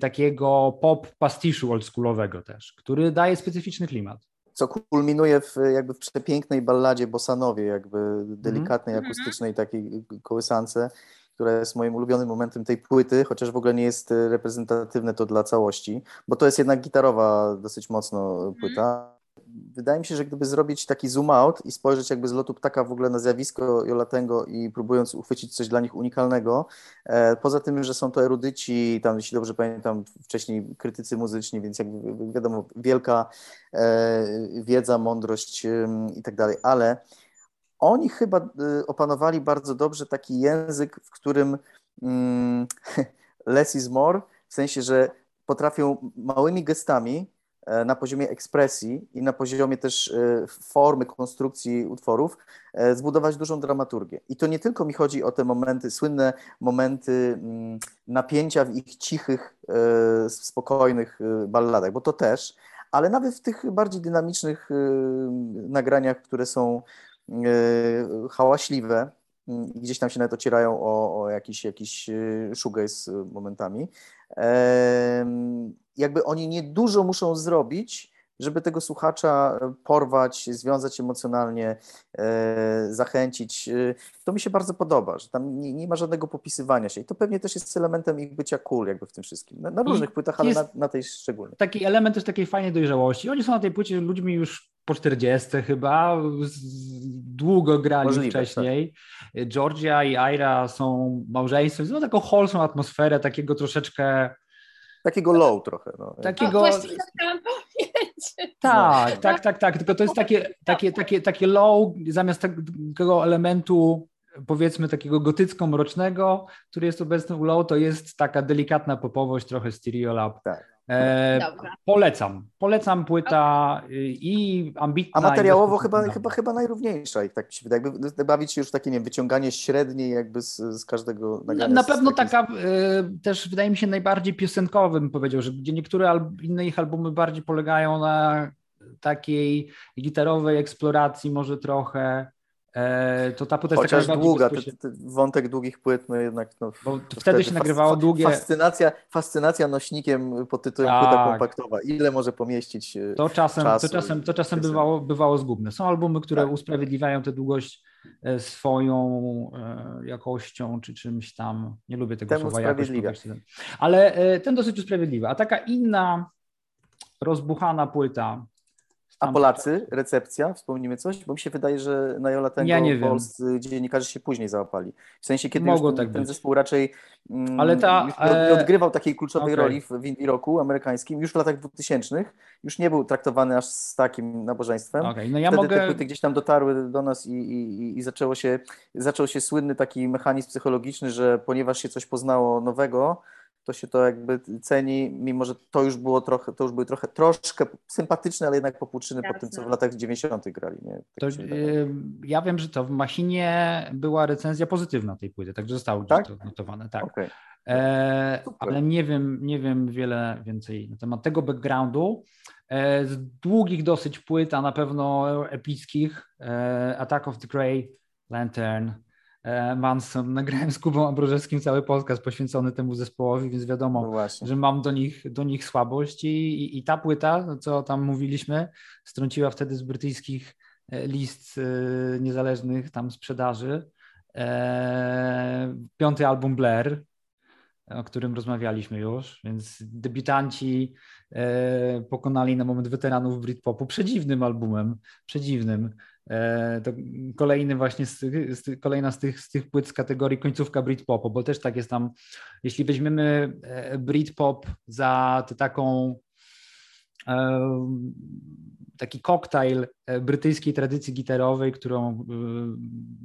takiego pop pastiszu oldschoolowego też, który daje specyficzny klimat. Co kulminuje w, jakby w przepięknej balladzie bossanowie, jakby delikatnej, mm-hmm. akustycznej takiej kołysance, która jest moim ulubionym momentem tej płyty, chociaż w ogóle nie jest reprezentatywne to dla całości, bo to jest jednak gitarowa dosyć mocno płyta. Wydaje mi się, że gdyby zrobić taki zoom out i spojrzeć jakby z lotu ptaka w ogóle na zjawisko Yola Tango i próbując uchwycić coś dla nich unikalnego, e, poza tym, że są to erudyci, tam jeśli dobrze pamiętam wcześniej krytycy muzyczni, więc jak wiadomo wielka e, wiedza, mądrość e, i tak dalej, ale oni chyba e, opanowali bardzo dobrze taki język, w którym mm, less is more, w sensie, że potrafią małymi gestami na poziomie ekspresji i na poziomie też formy konstrukcji utworów zbudować dużą dramaturgię. I to nie tylko mi chodzi o te momenty, słynne momenty napięcia w ich cichych, spokojnych balladach, bo to też, ale nawet w tych bardziej dynamicznych nagraniach, które są hałaśliwe, gdzieś tam się nawet ocierają o, o jakiś, jakiś shoegaze momentami. Jakby oni niedużo muszą zrobić, żeby tego słuchacza porwać, związać emocjonalnie, e, zachęcić. To mi się bardzo podoba, że tam nie, nie ma żadnego popisywania się. I to pewnie też jest elementem ich bycia cool jakby w tym wszystkim. Na, na różnych płytach, ale na, na tej szczególnej. Taki element też takiej fajnej dojrzałości. Oni są na tej płycie ludźmi już po czterdziestce chyba, długo grali Możliwe, wcześniej. Tak. Georgia i Aira są małżeństwem, no taką wholesome atmosferę, takiego troszeczkę takiego low trochę. No. Takiego... O, właściwie chciałam powiedzieć. Tak, tak, tak, tak. Tylko to jest takie, takie, takie, takie low zamiast takiego elementu powiedzmy takiego gotycko-mrocznego, który jest obecny u low, to jest taka delikatna popowość, trochę stereolab. Tak. E, polecam. Polecam płyta i ambitna. A materiałowo chyba, chyba, chyba najrówniejsza ich, tak mi się wydaje. Jakby bawić się już takie, nie wiem, wyciąganie średniej jakby z, z każdego nagrania. Na pewno takim... taka y, też wydaje mi się najbardziej piosenkowa bym powiedział, że gdzie niektóre alb- inne ich albumy bardziej polegają na takiej gitarowej eksploracji może trochę. To ta płyta Chociaż jest taka długa, ten, ten wątek długich płyt, no jednak... No, bo wtedy, wtedy się nagrywało fas- długie... Fascynacja, fascynacja nośnikiem pod tytułem tak. płyta kompaktowa. Ile może pomieścić to czasem, czasu? To czasem, to czasem bywało, bywało zgubne. Są albumy, które tak. usprawiedliwiają tę długość swoją jakością czy czymś tam. Nie lubię tego Temu słowa jakość. Ale ten dosyć usprawiedliwy. A taka inna rozbuchana płyta, a Polacy, recepcja, wspomnimy coś? Bo mi się wydaje, że na Yola Tango ja polscy dziennikarze się później załapali. W sensie, kiedy Mogło już ten, tak ten zespół raczej mm, Ale ta, nie odgrywał takiej kluczowej okay. roli w, w indie roku amerykańskim, już w latach dwutysięcznych już nie był traktowany aż z takim nabożeństwem. Okay. No ja Wtedy mogę... te płyty gdzieś tam dotarły do nas i, i, i zaczęło się, zaczął się słynny taki mechanizm psychologiczny, że ponieważ się coś poznało nowego, to się to jakby ceni, mimo że to już było trochę, to już były trochę troszkę sympatyczne, ale jednak popłuczyny po tym, co w latach dziewięćdziesiątych grali. Nie? Tak to, yy, ja wiem, że to w Machinie była recenzja pozytywna tej płyty, także zostało tak? to notowane. Tak. Okay. E, ale nie wiem, nie wiem wiele więcej na temat tego backgroundu. E, z długich dosyć płyt, a na pewno epickich, e, Attack of the Grey Lantern, Manson. Nagrałem z Kubą Ambrożewskim cały podcast poświęcony temu zespołowi, więc wiadomo, no że mam do nich, do nich słabość i, i, i ta płyta, co tam mówiliśmy, strąciła wtedy z brytyjskich list y, niezależnych tam sprzedaży. E, piąty album Blair, o którym rozmawialiśmy już, więc debiutanci e, pokonali na moment weteranów Britpopu przedziwnym albumem, przedziwnym. To kolejny właśnie z tych, z tych, kolejna z tych, z tych płyt z kategorii końcówka Britpopu, bo też tak jest tam, jeśli weźmiemy Britpop za tę taką taki koktajl brytyjskiej tradycji gitarowej, którą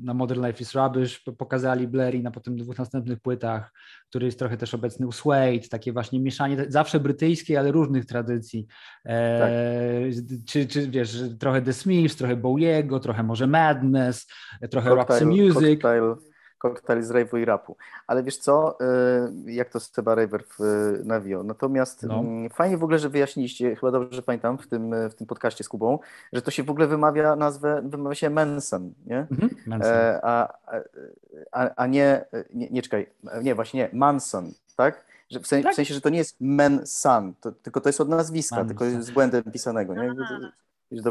na Modern Life is Rubbish pokazali Blair i na potem dwóch następnych płytach, który jest trochę też obecny u Suede, takie właśnie mieszanie zawsze brytyjskiej, ale różnych tradycji. Tak. E, czy, czy wiesz, trochę The Smiths, trochę Bowiego, trochę może Madness, trochę Roxy Music. Koktajl. Koktajl z rave'u i rapu. Ale wiesz co, jak to Seba Raver nawijał. Natomiast no. fajnie w ogóle, że wyjaśniliście, chyba dobrze pamiętam w tym, w tym podcaście z Kubą, że to się w ogóle wymawia nazwę, wymawia się Manson, nie? Mhm. Manson. A, a, a nie, nie, nie czekaj, nie, właśnie nie, Manson, tak? Że w, sen, tak? w sensie, że to nie jest Manson, to, tylko to jest od nazwiska, Manson. Tylko jest z błędem pisanego, nie?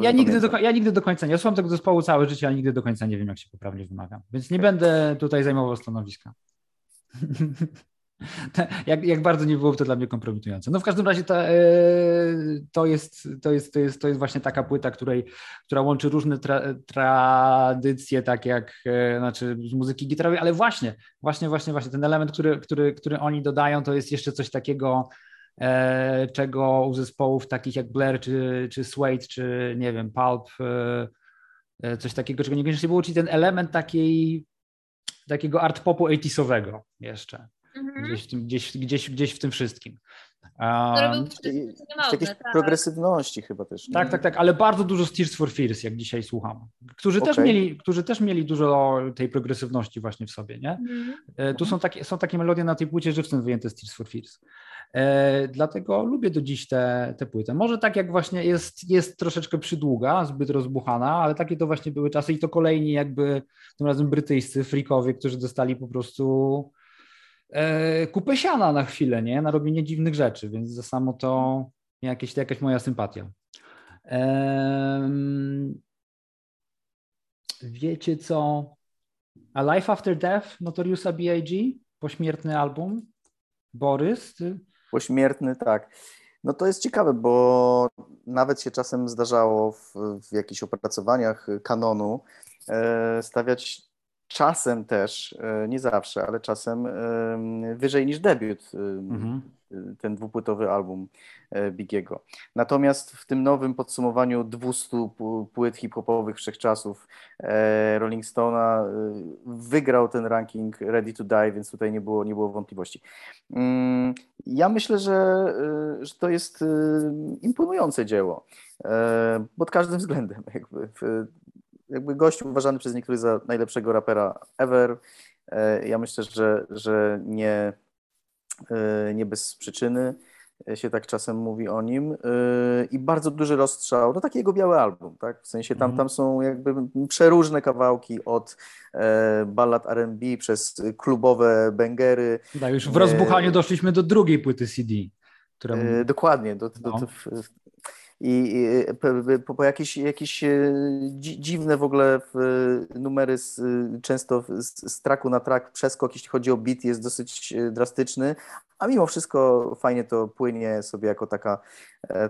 Ja nigdy, do, ja nigdy do końca nie. Ja słucham tego zespołu całe życie, ale nigdy do końca nie wiem, jak się poprawnie wymawia. Więc nie tak. będę tutaj zajmował stanowiska. jak, jak bardzo nie byłoby to dla mnie kompromitujące. No w każdym razie ta, yy, to, jest, to, jest, to, jest, to jest właśnie taka płyta, której, która łączy różne tra, tradycje, tak jak yy, znaczy z muzyki gitarowej, ale właśnie, właśnie, właśnie, właśnie ten element, który, który, który oni dodają, to jest jeszcze coś takiego, czego u zespołów takich jak Blair, czy, czy Suede, czy nie wiem, Pulp, coś takiego, czego niekoniecznie było, czyli ten element takiej, takiego art popu osiemdziesiątego jeszcze, mm-hmm. gdzieś, w tym, gdzieś, gdzieś, gdzieś w tym wszystkim. Um, Jakiejś tak. progresywności chyba też. Nie? Tak, tak, tak, ale bardzo dużo z Tears for Fears, jak dzisiaj słucham, którzy, okay. też mieli, którzy też mieli dużo tej progresywności właśnie w sobie, nie? Mm-hmm. Tu są takie, są takie melodie na tej płycie żywcem wyjęte z Tears for Fears. E, dlatego lubię do dziś tę płytę. Może tak jak właśnie jest, jest troszeczkę przydługa, zbyt rozbuchana, ale takie to właśnie były czasy i to kolejni jakby tym razem brytyjscy freakowie, którzy dostali po prostu e, kupę siana na chwilę, nie? Na robienie dziwnych rzeczy, więc za samo to jakieś, jakaś moja sympatia. E, wiecie co? A Life After Death Notoriousa B I G, pośmiertny album. Borys, ty? Pośmiertny, tak. No to jest ciekawe, bo nawet się czasem zdarzało w, w jakichś opracowaniach kanonu e, stawiać czasem też, e, nie zawsze, ale czasem e, wyżej niż debiut e, mhm. ten dwupłytowy album e, Bigiego. Natomiast w tym nowym podsumowaniu dwieście płyt hip-hopowych wszechczasów e, Rolling Stone'a e, wygrał ten ranking Ready to Die, więc tutaj nie było, nie było wątpliwości. Mm, ja myślę, że, e, że to jest e, imponujące dzieło e, pod każdym względem. Jakby, w, jakby gość uważany przez niektórych za najlepszego rapera ever. E, ja myślę, że, że nie... nie bez przyczyny się tak czasem mówi o nim i bardzo duży rozstrzał, no taki jego biały album, tak, w sensie tam, tam są jakby przeróżne kawałki od ballad R and B przez klubowe bangery. Tak, już w rozbuchaniu doszliśmy do drugiej płyty C D. Którą... Dokładnie, do, do, do, i po, po jakieś, jakieś dziwne w ogóle numery z, często z, z traku na trak przeskok, jeśli chodzi o beat, jest dosyć drastyczny, a mimo wszystko fajnie to płynie sobie jako taka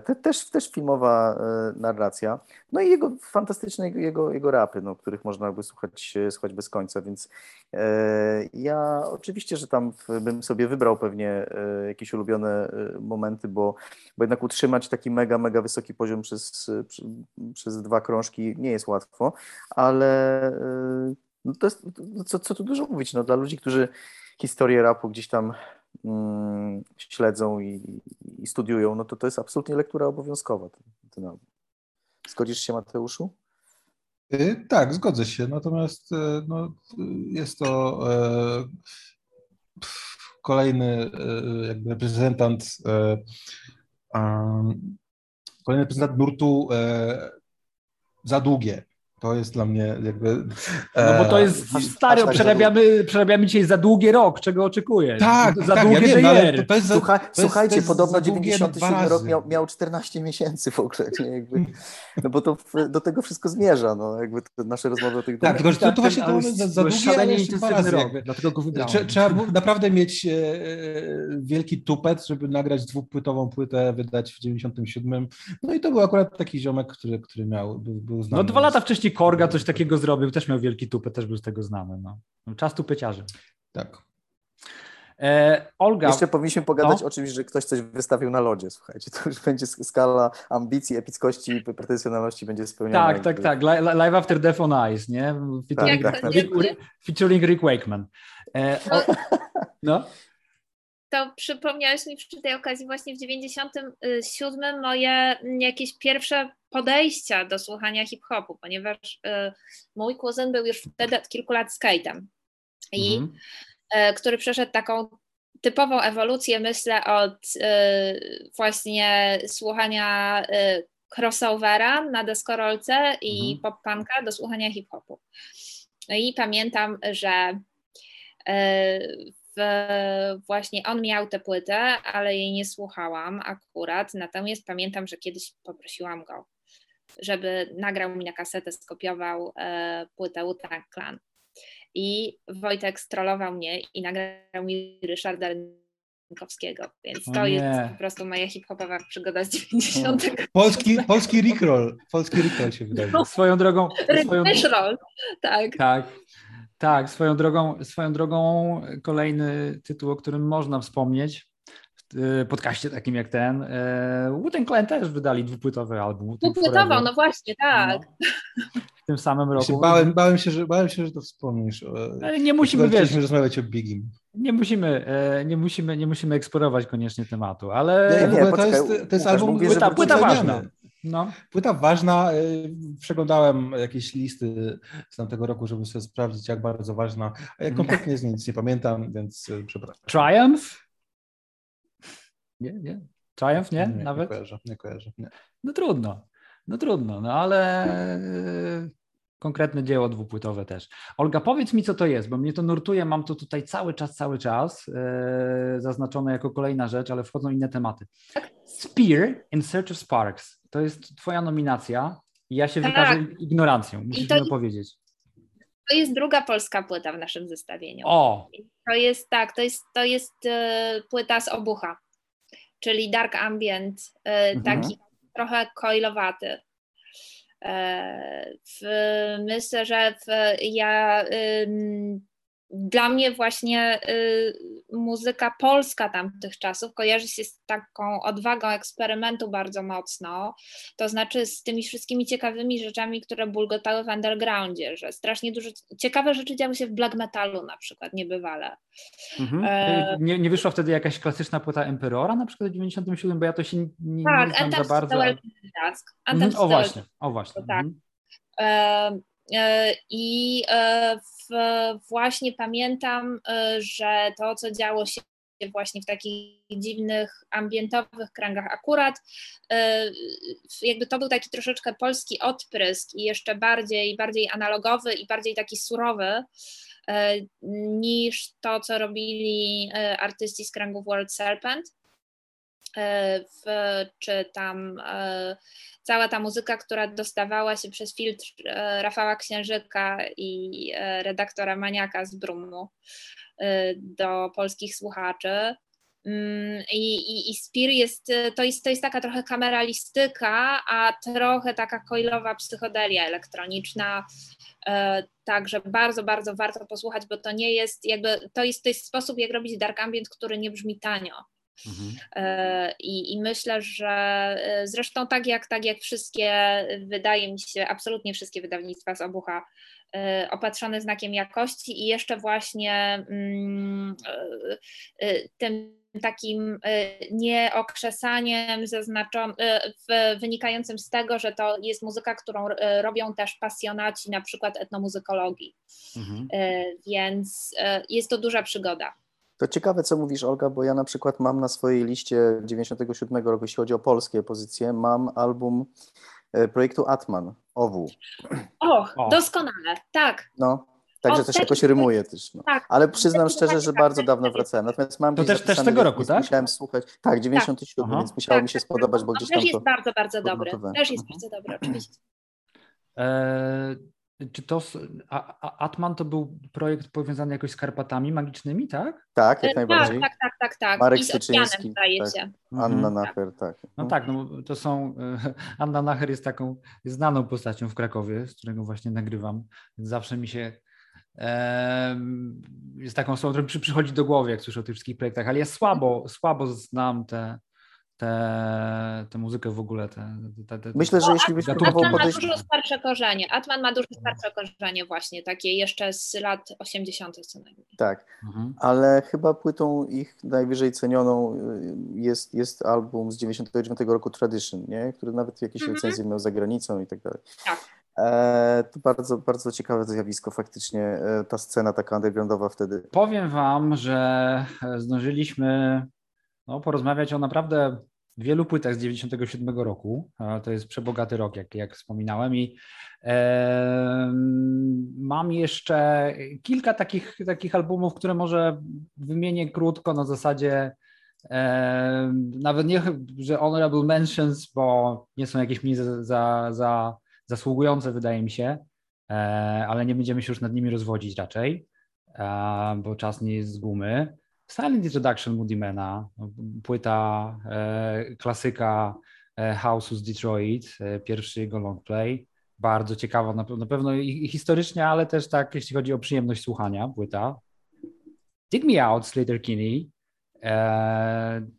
te, też, też filmowa narracja. No i jego fantastyczne jego, jego rapy, no, których można by słuchać, słuchać bez końca, więc e, ja oczywiście, że tam bym sobie wybrał pewnie jakieś ulubione momenty, bo, bo jednak utrzymać taki mega, mega wysoki Wysoki poziom przez, przez dwa krążki nie jest łatwo, ale no to jest, co, co tu dużo mówić, no, dla ludzi, którzy historię rapu gdzieś tam mm, śledzą i, i studiują, no to to jest absolutnie lektura obowiązkowa. Ten, ten album. Zgodzisz się, Mateuszu? Yy, tak, zgodzę się. Natomiast yy, no, jest to yy, pff, kolejny yy, jakby reprezentant yy, yy, kolejny reprezentant nurtu yy, za długie. To jest dla mnie jakby... No bo to jest aż, stary, aż tak przerabiamy, przerabiamy dzisiaj za długie rok, czego oczekuję. Tak, za tak, długie, ja wiem, ale to, to jest za, Słuchaj, to jest, Słuchajcie, to jest podobno dziewięćdziesiąty siódmy rok miał, miał czternaście miesięcy w ogóle, nie? Jakby, no bo to do tego wszystko zmierza, no jakby to nasze rozmowy o tych... Tak, tylko że to, to właśnie to za, za długie, ale jeszcze dwa razy. Rok, dlatego go wybrałem. Trze, trzeba naprawdę mieć e, wielki tupet, żeby nagrać dwupłytową płytę, wydać w dziewięćdziesiątym siódmym. No i to był akurat taki ziomek, który, który miał, był, był znany. No dwa lata wcześniej Korga coś takiego zrobił, też miał wielki tupet, też był z tego znany. No. Czas tupeciarzy. Tak. E, Olga. Jeszcze powinniśmy pogadać no. o czymś, że ktoś coś wystawił na lodzie, słuchajcie. To już będzie skala ambicji, epickości i pretensjonalności będzie spełniona. Tak, tak, tak. Live After Death on Ice, nie? Featuring, tak, tak, Rick, Rick, featuring Rick Wakeman. E, o, no. To przypomniałeś mi przy tej okazji właśnie w dziewięćdziesiątym siódmym moje jakieś pierwsze podejścia do słuchania hip-hopu, ponieważ y, mój kuzyn był już wtedy od kilku lat skate'em, i mm-hmm. y, który przeszedł taką typową ewolucję, myślę, od y, właśnie słuchania y, crossovera na deskorolce mm-hmm. i pop-punka do słuchania hip-hopu. No i pamiętam, że y, W, właśnie on miał tę płytę, ale jej nie słuchałam akurat, natomiast pamiętam, że kiedyś poprosiłam go, żeby nagrał mi na kasetę, skopiował e, płytę Wu-Tang Clan. I Wojtek strollował mnie i nagrał mi Ryszarda Rynkowskiego, więc to nie. jest po prostu moja hip-hopowa przygoda z dziewięćdziesiątego. Polski, polski Rickroll, polski Rickroll się wydaje. No. Swoją drogą... Swoją... Ryszroll, tak. Tak. Tak, swoją drogą, swoją drogą kolejny tytuł, o którym można wspomnieć w podcaście takim jak ten. Wu-Tang Clan też wydali dwupłytowy album. Dwupłytowo, no właśnie, tak. No, w tym samym roku. Bałem, bałem, się, że, bałem się, że to wspomnisz. Ale nie musimy, wiesz, rozmawiać o Bigim. Nie musimy, nie musimy, nie musimy eksplorować koniecznie tematu, ale nie, nie, poczekaj, to jest, to jest album, mówię, płyta, płyta ważna. No. Płyta ważna, przeglądałem jakieś listy z tamtego roku, żeby sobie sprawdzić, jak bardzo ważna, a ja kompletnie z nic nie pamiętam, więc przepraszam. Triumph? Nie, nie. Triumph, nie? nie Nawet? Nie kojarzę, nie kojarzę. Nie. No trudno, no trudno, no ale konkretne dzieło dwupłytowe też. Olga, powiedz mi, co to jest, bo mnie to nurtuje, mam to tutaj cały czas, cały czas yy, zaznaczone jako kolejna rzecz, ale wchodzą inne tematy. Spear in Search of Sparks. To jest twoja nominacja i ja się tak. wykażę ignorancją, musimy powiedzieć. To jest druga polska płyta w naszym zestawieniu. O. To jest tak, to jest, to jest y, płyta z Obucha, czyli dark ambient, y, mhm. taki trochę coilowaty. Y, w, myślę, że w, ja... Y, Dla mnie właśnie y, muzyka polska tamtych czasów kojarzy się z taką odwagą eksperymentu bardzo mocno, to znaczy z tymi wszystkimi ciekawymi rzeczami, które bulgotały w undergroundzie, że strasznie dużo ciekawe rzeczy działy się w black metalu na przykład, niebywale. Mhm. E... Nie, nie wyszła wtedy jakaś klasyczna płyta Emperora na przykład w dziewięćdziesiątym siódmym, bo ja to się nie, nie tak, znam za bardzo. Ale... Mhm. O właśnie, o właśnie. Tak. Mhm. E... I w, właśnie pamiętam, że to, co działo się właśnie w takich dziwnych, ambientowych kręgach akurat, jakby to był taki troszeczkę polski odprysk i jeszcze bardziej, bardziej analogowy i bardziej taki surowy niż to, co robili artyści z kręgów World Serpent. W, czy tam e, cała ta muzyka, która dostawała się przez filtr e, Rafała Księżyka i e, redaktora Maniaka z Brumu e, do polskich słuchaczy. Mm, i, i, i Spear jest to, jest, to jest taka trochę kameralistyka, a trochę taka coilowa psychodelia elektroniczna, e, także bardzo, bardzo warto posłuchać, bo to nie jest jakby, to jest, to jest sposób, jak robić dark ambient, który nie brzmi tanio. Mhm. I, I myślę, że zresztą tak jak, tak jak wszystkie, wydaje mi się, absolutnie wszystkie wydawnictwa z Obucha opatrzone znakiem jakości i jeszcze właśnie mm, tym takim nieokrzesaniem zaznaczonym, wynikającym z tego, że to jest muzyka, którą robią też pasjonaci na przykład etnomuzykologii, mhm. więc jest to duża przygoda. To ciekawe, co mówisz, Olga, bo ja na przykład mam na swojej liście dziewięćdziesiątego siódmego roku, jeśli chodzi o polskie pozycje, mam album projektu Atman, O W U. Och, o. Doskonale, tak. No, także o, też te... jakoś rymuje też. No. Tak. Ale przyznam szczerze, że bardzo dawno wracałem. Natomiast mam to też, też tego roku, tak? Musiałem słuchać. Tak, dziewięćdziesiąty siódmy, tak. Więc musiało tak, mi się tak, spodobać, bo no, gdzieś tam to... Też jest bardzo, bardzo dobry. Też jest bardzo dobry, oczywiście. E, czy to... A, a, Atman to był projekt powiązany jakoś z Karpatami Magicznymi, tak? Tak, jak najbardziej. Tak, tak, tak, tak. Marek Styczyński, tak. Anna Nacher, tak. No tak, no to są... Anna Nacher jest taką znaną postacią w Krakowie, z którego właśnie nagrywam. Zawsze mi się... jest taką osobą, która przychodzi do głowy, jak słyszę o tych wszystkich projektach, ale ja słabo, słabo znam tę te, te muzykę w ogóle. Te, te, te, Myślę, że jeśli byś próbował Atman podejść... ma dużo starsze korzenie. Atman ma dużo starsze korzenie właśnie, takie jeszcze z lat osiemdziesiątych co najmniej. Tak, mhm. Ale chyba płytą ich najwyżej cenioną jest, jest album z dziewięćdziesiątego dziewiątego roku Tradition, nie? Który nawet jakieś mhm. recenzje miał za granicą i tak dalej. Tak. To bardzo, bardzo ciekawe zjawisko faktycznie, ta scena taka undergroundowa wtedy. Powiem wam, że zdążyliśmy no, porozmawiać o naprawdę wielu płytach z dziewięćdziesiątego siódmego roku. To jest przebogaty rok, jak, jak wspominałem i e, mam jeszcze kilka takich, takich albumów, które może wymienię krótko na zasadzie e, nawet nie, że honorable mentions, bo nie są jakieś mniej za, za, za zasługujące, wydaje mi się, ale nie będziemy się już nad nimi rozwodzić raczej, bo czas nie jest z gumy. Silent Introduction Moodymana, płyta klasyka House'u z Detroit, pierwszy jego longplay, bardzo ciekawa na pewno i historycznie, ale też tak, jeśli chodzi o przyjemność słuchania, płyta. Dig Me Out z Slater Kinney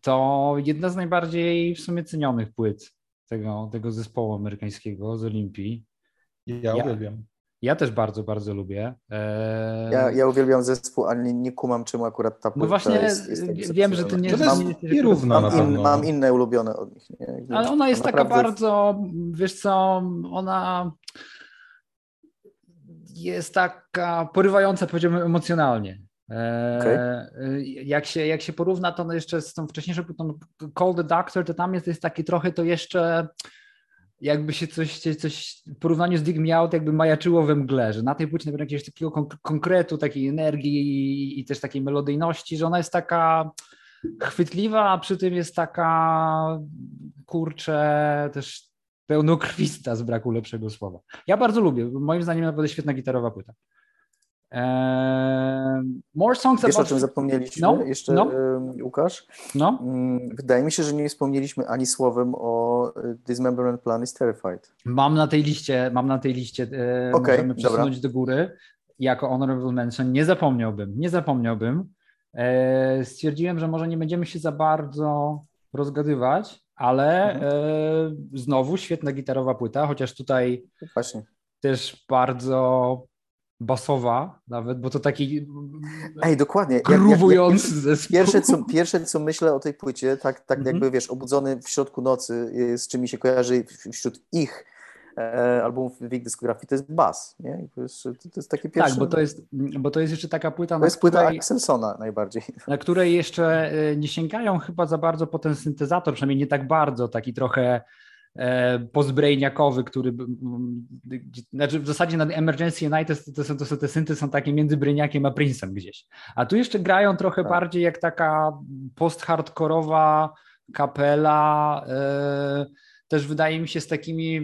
to jedna z najbardziej w sumie cenionych płyt Tego, tego zespołu amerykańskiego z Olimpii. Ja, ja uwielbiam. Ja też bardzo, bardzo lubię. Eee... Ja, ja uwielbiam zespół, ale nie, nie kumam, czemu akurat ta płyta no właśnie jest, jest wiem, że ty nie... To mam, jest nierówna mam, in, mam inne ulubione od nich. Nie? Ale ona jest naprawdę... taka bardzo, wiesz co, ona jest taka porywająca, powiedziałbym, emocjonalnie. Okay. Jak się, jak się porówna to no jeszcze z tą wcześniejszą płytą Call the Doctor, to tam jest, jest taki trochę to jeszcze jakby się coś, coś w porównaniu z Dig Me Out jakby majaczyło we mgle, że na tej płycie naprawdę jakiegoś takiego konk- konkretu, takiej energii i, i też takiej melodyjności, że ona jest taka chwytliwa, a przy tym jest taka kurczę też pełnokrwista z braku lepszego słowa. Ja bardzo lubię, moim zdaniem naprawdę świetna gitarowa płyta. More songs Wiesz about... o czym zapomnieliśmy no, jeszcze, no. Um, Łukasz? No. Wydaje mi się, że nie wspomnieliśmy ani słowem o Dismemberment Plan is Terrified. Mam na tej liście, mam na tej liście, um, okay, możemy przesunąć dobra. do góry jako honorable mention. Nie zapomniałbym, nie zapomniałbym. E, stwierdziłem, że może nie będziemy się za bardzo rozgadywać, ale mhm. e, znowu świetna gitarowa płyta, chociaż tutaj Właśnie. też bardzo... basowa nawet, bo to taki Ej, dokładnie. gruwujący jak, jak, jak zespół. Pierwsze co, pierwsze, co myślę o tej płycie, tak, tak mm-hmm. jakby, wiesz, obudzony w środku nocy, z czym mi się kojarzy wśród ich e, albumów w ich dyskografii, to jest bas. Nie? To, jest, to jest takie pierwsze... Tak, bo to jest, bo to jest jeszcze taka płyta... To jest płyta której, Axelsona najbardziej. Na której jeszcze nie sięgają chyba za bardzo po ten syntezator, przynajmniej nie tak bardzo, taki trochę... pozbrejniakowy, który znaczy w zasadzie na Emergency United to są, to są te synty są takie między Brejniakiem a Prince'em gdzieś. A tu jeszcze grają trochę tak. bardziej jak taka post-hardkorowa kapela, y, też wydaje mi się z takimi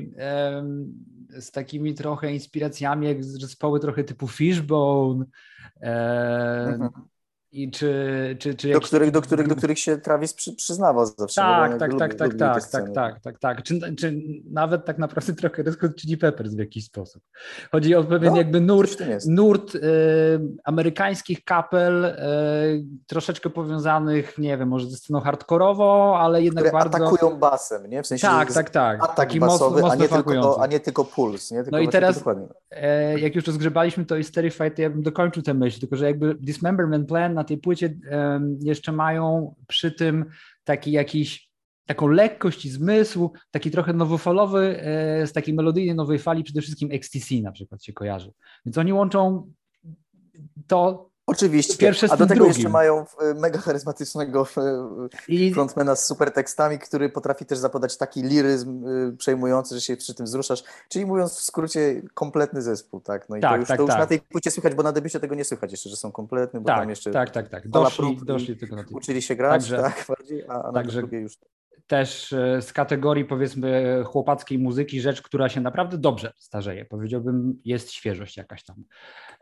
y, z takimi trochę inspiracjami jak zespoły trochę typu Fishbone, y, mhm. I czy, czy, czy do, których, do, których, do których się Travis przy, przyznawał zawsze. Tak, tak, tak, tak, tak, tak, tak, tak, tak. Czy, czy nawet tak naprawdę trochę Red Hot Chili Peppers w jakiś sposób. Chodzi o pewien no, jakby nurt, nurt y, amerykańskich kapel y, troszeczkę powiązanych, nie wiem, może ze sceną hardkorową, ale jednak które bardzo... atakują basem, nie? W sensie, tak, tak, tak. Atak taki basowy, mocno, a, nie tylko, a nie tylko puls. Nie? Tylko no i teraz, y, jak już rozgrzebaliśmy to jest Terrified, to ja bym dokończył tę myśl, tylko że jakby Dismemberment Plan na tej płycie um, jeszcze mają przy tym taki jakiś, taką lekkość i zmysł, taki trochę nowofalowy, e, z takiej melodyjnej nowej fali, przede wszystkim X T C na przykład się kojarzy. Więc oni łączą to oczywiście. Pierwsze z a do tego drugim. Jeszcze mają mega charyzmatycznego I... frontmana z super tekstami, który potrafi też zapodać taki liryzm przejmujący, że się przy tym wzruszasz. Czyli mówiąc w skrócie, kompletny zespół, tak? No i tak, to już, tak, to już tak. Na tej płycie słychać, bo na debiucie tego nie słychać jeszcze, że są kompletne, bo tak, tam jeszcze tak, tak, tak. Doszli, doszli tylko na tej... uczyli się grać, także, tak? Bardziej, a, a na także... drugie już też z kategorii powiedzmy chłopackiej muzyki rzecz, która się naprawdę dobrze starzeje. Powiedziałbym, jest świeżość jakaś tam.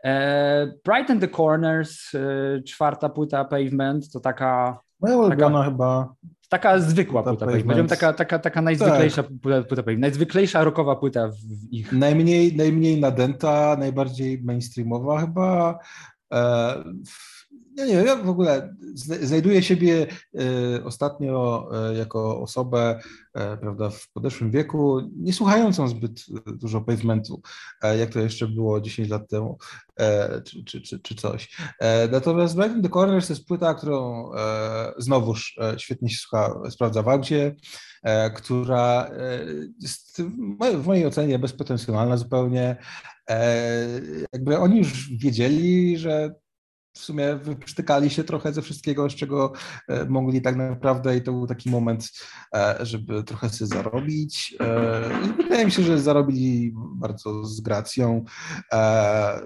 E, Bright and the Corners, e, czwarta płyta Pavement, to taka... Moja ulubiona chyba... Taka zwykła płyta Pavement. Pavement. Taka, taka, taka najzwyklejsza tak. płyta, płyta Pavement. Najzwyklejsza rockowa płyta w ich... Najmniej, najmniej nadęta, najbardziej mainstreamowa chyba... E, Ja nie wiem, ja w ogóle znajduję siebie y, ostatnio y, jako osobę, y, prawda, w podeszłym wieku, nie słuchającą zbyt dużo Pavementu, y, jak to jeszcze było dziesięć lat temu, y, czy, czy, czy, czy coś. Y, natomiast Black in the Corners to jest płyta, którą y, znowuż y, świetnie się słucha, sprawdza w aucie, y, która y, jest w mojej ocenie bezpretensjonalna zupełnie. Y, jakby oni już wiedzieli, że w sumie wyprztykali się trochę ze wszystkiego, z czego e, mogli tak naprawdę i to był taki moment, e, żeby trochę sobie zarobić. E, i wydaje mi się, że zarobili bardzo z gracją, e,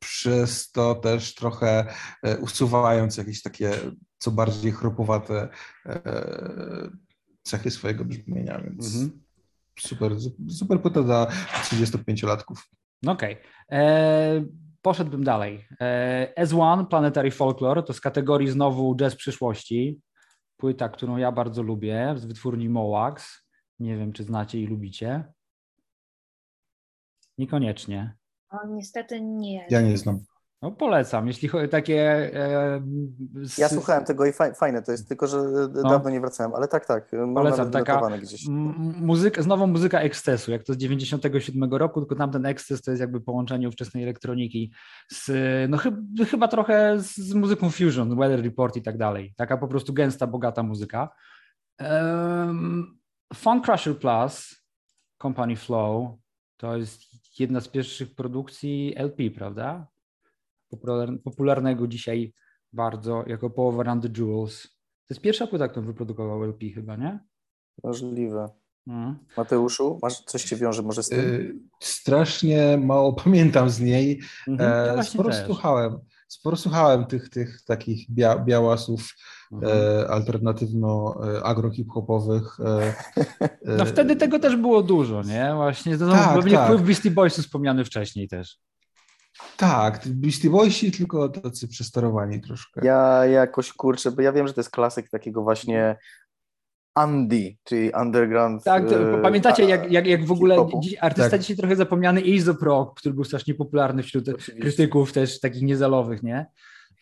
przez to też trochę e, usuwając jakieś takie co bardziej chropowate e, cechy swojego brzmienia, więc mm-hmm. super, super płyta dla trzydziestopięciolatków. Okej. Okay. Poszedłbym dalej. S jeden, Planetary Folklore, to z kategorii znowu jazz przyszłości. Płyta, którą ja bardzo lubię, z wytwórni Moax. Nie wiem, czy znacie i lubicie. Niekoniecznie. O, niestety nie. Ja nie znam. No polecam, jeśli chodzi takie... E, z... Ja słuchałem tego i faj, fajne to jest, tylko że no. dawno nie wracałem, ale tak, tak, mam polecam, taka gdzieś. Muzyka, znowu muzyka ekscesu, jak to z dziewięćdziesiątego siódmego roku, tylko tamten eksces to jest jakby połączenie ówczesnej elektroniki z, no chy, chyba trochę z, z muzyką fusion, Weather Report i tak dalej, taka po prostu gęsta, bogata muzyka. Um, Fun Crusher Plus, Company Flow, to jest jedna z pierwszych produkcji L P, prawda? Popularnego dzisiaj bardzo, jako połowa Run the Jewels. To jest pierwsza płyta, którą wyprodukował L P chyba, nie? Możliwe. Hmm. Mateuszu, masz coś się wiąże może z tym? Yy, strasznie mało pamiętam z niej. Mhm, e, sporo, słuchałem, sporo słuchałem tych, tych takich bia, białasów mhm. e, alternatywno-agro-hip-hopowych. E, e, no wtedy tego też było dużo, nie? Właśnie. No, tak, pewnie tak. Wpływ Beastie Boysu wspomniany wcześniej też. Tak, Beastie Boysi, tylko tacy przestarowani troszkę. Ja jakoś, kurczę, bo ja wiem, że to jest klasyk takiego właśnie Andy, czyli underground. Tak, to, e, pamiętacie, a, jak, jak, jak w ogóle dziś, artysta tak. dzisiaj trochę zapomniany Izoprok, który był strasznie popularny wśród Oczywiście. krytyków też takich niezalowych, nie?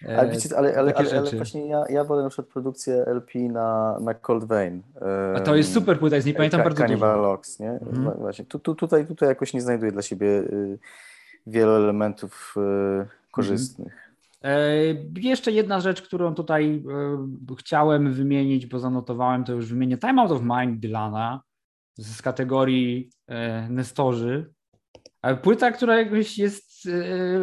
E, ale, wiecie, ale, ale, ale, ale właśnie ja, ja wolę na przykład produkcję L P na, na Cold Vein. E, a to jest super płyta, jest, nie pamiętam bardzo dużo. Cannibal Ox, nie? Mhm. Właśnie. Tu, tu, tutaj, tutaj jakoś nie znajduję dla siebie... Y, wielu elementów y, korzystnych. Mm. E, jeszcze jedna rzecz, którą tutaj y, chciałem wymienić, bo zanotowałem, to już wymienię Time Out of Mind Dylana z kategorii y, Nestorzy. Płyta, która jakoś jest y,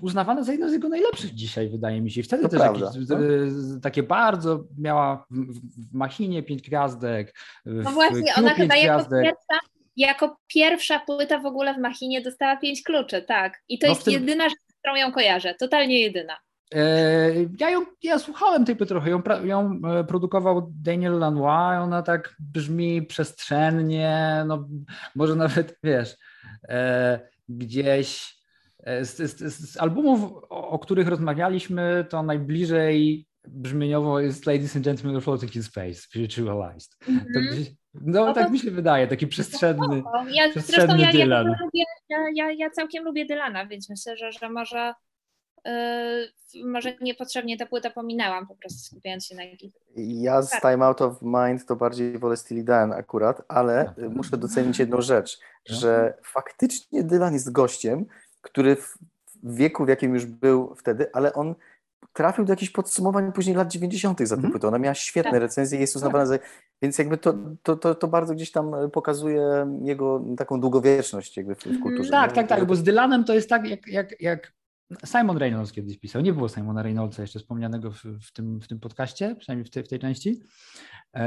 uznawana za jedną z jego najlepszych dzisiaj, wydaje mi się. Wtedy to też jakieś, no? y, takie bardzo miała w, w machinie pięć gwiazdek. No właśnie, ona chyba jako pierwsza Jako pierwsza płyta w ogóle w machinie dostała pięć kluczy, tak. I to no jest tym... jedyna rzecz, którą ją kojarzę, totalnie jedyna. Eee, ja ją, ja słuchałem tej płyty trochę, ją, ją produkował Daniel Lanois, ona tak brzmi przestrzennie, no może nawet, wiesz, e, gdzieś Z, z, z albumów, o, o których rozmawialiśmy, to najbliżej brzmieniowo jest Ladies and Gentlemen Floating in Space, Spiritualized. Mm-hmm. To, no tak to... mi się wydaje, taki przestrzenny, ja, przestrzenny zresztą ja, Dylan. Ja, lubię, ja, ja, ja całkiem lubię Dylana, więc myślę, że, że może... Może niepotrzebnie ta płyta pominęłam, po prostu skupiając się na nich. Ja z Time Out of Mind to bardziej wolę Steely Dan akurat, ale muszę docenić jedną rzecz, że faktycznie Dylan jest gościem, który w wieku, w jakim już był wtedy, ale on trafił do jakichś podsumowań później lat dziewięćdziesiątych za tę płytę. Ona miała świetne recenzje, jest uznawana za... Więc jakby to, to, to, to bardzo gdzieś tam pokazuje jego taką długowieczność jakby w, w kulturze. Tak, nie? tak, tak, bo z Dylanem to jest tak, jak... jak, jak... Simon Reynolds kiedyś pisał, nie było Simona Reynoldsa jeszcze wspomnianego w, w, tym, w tym podcaście, przynajmniej w tej, w tej części.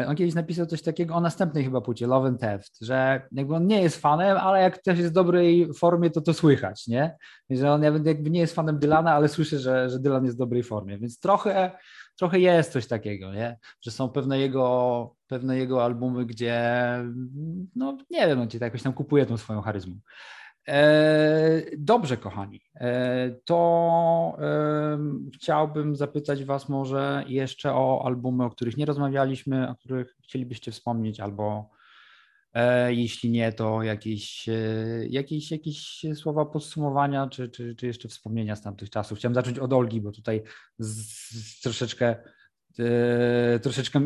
On kiedyś napisał coś takiego o następnej chyba płycie, Love and Theft, że jakby on nie jest fanem, ale jak ktoś jest w dobrej formie, to to słychać, nie? Że on jakby nie jest fanem Dylana, ale słyszy, że, że Dylan jest w dobrej formie, więc trochę, trochę jest coś takiego, nie? Że są pewne jego, pewne jego albumy, gdzie no nie wiem, on cię jakoś tam kupuje tą swoją charyzmą. Dobrze, kochani, to chciałbym zapytać was może jeszcze o albumy, o których nie rozmawialiśmy, o których chcielibyście wspomnieć, albo jeśli nie, to jakieś, jakieś, jakieś słowa podsumowania, czy, czy, czy jeszcze wspomnienia z tamtych czasów. Chciałem zacząć od Olgi, bo tutaj z, z troszeczkę Yy, troszeczkę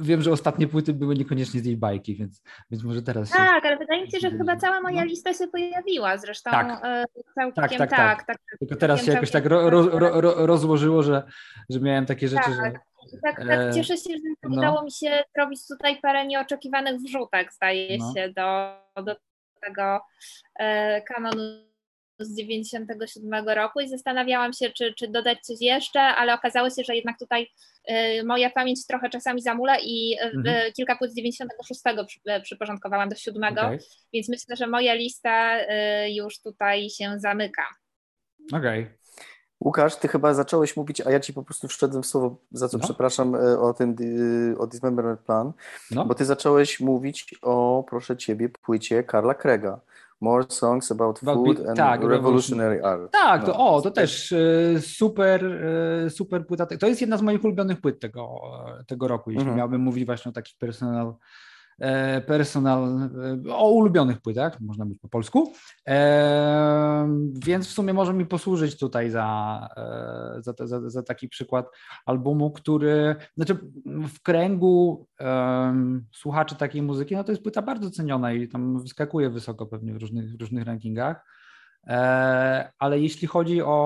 wiem, że ostatnie płyty były niekoniecznie z jej bajki, więc, więc może teraz się... Tak, ale wydaje mi się, że chyba cała moja no. lista się pojawiła zresztą tak. Yy, całkiem tak, tak, tak, tak, tak. Tylko teraz się jakoś tak ro, ro, ro, ro, rozłożyło, że, że miałem takie rzeczy, tak. że... Tak, tak, cieszę się, że no. udało mi się robić tutaj parę nieoczekiwanych wrzutek, zdaje no. się, do, do tego yy, kanonu z dziewięćdziesiątego siódmego roku i zastanawiałam się, czy, czy dodać coś jeszcze, ale okazało się, że jednak tutaj y, moja pamięć trochę czasami zamula i y, mhm. y, kilka płyt z dziewięćdziesiątego szóstego przy, przyporządkowałam do siódmego, okay. Więc myślę, że moja lista y, już tutaj się zamyka. Okej. Okay. Łukasz, ty chyba zacząłeś mówić, a ja ci po prostu wszedłem w słowo, za co no. przepraszam, o tym o Dismemberment Plan, no. bo ty zacząłeś mówić o, proszę ciebie, płycie Karla Craiga. More songs about food and tak, revolutionary art. Tak, to, no. o, to też super, super płyta. To jest jedna z moich ulubionych płyt tego, tego roku, jeśli mm-hmm. miałbym mówić właśnie o takich personal, personal, o ulubionych płytach, można być po polsku. Więc w sumie może mi posłużyć tutaj za, za, za, za taki przykład albumu, który, znaczy w kręgu um, słuchaczy takiej muzyki, no to jest płyta bardzo ceniona i tam wyskakuje wysoko pewnie w różnych, w różnych rankingach, e, ale jeśli chodzi o,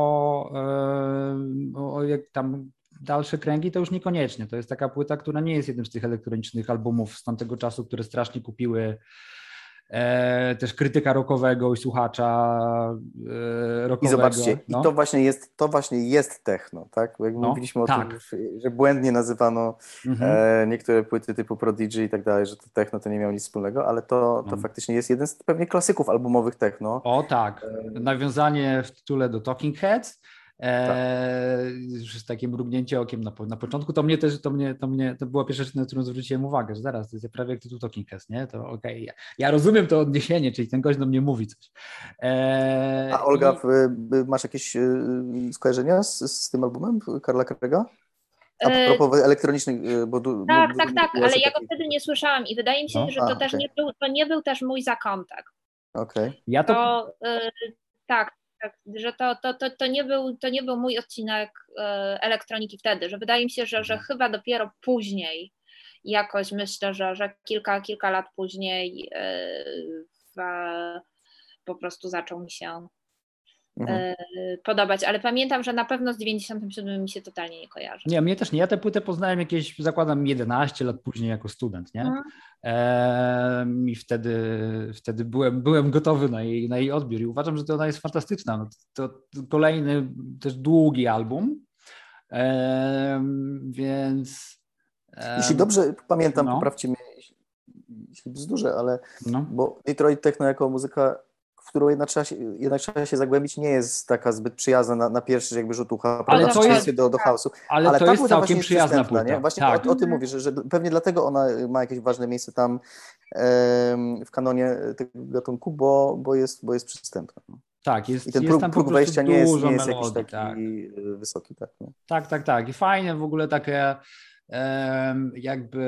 o, o jak tam dalsze kręgi, to już niekoniecznie. To jest taka płyta, która nie jest jednym z tych elektronicznych albumów z tamtego czasu, które strasznie kupiły e, też krytyka rockowego i słuchacza e, rockowego. I zobaczcie, no. i to właśnie jest, to właśnie jest techno, tak? Bo jak no, mówiliśmy o tak. tym, że błędnie nazywano mhm. e, niektóre płyty typu Prodigy i tak dalej, że to techno to nie miało nic wspólnego, ale to, to no. faktycznie jest jeden z pewnie klasyków albumowych techno. O tak, e, nawiązanie w tytule do Talking Heads. Eee, tak. Już takie mrugnięcie okiem na, po, na początku, to mnie też, to mnie, to mnie, to była pierwsza rzecz, na którą zwróciłem uwagę, że zaraz, to jest prawie jak tytuł Talking Heads, nie? To okej, okay. ja, ja rozumiem to odniesienie, czyli ten gość do mnie mówi coś. Eee, A Olga, i... masz jakieś skojarzenia z, z tym albumem Karla Craiga? A propos elektronicznych... Bo du, tak, bo, tak, tak, ale ja go taki... wtedy nie słyszałam i wydaje mi się, no? że to A, też okay. nie był, to nie był też mój zakątek. Okej. Okay. Ja to... to y, tak. Tak, że to, to, to, to, nie był, to nie był mój odcinek y, elektroniki wtedy, że wydaje mi się, że, że chyba dopiero później jakoś myślę, że, że kilka, kilka lat później y, w, po prostu zaczął mi się y, mhm. podobać, ale pamiętam, że na pewno z dziewięćdziesiątym siódmym mi się totalnie nie kojarzy. Nie, mnie też nie, ja tę płytę poznałem jakieś, zakładam jedenaście lat później jako student, nie? Mhm. I wtedy, wtedy byłem, byłem gotowy na jej, na jej odbiór i uważam, że to ona jest fantastyczna. To kolejny też długi album, więc... Jeśli dobrze pamiętam, no. poprawcie mnie, jeśli bzdurze, ale no. bo Detroit Techno jako muzyka, w którą jednak trzeba się, jednak trzeba się zagłębić, nie jest taka zbyt przyjazna na, na pierwszy jakby rzut ucha, ale to jest, do, do chaosu. Ale, ale to ta jest całkiem przyjazna płyta. Nie? Właśnie tak. o, o tym mówisz, że, że pewnie dlatego ona ma jakieś ważne miejsce tam em, w kanonie tego gatunku, bo, bo, jest, bo jest przystępna. Tak, jest, I ten jest tam próg wejścia nie jest, nie jest melodii, jakiś taki tak. wysoki. Tak, nie? tak, tak, tak. I fajne w ogóle takie um, jakby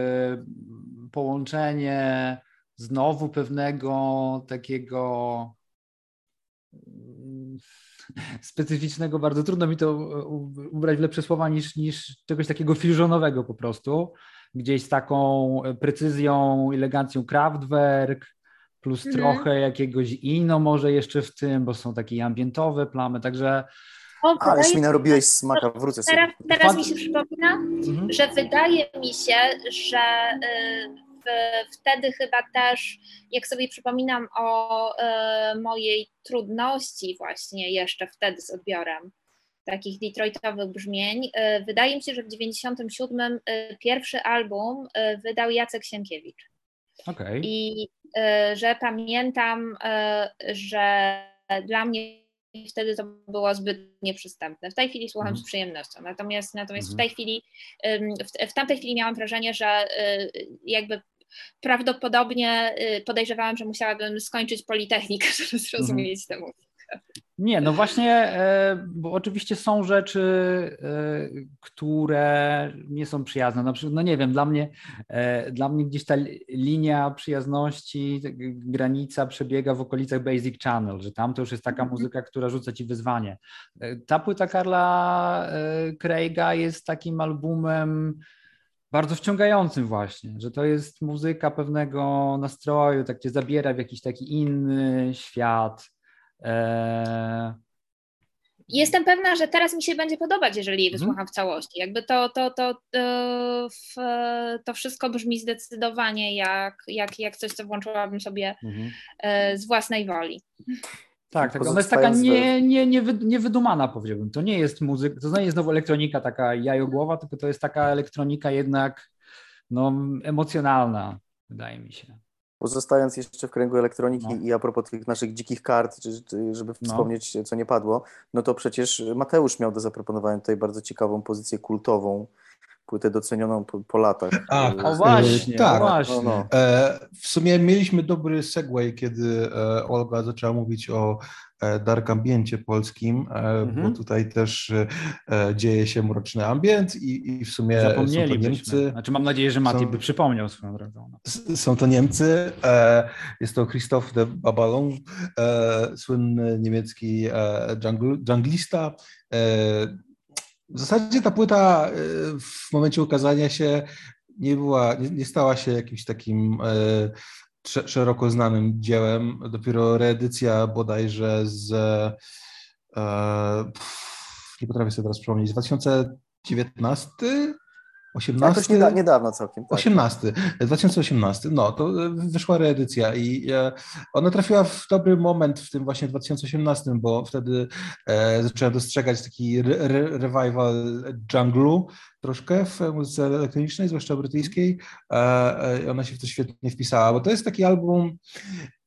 połączenie znowu pewnego takiego specyficznego, bardzo trudno mi to ubrać w lepsze słowa niż, niż czegoś takiego fusionowego po prostu, gdzieś z taką precyzją, elegancją Kraftwerk, plus mhm. trochę jakiegoś ino może jeszcze w tym, bo są takie ambientowe plamy, także... O, ależ mi narobiłeś smaka, wrócę sobie. Teraz, teraz mi się przypomina, mhm. że wydaje mi się, że... Yy... wtedy chyba też, jak sobie przypominam o y, mojej trudności właśnie jeszcze wtedy z odbiorem takich detroitowych brzmień, y, wydaje mi się, że w dziewięćdziesiątym siódmym y, pierwszy album y, wydał Jacek Sienkiewicz. Okay. I y, że pamiętam, y, że dla mnie wtedy to było zbyt nieprzystępne. W tej chwili słucham mm. z przyjemnością. Natomiast, natomiast mm. w tej chwili, y, w, w tamtej chwili miałam wrażenie, że y, jakby prawdopodobnie podejrzewałam, że musiałabym skończyć Politechnikę, żeby zrozumieć mhm. tę muzykę. Nie, no właśnie, bo oczywiście są rzeczy, które nie są przyjazne. Na przykład, no nie wiem, dla mnie, dla mnie gdzieś ta linia przyjazności, granica przebiega w okolicach Basic Channel, że tam to już jest taka muzyka, która rzuca ci wyzwanie. Ta płyta Karla Craiga jest takim albumem bardzo wciągającym właśnie, że to jest muzyka pewnego nastroju, tak cię zabiera w jakiś taki inny świat. Eee... Jestem pewna, że teraz mi się będzie podobać, jeżeli je wysłucham mm. w całości. Jakby to, to, to, to, to wszystko brzmi zdecydowanie jak, jak, jak coś, co włączyłabym sobie mm-hmm. z własnej woli. Tak, tak, ona jest taka nie, nie, nie, niewydumana, powiedziałbym. To nie jest muzyka, to nie jest znowu elektronika taka jajogłowa, tylko to jest taka elektronika jednak no, emocjonalna, wydaje mi się. Pozostając jeszcze w kręgu elektroniki no. i a propos tych naszych dzikich kart, żeby wspomnieć, no. co nie padło, no to przecież Mateusz miał do zaproponowania tutaj bardzo ciekawą pozycję kultową, płytę docenioną po, po latach. A, o właśnie, tak. o właśnie. No, no. E, w sumie mieliśmy dobry segway, kiedy e, Olga zaczęła mówić o e, dark ambiencie polskim, e, mm-hmm. bo tutaj też e, dzieje się mroczny ambient i, i w sumie są to Niemcy. Znaczy mam nadzieję, że Mati są, by przypomniał swoją drogą. S- są to Niemcy, e, jest to Christoph de Babalon, e, słynny niemiecki e, dżungl, dżunglista, e, w zasadzie ta płyta w momencie ukazania się nie była, nie, nie stała się jakimś takim e, szeroko znanym dziełem. Dopiero reedycja bodajże z, e, pff, nie potrafię sobie teraz przypomnieć, dwa tysiące dziewiętnasty? osiemnasty? Jakoś nieda- niedawno całkiem. Tak. osiemnasty, dwa tysiące osiemnasty, no to wyszła reedycja i e, ona trafiła w dobry moment w tym właśnie dwa tysiące osiemnastym, bo wtedy e, zaczęła dostrzegać taki re- re- revival dżunglu troszkę w muzyce elektronicznej, zwłaszcza brytyjskiej. E, e, ona się w to świetnie wpisała, bo to jest taki album,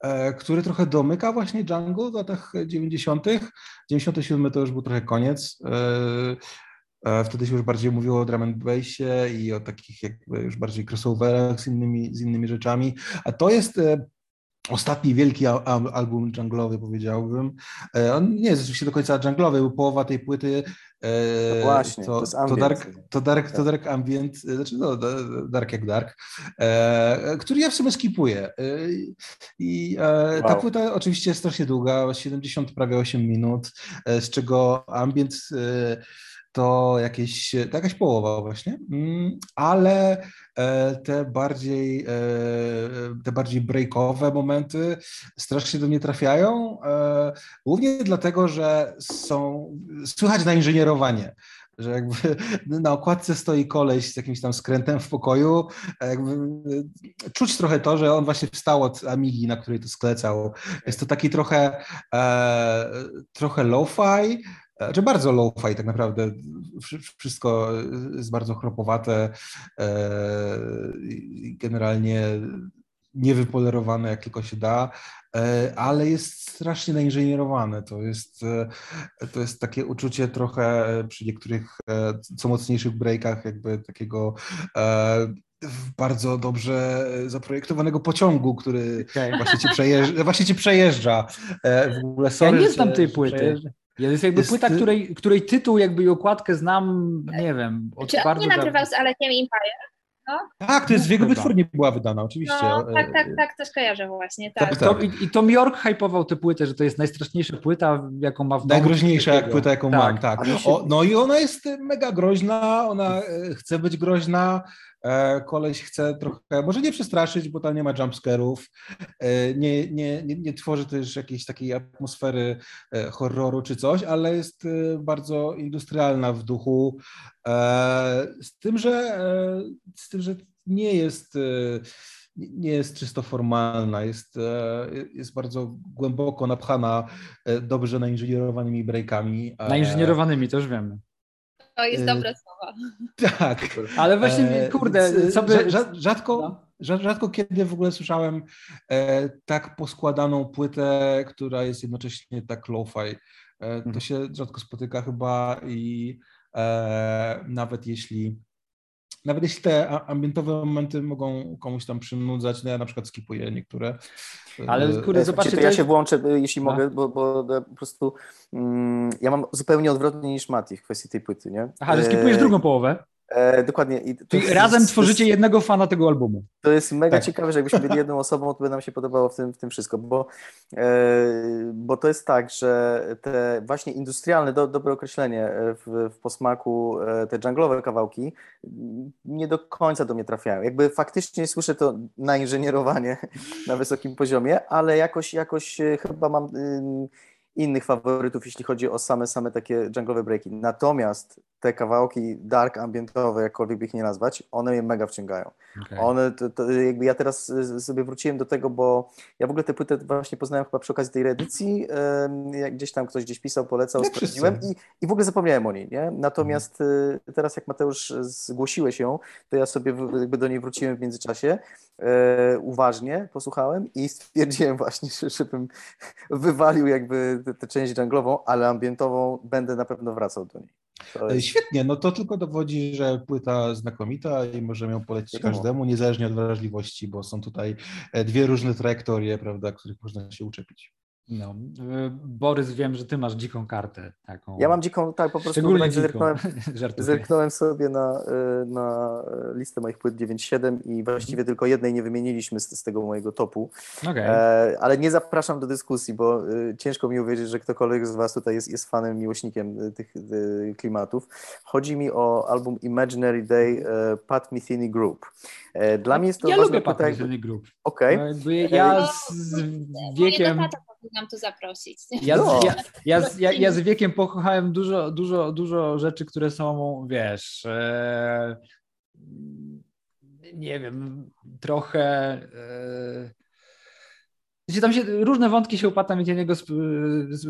e, który trochę domyka właśnie dżunglu w latach dziewięćdziesiątych. dziewięćdziesiąty siódmy to już był trochę koniec. E, Wtedy się już bardziej mówiło o drum and bassie i o takich jakby już bardziej crossoverach z innymi, z innymi rzeczami. A to jest ostatni wielki album dżunglowy, powiedziałbym. On nie jest oczywiście do końca dżunglowy, bo połowa tej płyty no właśnie, to, to, jest to, dark, to, dark, to dark ambient, znaczy no, dark jak dark, który ja w sumie skipuję. I ta wow. płyta oczywiście jest strasznie długa, siedemdziesiąt prawie osiem minut, z czego ambient to jakieś, to jakaś połowa właśnie, ale te bardziej, te bardziej breakowe momenty strasznie do mnie trafiają, głównie dlatego, że są, słychać nainżynierowanie, że jakby na okładce stoi koleś z jakimś tam skrętem w pokoju, jakby czuć trochę to, że on właśnie wstał od Amigi, na której to sklecał. Jest to taki trochę, trochę lo-fi, znaczy bardzo lo-fi tak naprawdę, wszystko jest bardzo chropowate, generalnie niewypolerowane jak tylko się da, ale jest strasznie nainżynierowane, to jest, to jest takie uczucie trochę przy niektórych co mocniejszych breakach jakby takiego w bardzo dobrze zaprojektowanego pociągu, który okay. właśnie, cię przejeżdża, właśnie cię przejeżdża. W ogóle sorry, ja nie znam tej płyty. Jest jakby jest płyta, ty... której, której tytuł jakby i okładkę znam, nie wiem. Od Czy on nie nagrywał z Alekiem Empire? No? Tak, to jest w jego wytwórni była wydana, oczywiście. No, tak, tak, tak, też kojarzę właśnie. Tak. Tak, tak. I, I Tom York hypował tę płytę, że to jest najstraszniejsza płyta, jaką ma w domu. Najgroźniejsza jak płyta, jaką tak. mam, tak. O, no i ona jest mega groźna, ona chce być groźna. Koleś chce trochę, może nie przestraszyć, bo tam nie ma jumpscare'ów, nie, nie, nie, nie tworzy też jakiejś takiej atmosfery horroru czy coś, ale jest bardzo industrialna w duchu, z tym, że, z tym, że nie jest... nie jest czysto formalna, jest, jest bardzo głęboko napchana dobrze nainżynierowanymi breakami. Nainżynierowanymi, to już wiemy. To jest dobre słowo. Tak. Ale właśnie, kurde, co by... rzadko, rzadko kiedy w ogóle słyszałem tak poskładaną płytę, która jest jednocześnie tak lo-fi. To się rzadko spotyka chyba i nawet jeśli... Nawet jeśli te ambientowe momenty mogą komuś tam przynudzać, no ja na przykład skipuję niektóre. Ale kurde, zobaczcie, to ja się włączę, jeśli mogę, bo, bo po prostu mm, ja mam zupełnie odwrotnie niż Mati w kwestii tej płyty, nie? Aha, że skipujesz e... drugą połowę? E, dokładnie. I to Czyli jest, razem tworzycie jest, jednego fana tego albumu. To jest mega tak. ciekawe, że jakbyśmy byli jedną osobą, to by nam się podobało w tym, w tym wszystko, bo, e, bo to jest tak, że te właśnie industrialne, do, dobre określenie w, w posmaku, te junglowe kawałki nie do końca do mnie trafiają. Jakby faktycznie słyszę to nainżynierowanie na wysokim poziomie, ale jakoś, jakoś chyba mam innych faworytów, jeśli chodzi o same, same takie junglowe breaki. Natomiast te kawałki dark, ambientowe, jakkolwiek by ich nie nazwać, one mnie mega wciągają. Okay. One, to, to jakby ja teraz sobie wróciłem do tego, bo ja w ogóle tę płytę właśnie poznałem chyba przy okazji tej reedycji, jak gdzieś tam ktoś gdzieś pisał, polecał, sprawdziłem i, i w ogóle zapomniałem o niej, nie? Natomiast hmm. teraz jak Mateusz zgłosiłeś ją, to ja sobie jakby do niej wróciłem w międzyczasie, uważnie posłuchałem i stwierdziłem właśnie, że bym wywalił jakby tę część junglową, ale ambientową będę na pewno wracał do niej. Świetnie, no to tylko dowodzi, że płyta znakomita i możemy ją polecić każdemu, niezależnie od wrażliwości, bo są tutaj dwie różne trajektorie, prawda, których można się uczepić. No, Borys, wiem, że ty masz dziką kartę taką. Ja mam dziką, tak, po prostu zerknąłem, zerknąłem sobie na, na listę moich płyt dziewięć siedem i właściwie tylko jednej nie wymieniliśmy z, z tego mojego topu, okay. e, ale nie zapraszam do dyskusji, bo e, ciężko mi uwierzyć, że ktokolwiek z was tutaj jest, jest fanem, miłośnikiem tych e, klimatów. Chodzi mi o album Imaginary Day e, Pat Metheny Group. E, dla mnie jest to ja ważne. Ja lubię Pat Metheny Group. Okej. Okay. Ja z, z wiekiem... nam to zaprosić. Ja, no. ja, ja, ja, ja z wiekiem pokochałem dużo, dużo, dużo rzeczy, które są, wiesz, e, nie wiem, trochę... E, tam się różne wątki się u Pata Metheny'ego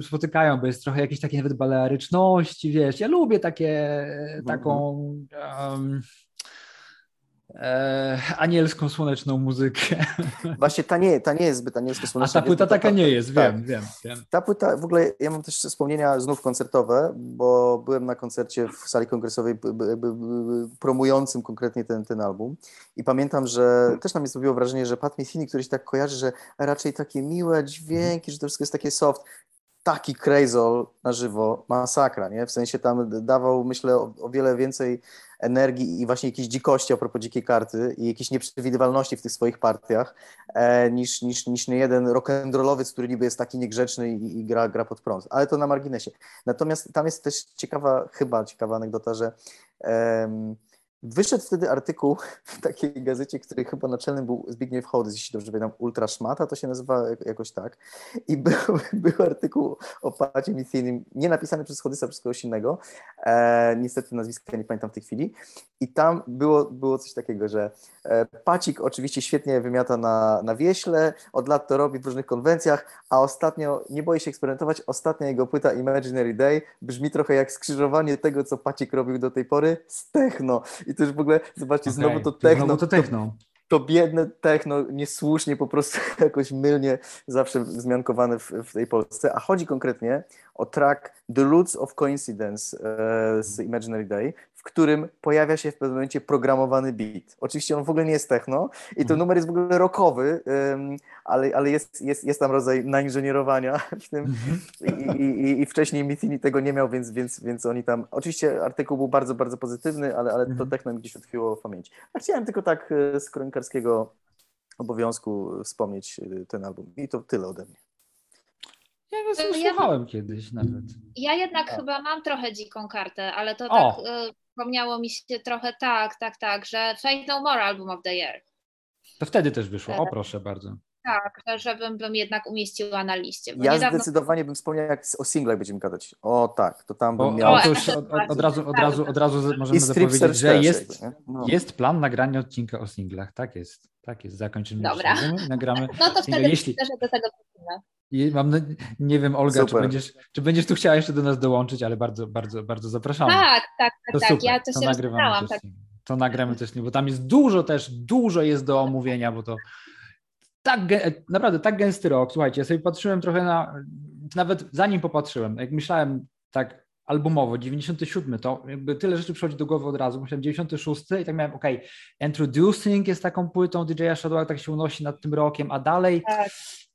spotykają, bo jest trochę jakiejś takiej nawet balearyczności, wiesz. Ja lubię takie, taką... Um, E, anielską, słoneczną muzykę. Właśnie ta nie, ta nie jest zbyt anielsko-słoneczna. A ta płyta taka ta, nie jest, wiem, ta, wiem, wiem. Ta płyta, w ogóle ja mam też wspomnienia znów koncertowe, bo byłem na koncercie w sali kongresowej b, b, b, promującym konkretnie ten, ten album i pamiętam, że też na mnie zrobiło wrażenie, że Pat Metheny, który się tak kojarzy, że raczej takie miłe dźwięki, że to wszystko jest takie soft. Taki krejzol na żywo, masakra, nie? W sensie tam dawał, myślę, o, o wiele więcej energii i właśnie jakiejś dzikości a propos dzikiej karty i jakiejś nieprzewidywalności w tych swoich partiach e, niż, niż, niż nie jeden rock'n'rollowiec, który niby jest taki niegrzeczny i, i gra, gra pod prąd. Ale to na marginesie. Natomiast tam jest też ciekawa, chyba ciekawa anegdota, że em, wyszedł wtedy artykuł w takiej gazecie, której chyba naczelnym był Zbigniew Hołdys, jeśli dobrze pamiętam, Ultra Szmata, to się nazywa jakoś tak. I był, był artykuł o Pacie Methenym, nie napisany przez Hołdysa, przez kogoś innego. E, niestety nazwiska nie pamiętam w tej chwili. I tam było, było coś takiego, że e, Pacik oczywiście świetnie wymiata na, na wieśle, od lat to robi w różnych konwencjach, a ostatnio, nie boi się eksperymentować, ostatnia jego płyta Imaginary Day brzmi trochę jak skrzyżowanie tego, co Pacik robił do tej pory z techno. I to już w ogóle, zobaczcie, okay. znowu to techno, znowu to, techno. To, to biedne techno, niesłusznie, po prostu jakoś mylnie zawsze wzmiankowane w, w tej Polsce, a chodzi konkretnie o track The Roots of Coincidence e, z Imaginary Day, w którym pojawia się w pewnym momencie programowany beat. Oczywiście on w ogóle nie jest techno i ten numer jest w ogóle rockowy, um, ale, ale jest, jest, jest tam rodzaj nainżynierowania w tym i, i, i wcześniej Mithini tego nie miał, więc, więc, więc oni tam... Oczywiście artykuł był bardzo, bardzo pozytywny, ale, ale to techno mi gdzieś utkwiło w pamięci. A chciałem tylko tak z kronikarskiego obowiązku wspomnieć ten album i to tyle ode mnie. Ja go słuchałem ja, kiedyś nawet. Ja jednak o. chyba mam trochę dziką kartę, ale to o. tak y, wspomniało mi się trochę tak, tak, tak, że Fate No More album of the year. To wtedy też wyszło, o proszę bardzo. Tak, żebym bym jednak umieściła na liście. Bo ja niedawno... zdecydowanie bym wspomniał, jak o singlach będziemy gadać. O tak, to tam bym miał... Otóż od, od, od, razu, od, razu, od razu możemy zapowiedzieć, że jest, jakby, no. jest plan nagrania odcinka o singlach. Tak jest, tak jest. Zakończymy. Dobra. Nagramy no to wtedy jeśli... myślę, że do tego wrócimy. Mam, nie wiem, Olga, czy będziesz, czy będziesz tu chciała jeszcze do nas dołączyć, ale bardzo, bardzo, bardzo zapraszamy. Tak, tak, to tak. Super. Ja to się nagrywam. Tak. To nagramy też, bo tam jest dużo też, dużo jest do omówienia, bo to tak, naprawdę tak gęsty rok. Słuchajcie, ja sobie patrzyłem trochę na, nawet zanim popatrzyłem, jak myślałem tak albumowo, dziewięćdziesiąty siódmy, to jakby tyle rzeczy przychodzi do głowy od razu, myślałem dziewięćdziesiąty szósty i tak miałem, okej, okay, Introducing jest taką płytą D J a Shadowa, tak się unosi nad tym rokiem, a dalej... Tak.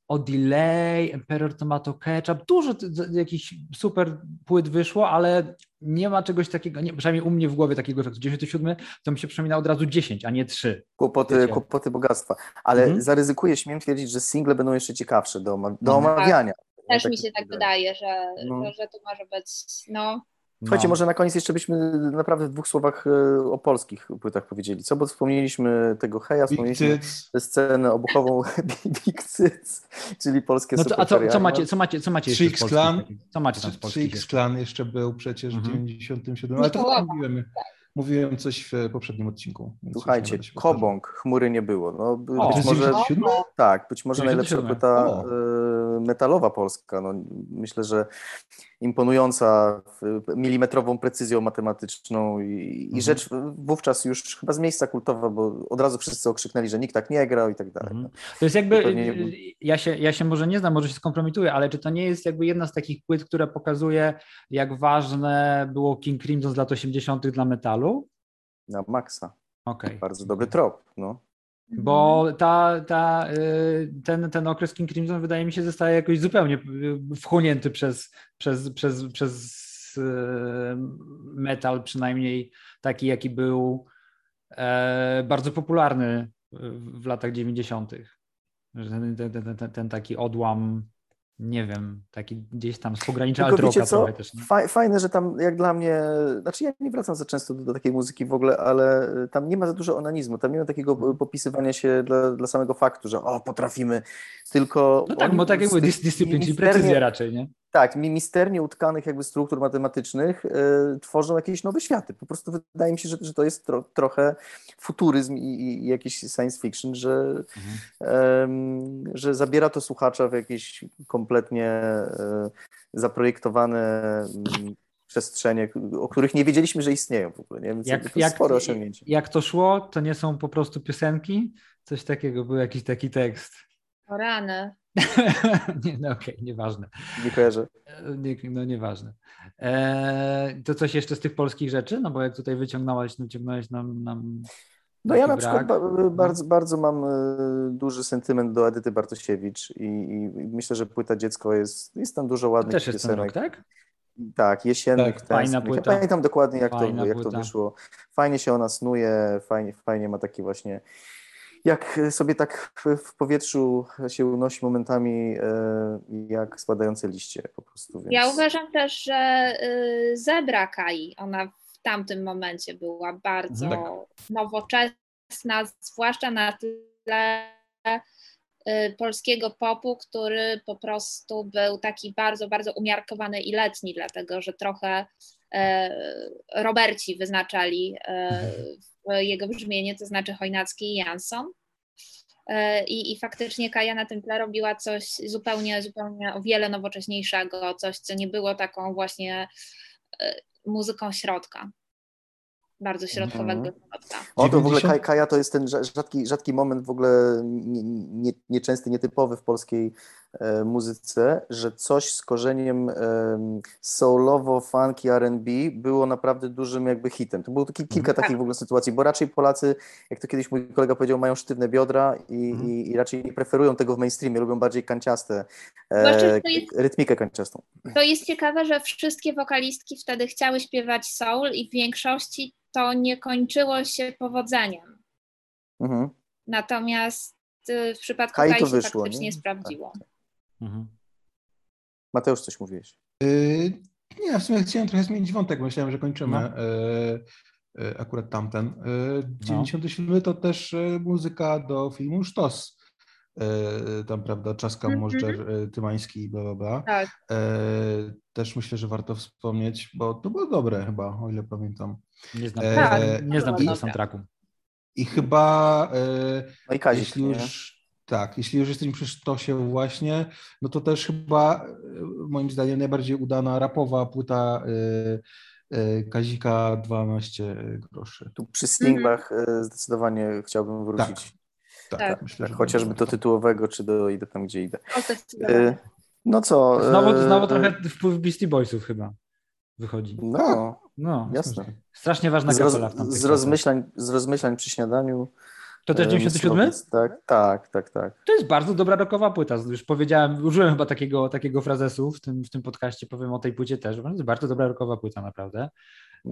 O Delay, Emperor Tomato Ketchup, dużo t- t- jakichś super płyt wyszło, ale nie ma czegoś takiego, nie, przynajmniej u mnie w głowie takiego efektu. dziewięćdziesiąty siódmy to mi się przypomina od razu dziesięć, a nie trzy. Kłopoty, kłopoty bogactwa. Ale mhm. zaryzykuję, śmiem twierdzić, że single będą jeszcze ciekawsze do, do omawiania. Tak, też tak mi się tak wydaje, że, no. że, że to może być... No. Słuchajcie, no. może na koniec jeszcze byśmy naprawdę w dwóch słowach o polskich płytach powiedzieli, co? Bo wspomnieliśmy tego heja, wspomnieliśmy scenę obuchową Big Cyc, czyli polskie no to, super furry. A co, co macie, co macie, co macie jeszcze z polskich? Co macie tam z polskich? trzy X Clan jeszcze był przecież w dziewięćdziesiątym siódmym, ale to mówiłem, mówiłem coś w poprzednim odcinku. Słuchajcie, Kobong, Chmury nie było. No, być o, może, tak, być może najlepsza płyta o. metalowa polska. No, myślę, że imponująca milimetrową precyzją matematyczną i, mhm. i rzecz wówczas już chyba z miejsca kultowa, bo od razu wszyscy okrzyknęli, że nikt tak nie grał i tak dalej. Mhm. To jest jakby, to pewnie... ja, się, ja się może nie znam, może się skompromituję, ale czy to nie jest jakby jedna z takich płyt, która pokazuje, jak ważne było King Crimson z lat osiemdziesiątych dla metalu? Na maksa. Okay. Bardzo dobry trop, no. Bo ta, ta, ten, ten okres King Crimson wydaje mi się zostaje jakoś zupełnie wchłonięty przez, przez, przez, przez metal, przynajmniej taki, jaki był bardzo popularny w latach dziewięćdziesiątych. Ten, ten, ten, ten, ten taki odłam, nie wiem, taki gdzieś tam z pogranicza altroka trochę też. Nie? Fajne, że tam jak dla mnie, znaczy ja nie wracam za często do, do takiej muzyki w ogóle, ale tam nie ma za dużo onanizmu, tam nie ma takiego popisywania się dla, dla samego faktu, że o, potrafimy, tylko... No tak, bo tak jakby dyscyplin, czyli precyzja raczej, nie? Tak, misternie utkanych jakby struktur matematycznych y, tworzą jakieś nowe światy. Po prostu wydaje mi się, że, że to jest tro, trochę futuryzm i, i jakiś science fiction, że, mhm. y, że zabiera to słuchacza w jakieś kompletnie y, zaprojektowane y, przestrzenie, o których nie wiedzieliśmy, że istnieją w ogóle. Nie? Więc jak, to jest jak, spore osiągnięcie. Jak to szło, to nie są po prostu piosenki? Coś takiego, był jakiś taki tekst. O rany. nie, no okej, okay, nieważne. Nie kojarzę. Nie, no nieważne. Eee, to coś jeszcze z tych polskich rzeczy? No bo jak tutaj wyciągnąłeś, wyciągnąłeś nam... nam no ja na przykład ba- bardzo, bardzo mam duży sentyment do Edyty Bartosiewicz i, i myślę, że płyta Dziecko jest, jest tam dużo ładnych piosenek. To też jest ten rok, tak? Tak, Jesiennych. Tak, fajna płyta. Ja pamiętam dokładnie jak, to, jak to wyszło. Fajnie się ona snuje, fajnie, fajnie ma taki właśnie... Jak sobie tak w powietrzu się unosi momentami, jak spadające liście po prostu. Więc... Ja uważam też, że Zebra Kai, ona w tamtym momencie była bardzo tak. nowoczesna, zwłaszcza na tle polskiego popu, który po prostu był taki bardzo, bardzo umiarkowany i letni, dlatego że trochę Roberci wyznaczali jego brzmienie, to znaczy Chojnacki i Jansson. I, i faktycznie Kaja na tym tle robiła coś zupełnie, zupełnie o wiele nowocześniejszego, coś, co nie było taką właśnie muzyką środka. Bardzo środkowego. Mm. O, to w ogóle Kaj, Kaja to jest ten rzadki, rzadki moment w ogóle nieczęsty, nie, nie nietypowy w polskiej muzyce, że coś z korzeniem soulowo-funky R and B było naprawdę dużym jakby hitem. To było kilka takich w ogóle sytuacji, bo raczej Polacy, jak to kiedyś mój kolega powiedział, mają sztywne biodra i, mm. i, i raczej nie preferują tego w mainstreamie, lubią bardziej kanciaste, e, jest, rytmikę kanciastą. To jest ciekawe, że wszystkie wokalistki wtedy chciały śpiewać soul i w większości to nie kończyło się powodzeniem. Mm-hmm. Natomiast w przypadku Kai to wyszło, faktycznie nie? sprawdziło. Tak, tak. Mhm. Mateusz, coś mówiłeś? Yy, nie, w sumie chciałem trochę zmienić wątek, myślałem, że kończymy no. yy, yy, akurat tamten. Yy, dziewięćdziesiąty siódmy no. to też yy, muzyka do filmu Sztos. Yy, tam, prawda, Czaska, mm-hmm. Możdżer, yy, Tymański, bla, bla, bla. Tak. Yy, też myślę, że warto wspomnieć, bo to było dobre chyba, o ile pamiętam. Nie znam, yy, tak, yy, nie znam tego soundtracku. I chyba, yy, no i Kazik, jeśli już... Nie? Tak, jeśli już jesteśmy przy Sztosie właśnie, no to też chyba moim zdaniem najbardziej udana rapowa płyta y, y, Kazika dwanaście groszy. Tu przy Stingach mm-hmm. zdecydowanie chciałbym wrócić. Tak, tak, tak. Myślę, tak chociażby do tytułowego, czy do Idę tam, gdzie idę. Y, no co? Znowu, znowu trochę wpływ Beastie Boysów chyba wychodzi. No, no jasne. Strasznie ważna kapela w tamtych z rozmyślań, z rozmyślań przy śniadaniu. To też dziewięćdziesiąty siódmy? Tak, tak, tak, tak. To jest bardzo dobra rockowa płyta. Już powiedziałem, użyłem chyba takiego, takiego frazesu w tym, w tym podcaście, powiem o tej płycie też. To jest bardzo dobra rockowa płyta, naprawdę.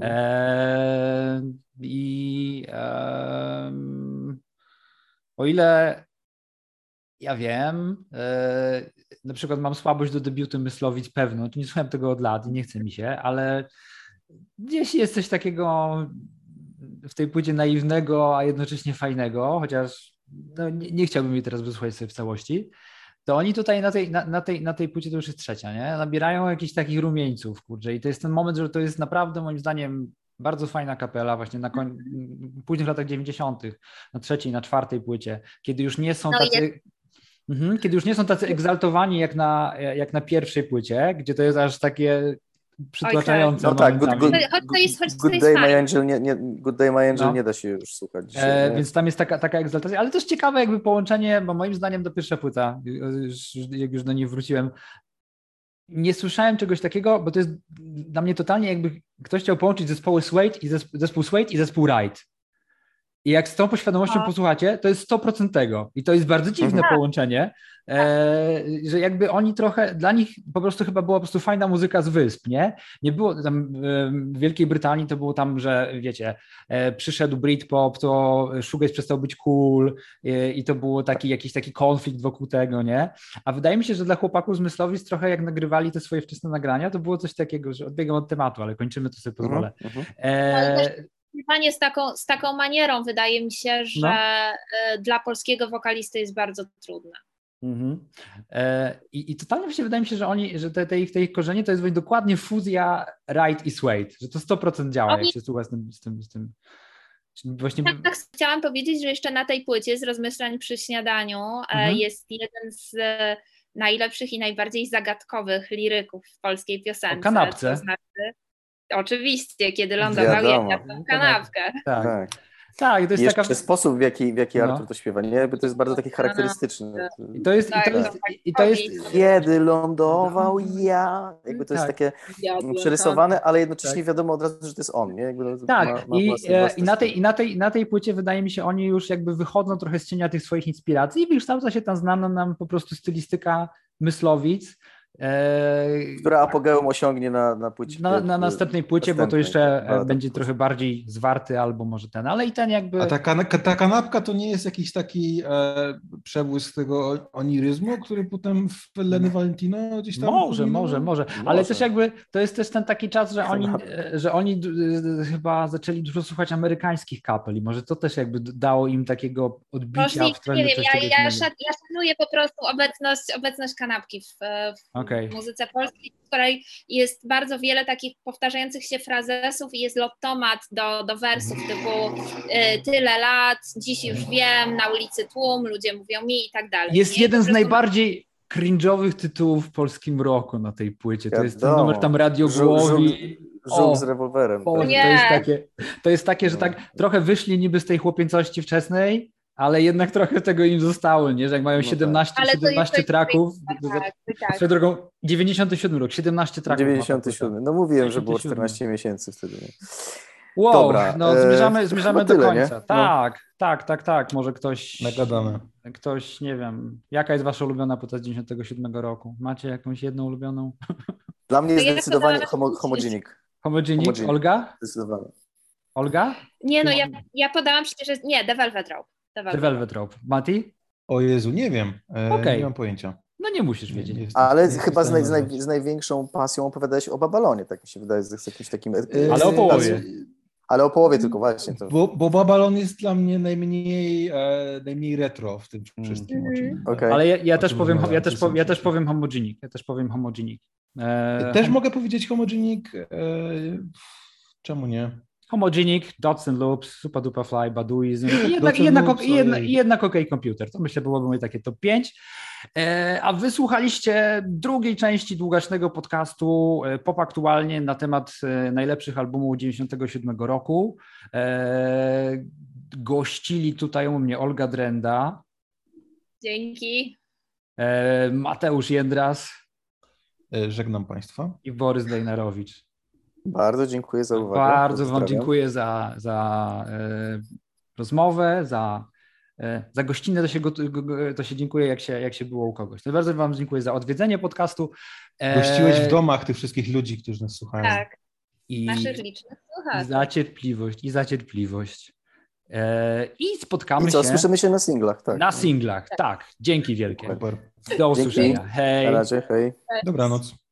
Eee, I e, o ile ja wiem, e, na przykład mam słabość do debiutu Myslowic pewno, nie słuchałem tego od lat i nie chce mi się, ale gdzieś jest coś takiego... w tej płycie naiwnego, a jednocześnie fajnego, chociaż no, nie, nie chciałbym jej teraz wysłuchać sobie w całości, to oni tutaj na tej, na, na, tej, na tej płycie, to już jest trzecia, nie? Nabierają jakichś takich rumieńców, kurczę, i to jest ten moment, że to jest naprawdę moim zdaniem bardzo fajna kapela właśnie na koń... późnych latach dziewięćdziesiątych, na trzeciej, na czwartej płycie, kiedy już nie są no tacy... Jest. Mhm, kiedy już nie są tacy egzaltowani jak na, jak na pierwszej płycie, gdzie to jest aż takie... przytłaczające. Okay. No tak, good, good, good, good Day My Angel, nie, nie, good day, my angel no. nie da się już słuchać dzisiaj, e, więc tam jest taka, taka egzaltacja, ale też ciekawe jakby połączenie, bo moim zdaniem to pierwsza płyta, jak już do niej wróciłem, nie słyszałem czegoś takiego, bo to jest dla mnie totalnie jakby ktoś chciał połączyć zespoły Suede i zespół, zespół Suede i zespół Ride. I jak z tą poświadomością no. posłuchacie, to jest sto procent tego. I to jest bardzo dziwne mhm. połączenie, e, że jakby oni trochę, dla nich po prostu chyba była po prostu fajna muzyka z wysp, nie? Nie było tam, w Wielkiej Brytanii to było tam, że wiecie, e, przyszedł Britpop, to shoegaze przestał być cool e, i to był taki, jakiś taki konflikt wokół tego, nie? A wydaje mi się, że dla chłopaków z Myslowic trochę jak nagrywali te swoje wczesne nagrania, to było coś takiego, że odbiegam od tematu, ale kończymy, to sobie pozwolę. Mhm. E, Panie z taką, z taką manierą wydaje mi się, że no. dla polskiego wokalisty jest bardzo trudne. Mm-hmm. E, i, I totalnie mi się wydaje mi się, że oni, że te, te, ich, te ich korzenie to jest dokładnie fuzja Ride i Suede, że to sto procent działa, oni... jak się słucha z tym... Z tym, z tym. Właśnie... Tak, tak, chciałam powiedzieć, że jeszcze na tej płycie z rozmyślań przy śniadaniu mm-hmm. jest jeden z najlepszych i najbardziej zagadkowych liryków w polskiej piosence. O kanapce. To znaczy... Oczywiście, kiedy lądował jedna w kanapkę. Tak, tak. tak to jest jeszcze taka... sposób, w jaki, w jaki no. Artur to śpiewa, nie? Bo to jest bardzo taki charakterystyczny. I to jest, tak, i to jest, i to jest... Kiedy lądował ja, jakby to jest tak. takie przerysowane, ale jednocześnie tak. wiadomo od razu, że to jest on, nie? Jakby tak, ma, ma I, własny, własny i na, tej, na, tej, na tej płycie wydaje mi się, oni już jakby wychodzą trochę z cienia tych swoich inspiracji i wykształca się tam znana nam po prostu stylistyka Myslowic, która apogeum osiągnie na, na płycie. Na, na następnej płycie, następnej. Bo to jeszcze A, będzie tak. trochę bardziej zwarty albo może ten, ale i ten jakby... A ta, kan- ta kanapka to nie jest jakiś taki e, przebłysk tego oniryzmu, który potem w Lenny Valentino gdzieś tam... Może, może, może, może. Ale też jakby to jest też ten taki czas, że oni, że oni d- d- chyba zaczęli dużo słuchać amerykańskich kapel i może to też jakby dało im takiego odbicia w stronę... Nie wiem, ja, ja, szan- ja szanuję po prostu obecność, obecność kanapki w, w... Okay. W muzyce polskiej, w której jest bardzo wiele takich powtarzających się frazesów i jest lottomat do, do wersów typu y, tyle lat, dziś już wiem, na ulicy tłum, ludzie mówią mi i tak dalej. Jest nie? jeden z prostu... najbardziej cringe'owych tytułów w polskim rocku na tej płycie. To ja jest ten numer tam Radio Głowi. Żółw z rewolwerem. O, tak. to, jest takie, to jest takie, że tak trochę wyszli niby z tej chłopięcości wczesnej, ale jednak trochę tego im zostało, nie? Że jak mają no siedemnaście, siedemnaście traków. Tak, tak. Swoją drogą, dziewięćdziesiąty siódmy rok, siedemnaście traków. dziewięćdziesiąty siódmy, no mówiłem, że było czternaście miesięcy wtedy. Nie? Wow, dobra, no zmierzamy, zmierzamy no do tyle, końca. Nie? Tak, no. tak, tak, tak. Może ktoś... Nagadamy. Ktoś, nie wiem, jaka jest wasza ulubiona płyta z dziewięćdziesiątego siódmego roku? Macie jakąś jedną ulubioną? Dla mnie zdecydowanie ja homo, homogenic. homogenic. Homogenic? Olga? Zdecydowanie. Olga? Nie, no ja, ja podałam przecież... Nie, The Velvet Rope. The Velvet, The Velvet Rope. Mati? O Jezu, nie wiem. E, okay. Nie mam pojęcia. No nie musisz wiedzieć. Nie, nie, ale nie, chyba nie, z, naj, z największą pasją opowiadałeś o Babalonie, tak mi się wydaje, z jakimś takim... E, ale o połowie. Ale o połowie tylko właśnie. To... Bo, bo Babalon jest dla mnie najmniej, e, najmniej retro w tym wszystkim. Mm. Okay. Ale ja, ja, też powiem, ja, też po, ja też powiem homogenic. Ja też powiem homogenic. E, też hom- mogę powiedzieć homogenic. E, czemu nie? Homogenic, Dots and Loops, Supa Dupa Fly, Baduizm i jednak, jednak, loops, jedna, i jednak OK Computer. To myślę byłoby moje takie top pięć. E, a wysłuchaliście drugiej części długacznego podcastu Pop Aktualnie na temat najlepszych albumów dziewięćdziesiątego siódmego roku. E, gościli tutaj u mnie Olga Drenda. Dzięki. E, Mateusz Jędras. E, żegnam Państwa. I Borys Dejnarowicz. Bardzo dziękuję za uwagę. Bardzo Wam dziękuję za, za e, rozmowę, za, e, za gościnę, to się, to się dziękuję, jak się, jak się było u kogoś. Bardzo Wam dziękuję za odwiedzenie podcastu. E, Gościłeś w domach tych wszystkich ludzi, którzy nas słuchają. Tak, I, naszych licznych słuchaczy. I za cierpliwość, i za cierpliwość. E, I spotkamy I co, się... słyszymy się na singlach, tak. Na singlach, tak. tak. Dzięki wielkie. Super. Do usłyszenia. Dzięki. Hej. Na razie, hej. Dobranoc.